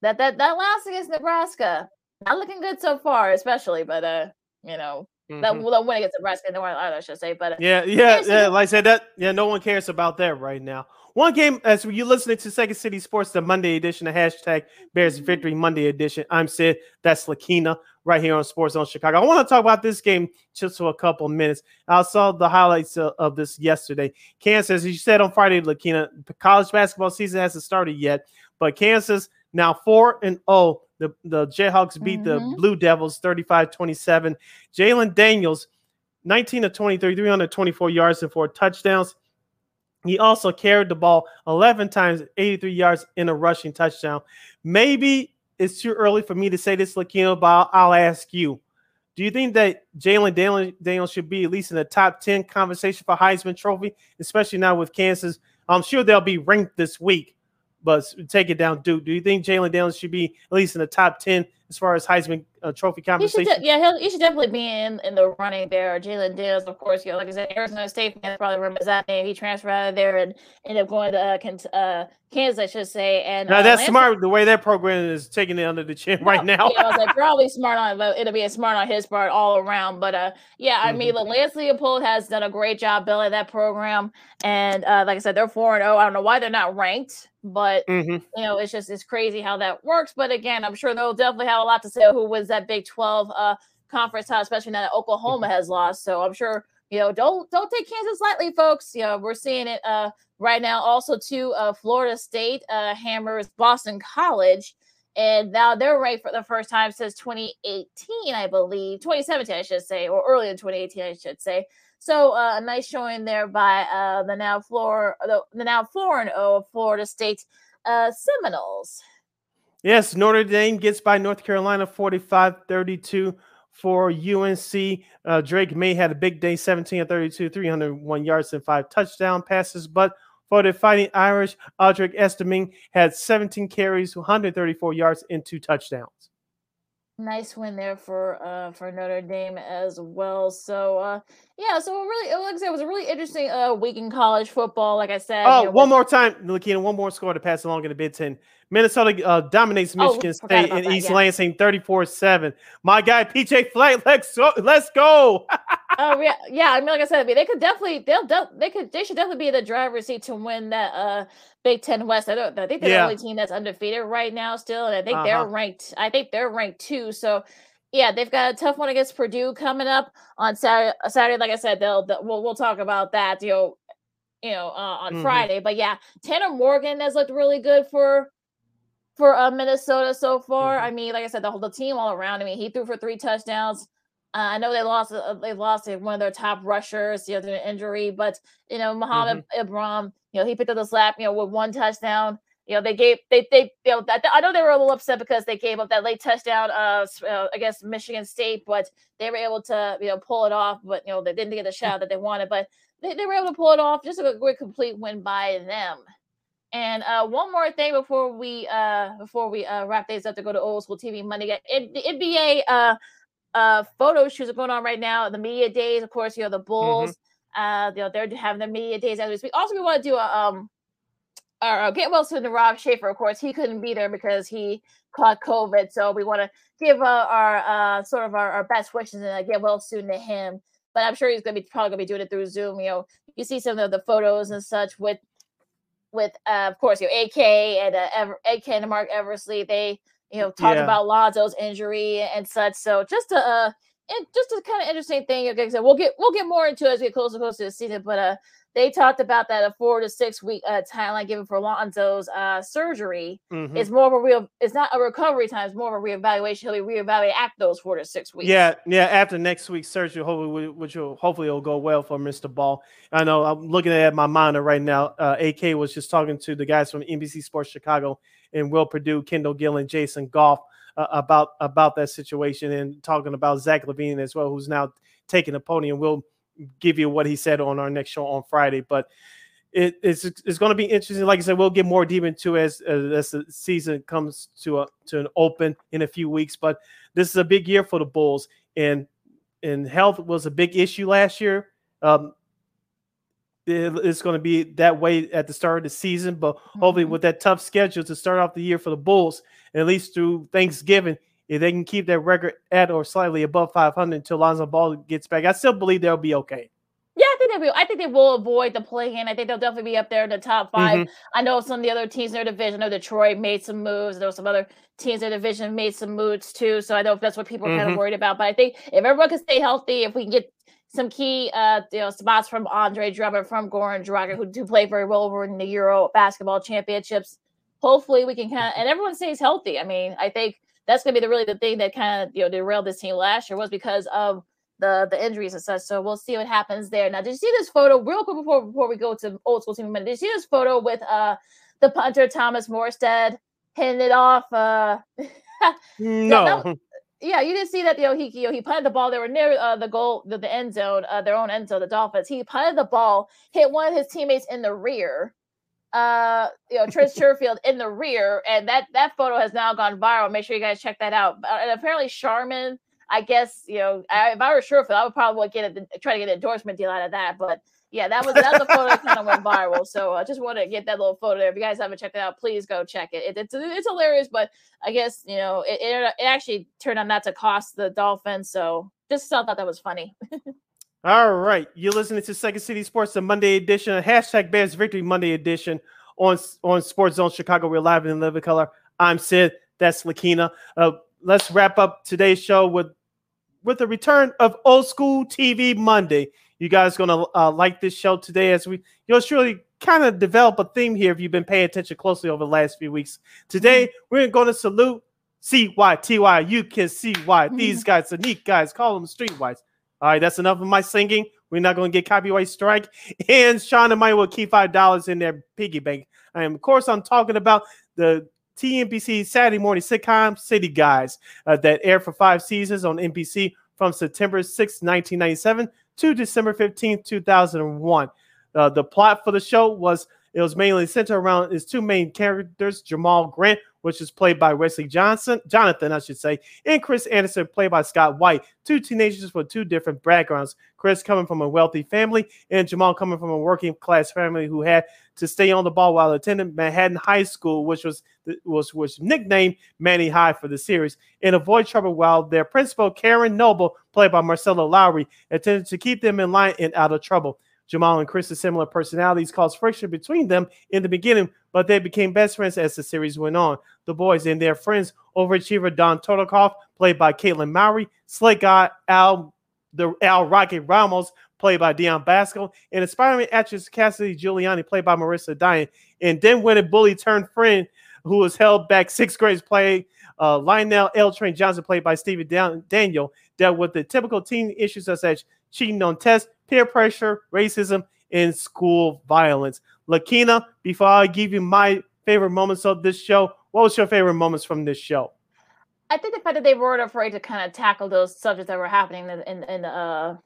that that that last against Nebraska, not looking good so far, especially, but uh, you know. Mm-hmm. That win against Nebraska, no one I should say, but yeah, yeah, yeah. Like I said, that yeah, no one cares about that right now. One game, as you're listening to Second City Sports, the Monday edition, the hashtag Bears Victory Monday edition. I'm Sid, that's Lakina, right here on SportsZone Chicago. I want to talk about this game just for a couple minutes. I saw the highlights of, of this yesterday. Kansas, as you said on Friday, Lakina, college basketball season hasn't started yet, but Kansas now four and oh. The, the Jayhawks beat mm-hmm. the Blue Devils thirty-five twenty-seven. Jalen Daniels, nineteen of twenty-three, three hundred twenty-four yards and four touchdowns. He also carried the ball eleven times, eighty-three yards in a rushing touchdown. Maybe it's too early for me to say this, Lakina, but I'll, I'll ask you. Do you think that Jalen Daniels should be at least in the top ten conversation for Heisman Trophy, especially now with Kansas? I'm sure they'll be ranked this week. But take it down, Duke. Do you think Jalen Daniels should be at least in the top ten as far as Heisman uh, Trophy conversation? He de- yeah, he'll, he should definitely be in, in the running there. Jalen Daniels, of course, you know, like I said, Arizona State fans probably remembers that name. He transferred out of there and ended up going to uh, uh, Kansas, I should say. And now, uh, that's Atlanta. Smart. The way that program is taking it under the chin well, right now. Yeah, I was like, probably smart on it. It'll be a smart on his part all around. But, uh, yeah, I mm-hmm. mean, look, Lance Leopold has done a great job building that program. And, uh, like I said, they're four and oh. I don't know why they're not ranked. But, mm-hmm. you know, it's just it's crazy how that works. But, again, I'm sure they'll definitely have a lot to say who wins that Big twelve uh, conference title, especially now that Oklahoma has lost. So I'm sure, you know, don't don't take Kansas lightly, folks. You know, we're seeing it uh, right now. Also, too, uh, Florida State uh, hammers Boston College. And now they're ranked for the first time since twenty eighteen, I believe. twenty seventeen, I should say, or early in twenty eighteen, I should say. So uh, a nice showing there by uh, the now floor, the, the now four and oh Florida State uh, Seminoles. Yes, Notre Dame gets by North Carolina forty-five thirty-two for U N C. Uh, Drake May had a big day, seventeen of thirty-two, three hundred one yards and five touchdown passes. But for the Fighting Irish, Aldrick Estamine had seventeen carries, one hundred thirty-four yards, and two touchdowns. Nice win there for uh for Notre Dame as well. So uh yeah, so it really, like I said, it was a really interesting uh week in college football. Like I said, oh, you know, one with- more time, Lakina, one more score to pass along in the Big Ten. Minnesota uh, dominates Michigan oh, State in East yeah. Lansing, thirty-four seven. My guy P J Flight, let's go. Let's go. Oh yeah, yeah. I mean, like I said, I mean, they could definitely, they'll, they could, they should definitely be in the driver's seat to win that uh, Big Ten West. I don't, I think they're yeah. the only team that's undefeated right now still, and I think uh-huh. they're ranked. I think they're ranked two. So yeah, they've got a tough one against Purdue coming up on Saturday. Saturday, like I said, they'll, they'll we'll, we'll talk about that, you know, you know, uh, on mm-hmm. Friday. But yeah, Tanner Morgan has looked really good for. For uh, Minnesota so far. I mean, like I said, the whole the team all around. I mean, he threw for three touchdowns. Uh, I know they lost uh, they lost one of their top rushers, you know, through an injury. But you know, Muhammad mm-hmm. Ibram, you know, he picked up the slap, you know, with one touchdown. You know, they gave they they you know, I know they were a little upset because they gave up that late touchdown uh against Michigan State, but they were able to you know pull it off. But you know, they didn't get the shot that they wanted, but they, they were able to pull it off. Just a great complete win by them. And uh, one more thing before we uh, before we uh, wrap things up to go to Old School T V Monday. It, the N B A uh, uh, photo shoots are going on right now. The media days, of course, you know, the Bulls. Mm-hmm. Uh, you know, they're having their media days as we speak. Also, we want to do a um, our, our get well soon to Rob Schaefer. Of course, he couldn't be there because he caught COVID. So we want to give uh, our uh, sort of our, our best wishes and uh, get well soon to him. but I'm sure he's going to be probably going to be doing it through Zoom. You know, you see some of the photos and such with, with uh, of course, you know, A K and uh, Ever- A K and Mark Eversley. They, you know, talked yeah. about Lonzo's injury and such. So just a, uh, just a kind of interesting thing. Okay, so we'll get we'll get more into it as we get closer closer to the season. But uh, they talked about that a four to six week uh, timeline given for Lonzo's uh, surgery. Mm-hmm. It's more of a real. It's not a recovery time. It's more of a reevaluation. He'll be reevaluated after those four to six weeks. Yeah, yeah. After next week's surgery, hopefully, which will hopefully it'll go well for Mister Ball. I know I'm looking at my monitor right now. Uh, A K was just talking to the guys from N B C Sports Chicago and Will Perdue, Kendall Gillen, Jason Goff. Uh, about about that situation, and talking about Zach Levine as well, who's now taking the podium. We'll give you what he said on our next show on Friday. But it, it's it's going to be interesting. Like I said, we'll get more deep into it as as the season comes to a, to an open in a few weeks. But this is a big year for the Bulls, and and health was a big issue last year. Um, it, it's going to be that way at the start of the season, but hopefully with that tough schedule to start off the year for the Bulls, at least through Thanksgiving, if they can keep their record at or slightly above five hundred until Lonzo Ball gets back, I still believe they'll be okay. Yeah, I think they will. I think they will avoid the play-in. I think they'll definitely be up there in the top five. Mm-hmm. I know some of the other teams in their division. I know Detroit made some moves. I know some other teams in their division made some moves too. So I know if that's what people are mm-hmm. kind of worried about. But I think if everyone can stay healthy, if we can get some key uh, you know, spots from Andre Drummond, from Goran Dragic, who do play very well over in the Euro Basketball Championships, hopefully we can kind of, and everyone stays healthy. I mean, I think that's going to be the really the thing that kind of, you know, derailed this team last year was because of the the injuries and such. So we'll see what happens there. Now, did you see this photo real quick before before we go to old school team a minute? Did you see this photo with uh the punter Thomas Morstead hitting it off? Uh, no. That, that, yeah, you didn't see that. You know, he you know, he punted the ball. They were near uh, the goal, the, the end zone, uh, their own end zone. The Dolphins. He punted the ball, hit one of his teammates in the rear. Uh, you know, Trent Sherfield in the rear, and that that photo has now gone viral. Make sure you guys check that out. And apparently, Sharman, I guess, you know, I, if I were Sherfield, I would probably get a, try to get an endorsement deal out of that. But yeah, that was that's a photo that kind of went viral. So I uh, just want to get that little photo there. If you guys haven't checked it out, please go check it. it it's it's hilarious, but I guess you know it, it it actually turned out not to cost the Dolphins. So just thought that was funny. All right, you're listening to Second City Sports, the Monday edition, hashtag Bears Victory Monday edition on on SportsZone Chicago. We're live in living color. I'm Sid. That's Lakina. Uh, let's wrap up today's show with with the return of Old School T V Monday. You guys gonna uh, like this show today as we you'll surely kind of develop a theme here if you've been paying attention closely over the last few weeks. Today we're gonna salute C Y T Y. You can see why these guys are neat guys. Call them streetwise. All right, that's enough of my singing. We're not going to get copyright strike. And Sean and Mike will keep five dollars in their piggy bank. I am, of course, I'm talking about the T N B C Saturday morning sitcom City Guys uh, that aired for five seasons on N B C from September sixth, nineteen ninety-seven to December fifteenth, two thousand one. Uh, the plot for the show was it was mainly centered around its two main characters, Jamal Grant, which is played by Wesley Johnson, Jonathan, I should say, and Chris Anderson, played by Scott White, two teenagers with two different backgrounds, Chris coming from a wealthy family and Jamal coming from a working-class family who had to stay on the ball while attending Manhattan High School, which was, was, was nicknamed Manny High for the series, and avoid trouble while their principal, Karen Noble, played by Marcella Lowry, attempted to keep them in line and out of trouble. Jamal and Chris's similar personalities caused friction between them in the beginning, but they became best friends as the series went on. The boys and their friends, overachiever Don Totokoff, played by Caitlin Mowry, slick guy Al, the, Al Rocket Ramos, played by Dionne Basco, and aspiring actress Cassidy Giuliani, played by Marissa Diane, and then-winning bully turned friend who was held back sixth grade, played uh, Lionel L. Train Johnson, played by Stephen Dan- Daniel, dealt with the typical teen issues such as cheating on tests, peer pressure, racism, and school violence. Lakina, before I give you my favorite moments of this show, what was your favorite moments from this show? I think the fact that they weren't afraid to kind of tackle those subjects that were happening in in, in, uh,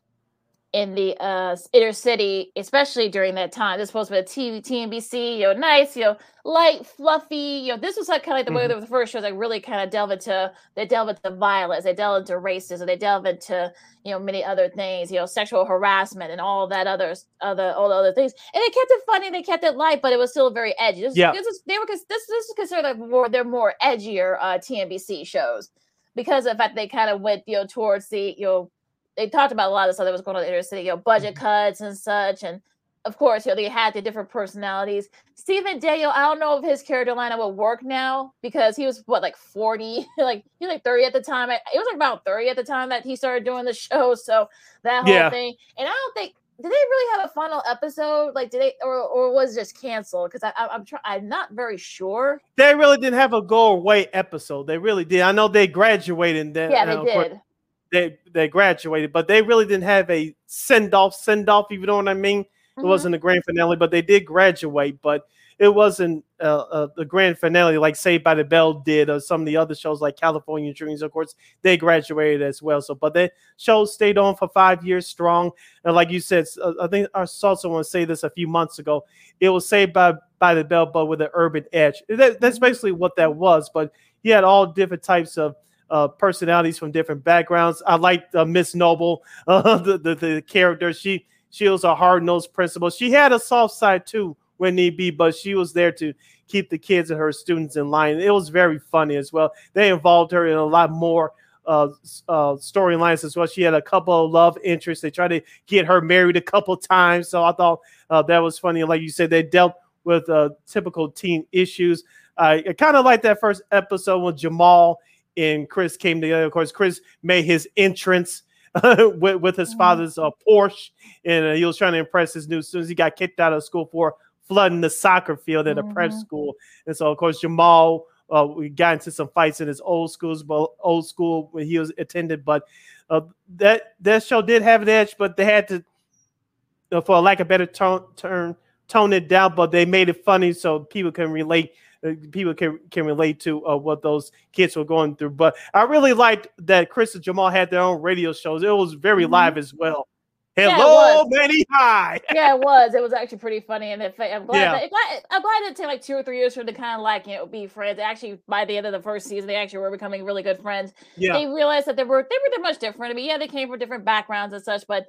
in the uh, inner city, especially during that time. This was supposed to be a T V, T N B C, you know, nice, you know, light, fluffy. You know, this was like kind of like the mm-hmm. way the first shows like really kind of delve into they delve into violence, they delve into racism, they delve into you know many other things, you know, sexual harassment and all that others, other all the other things. And they kept it funny, they kept it light, but it was still very edgy. This, yeah, this is they were this this is considered like more they're more edgier uh, T N B C shows because of the fact they kind of went you know towards the you know. they talked about a lot of stuff that was going on in the inner city, you know, budget cuts and such. And of course, you know, they had the different personalities. Steven Daniel, I don't know if his character lineup would work now because he was what, like forty, like he was like thirty at the time. It was like about thirty at the time that he started doing the show. So that whole yeah. thing. And I don't think, did they really have a final episode? Like, did they, or, or was it just canceled? Because I, I, I'm try, I'm not very sure. They really didn't have a go away episode. They really did. I know they graduated. And then, yeah, they uh, did. They they graduated, but they really didn't have a send off. Send off, you know what I mean? It mm-hmm. wasn't a grand finale, but they did graduate. But it wasn't uh, a, a grand finale like Saved by the Bell did, or some of the other shows like California Dreams. Of course, they graduated as well. So, but that show stayed on for five years strong. And like you said, I think I saw someone say this a few months ago. It was Saved by by the Bell, but with an urban edge. That, that's basically what that was. But you had all different types of Uh, personalities from different backgrounds. I liked uh, Miss Noble, uh, the, the the character. She she was a hard-nosed principal. She had a soft side too when need be, but she was there to keep the kids and her students in line. It was very funny as well. They involved her in a lot more uh, uh, storylines as well. She had a couple of love interests. They tried to get her married a couple times, so I thought uh, that was funny. Like you said, they dealt with uh, typical teen issues. Uh, I kind of liked that first episode with Jamal and Chris came together. Of course, Chris made his entrance uh, with, with his father's uh, Porsche, and uh, he was trying to impress his new students. He got kicked out of school for flooding the soccer field at mm-hmm. a prep school. And so, of course, Jamal uh, we got into some fights in his old schools, but old school when he was attended. But uh, that that show did have an edge, but they had to, uh, for lack of a better tone, turn, tone it down. But they made it funny so people can relate. People can, can relate to uh, what those kids were going through. But I really liked that Chris and Jamal had their own radio shows. It was very mm-hmm. live as well. Hello, yeah, Manny High. Yeah, it was. It was actually pretty funny. And it, I'm glad yeah. that, it, I'm glad it took like two or three years for them to kind of like, you know, be friends. Actually, by the end of the first season, they actually were becoming really good friends. Yeah. They realized that they were, they were much different. I mean, yeah, they came from different backgrounds and such, but,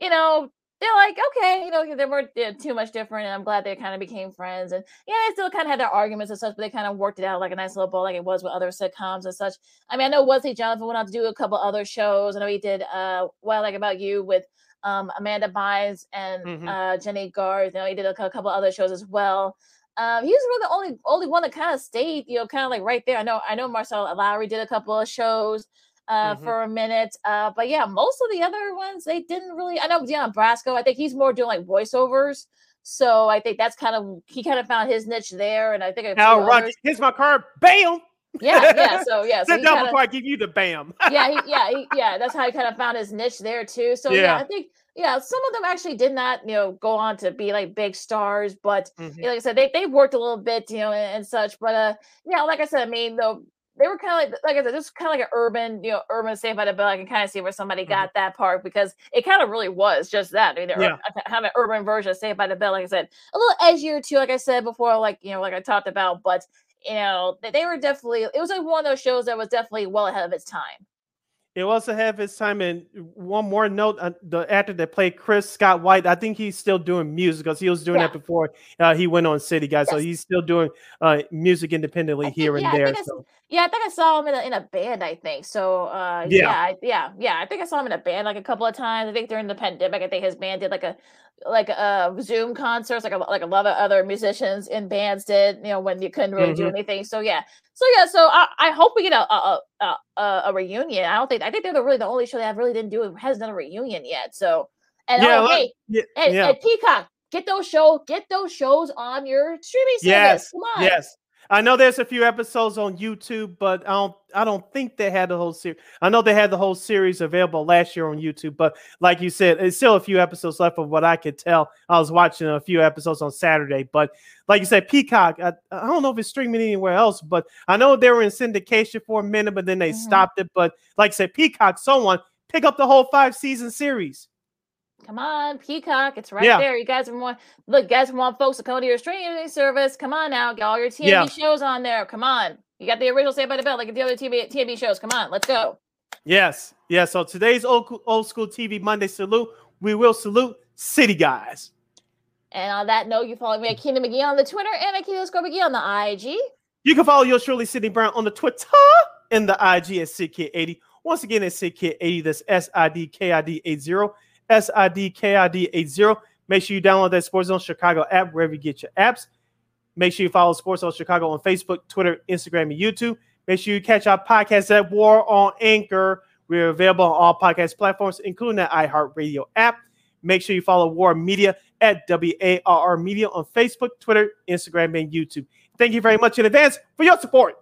you know, they're like, okay, you know, they weren't you know, too much different, and I'm glad they kind of became friends. And yeah, they still kind of had their arguments and such, but they kind of worked it out like a nice little bowl, like it was with other sitcoms and such. I mean, I know Wesley Jonathan went on to do a couple other shows. I know he did uh, Well Like About You with um, Amanda Bynes and mm-hmm. uh, Jenny Garth. You know, he did a couple other shows as well. Um, he was really the only only one that kind of stayed, you know, kind of like right there. I know, I know Marcel Lowry did a couple of shows. Uh, mm-hmm. for a minute. Uh, but yeah, most of the other ones, they didn't really, I know Deon Brasco, I think he's more doing like voiceovers. So I think that's kind of, he kind of found his niche there. And I think now Rocky, here's my card. Bam. Yeah. Yeah. So yeah. So Sit down kinda, before I give you the bam. yeah. He, yeah. He, yeah. That's how he kind of found his niche there too. So yeah, yeah I think, yeah, some of them actually did not, you know, go on to be like big stars, but mm-hmm. you know, like I said, they, they worked a little bit, you know, and, and such, but uh, yeah, like I said, I mean, though, they were kind of like, like I said, just kind of like an urban, you know, urban Saved by the Bell. I can kind of see where somebody mm-hmm. got that part because it kind of really was just that. I mean, yeah. have an urban version of Saved by the Bell. Like I said, a little edgier too. Like I said before, like you know, like I talked about, but you know, they, they were definitely. It was like one of those shows that was definitely well ahead of its time. It was ahead of its time. And one more note: uh, the actor that played Chris Scott White, I think he's still doing music because he was doing yeah. that before uh, he went on City Guys. Yes. So he's still doing uh, music independently think, here yeah, and there. I so. I, yeah, I think I saw him in a, in a band. I think so. Uh, yeah, yeah, I, yeah, yeah. I think I saw him in a band like a couple of times. I think during the pandemic, I think his band did like a like a Zoom concerts, like a, like a lot of other musicians in bands did. You know, when you couldn't really mm-hmm. do anything. So yeah. So yeah, so I, I hope we get a a, a a a reunion. I don't think I think they're really the only show that really didn't do it has done a reunion yet. So and yeah, oh, hey, yeah, and, yeah. and Peacock, get those show get those shows on your streaming service. Yes, come on. Yes, I know there's a few episodes on YouTube, but I don't I don't think they had the whole series. I know they had the whole series available last year on YouTube, but like you said, it's still a few episodes left. From what I could tell, I was watching a few episodes on Saturday, but. Like you said, Peacock, I, I don't know if it's streaming anywhere else, but I know they were in syndication for a minute, but then they mm-hmm. stopped it. But like I said, Peacock, someone pick up the whole five-season series. Come on, Peacock. It's right yeah. there. You guys want look, guys want folks to come to your streaming service. Come on now. Get all your T M V yeah. shows on there. Come on. You got the original Saved by the Bell. Like the other T M V shows. Come on. Let's go. Yes. Yeah, so today's old, old school T V Monday salute. We will salute City Guys. And on that note, you follow me at Kenan McGee on the Twitter and at Kenan McGee on the I G. You can follow yours truly, Sydney Brown, on the Twitter and the I G at C K eighty. Once again, it's S I D K I D eighty. That's S I D K I D eighty. S I D K I D eighty. Make sure you download that SportsZone Chicago app wherever you get your apps. Make sure you follow SportsZone Chicago on Facebook, Twitter, Instagram, and YouTube. Make sure you catch our podcast at WARR on Anchor. We're available on all podcast platforms, including the iHeartRadio app. Make sure you follow WARR Media at W A R R Media on Facebook, Twitter, Instagram, and YouTube. Thank you very much in advance for your support.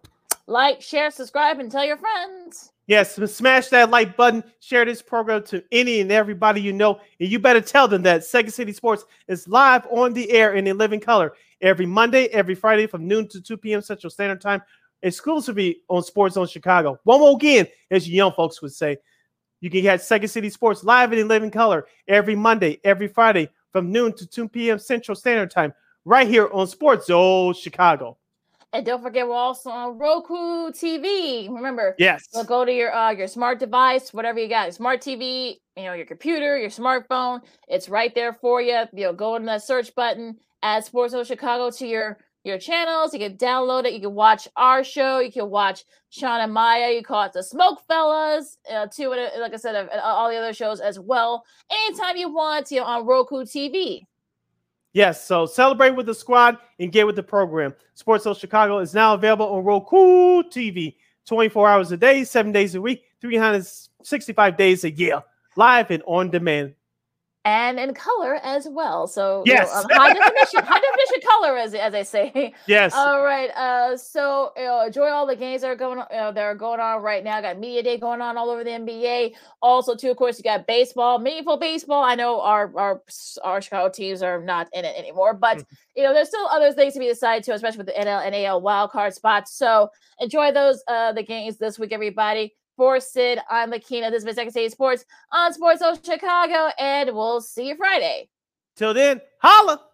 Like, share, subscribe, and tell your friends. Yes, smash that like button. Share this program to any and everybody you know. And you better tell them that Second City Sports is live on the air and in living color every Monday, every Friday from noon to two p.m. Central Standard Time, exclusively on SportsZone Chicago. One more again, as young folks would say. You can catch Second City Sports live and in living color every Monday, every Friday from noon to two p.m. Central Standard Time right here on SportsZone Chicago. And don't forget, we're also on Roku T V. Remember, yes, so go to your uh, your smart device, whatever you got, smart T V, you know, your computer, your smartphone. It's right there for you. You know, go in the search button, add SportsZone Chicago to your your channels. You can download it. You can watch our show. You can watch Sean and Maya. You call it the Smoke Fellas, uh, too. And like I said, uh, all the other shows as well. Anytime you want, you know, on Roku T V. Yes, so celebrate with the squad and get with the program. SportsZone Chicago is now available on Roku T V, twenty-four hours a day, seven days a week, three hundred sixty-five days a year, live and on demand. And in color as well. So yes, you know, um, high definition, high definition color, as as I say. Yes. All right. Uh, so you know, enjoy all the games that are going on, you know, that are going on right now. Got media day going on all over the N B A. Also, too, of course, you got baseball, meaningful baseball. I know our our our Chicago teams are not in it anymore, but mm-hmm. you know, there's still other things to be decided too, especially with the N L N A L wildcard spots. So enjoy those uh the games this week, everybody. For Sid, I'm Lakina. This has been Second City Sports on SportsZone Chicago, and we'll see you Friday. Till then, holla!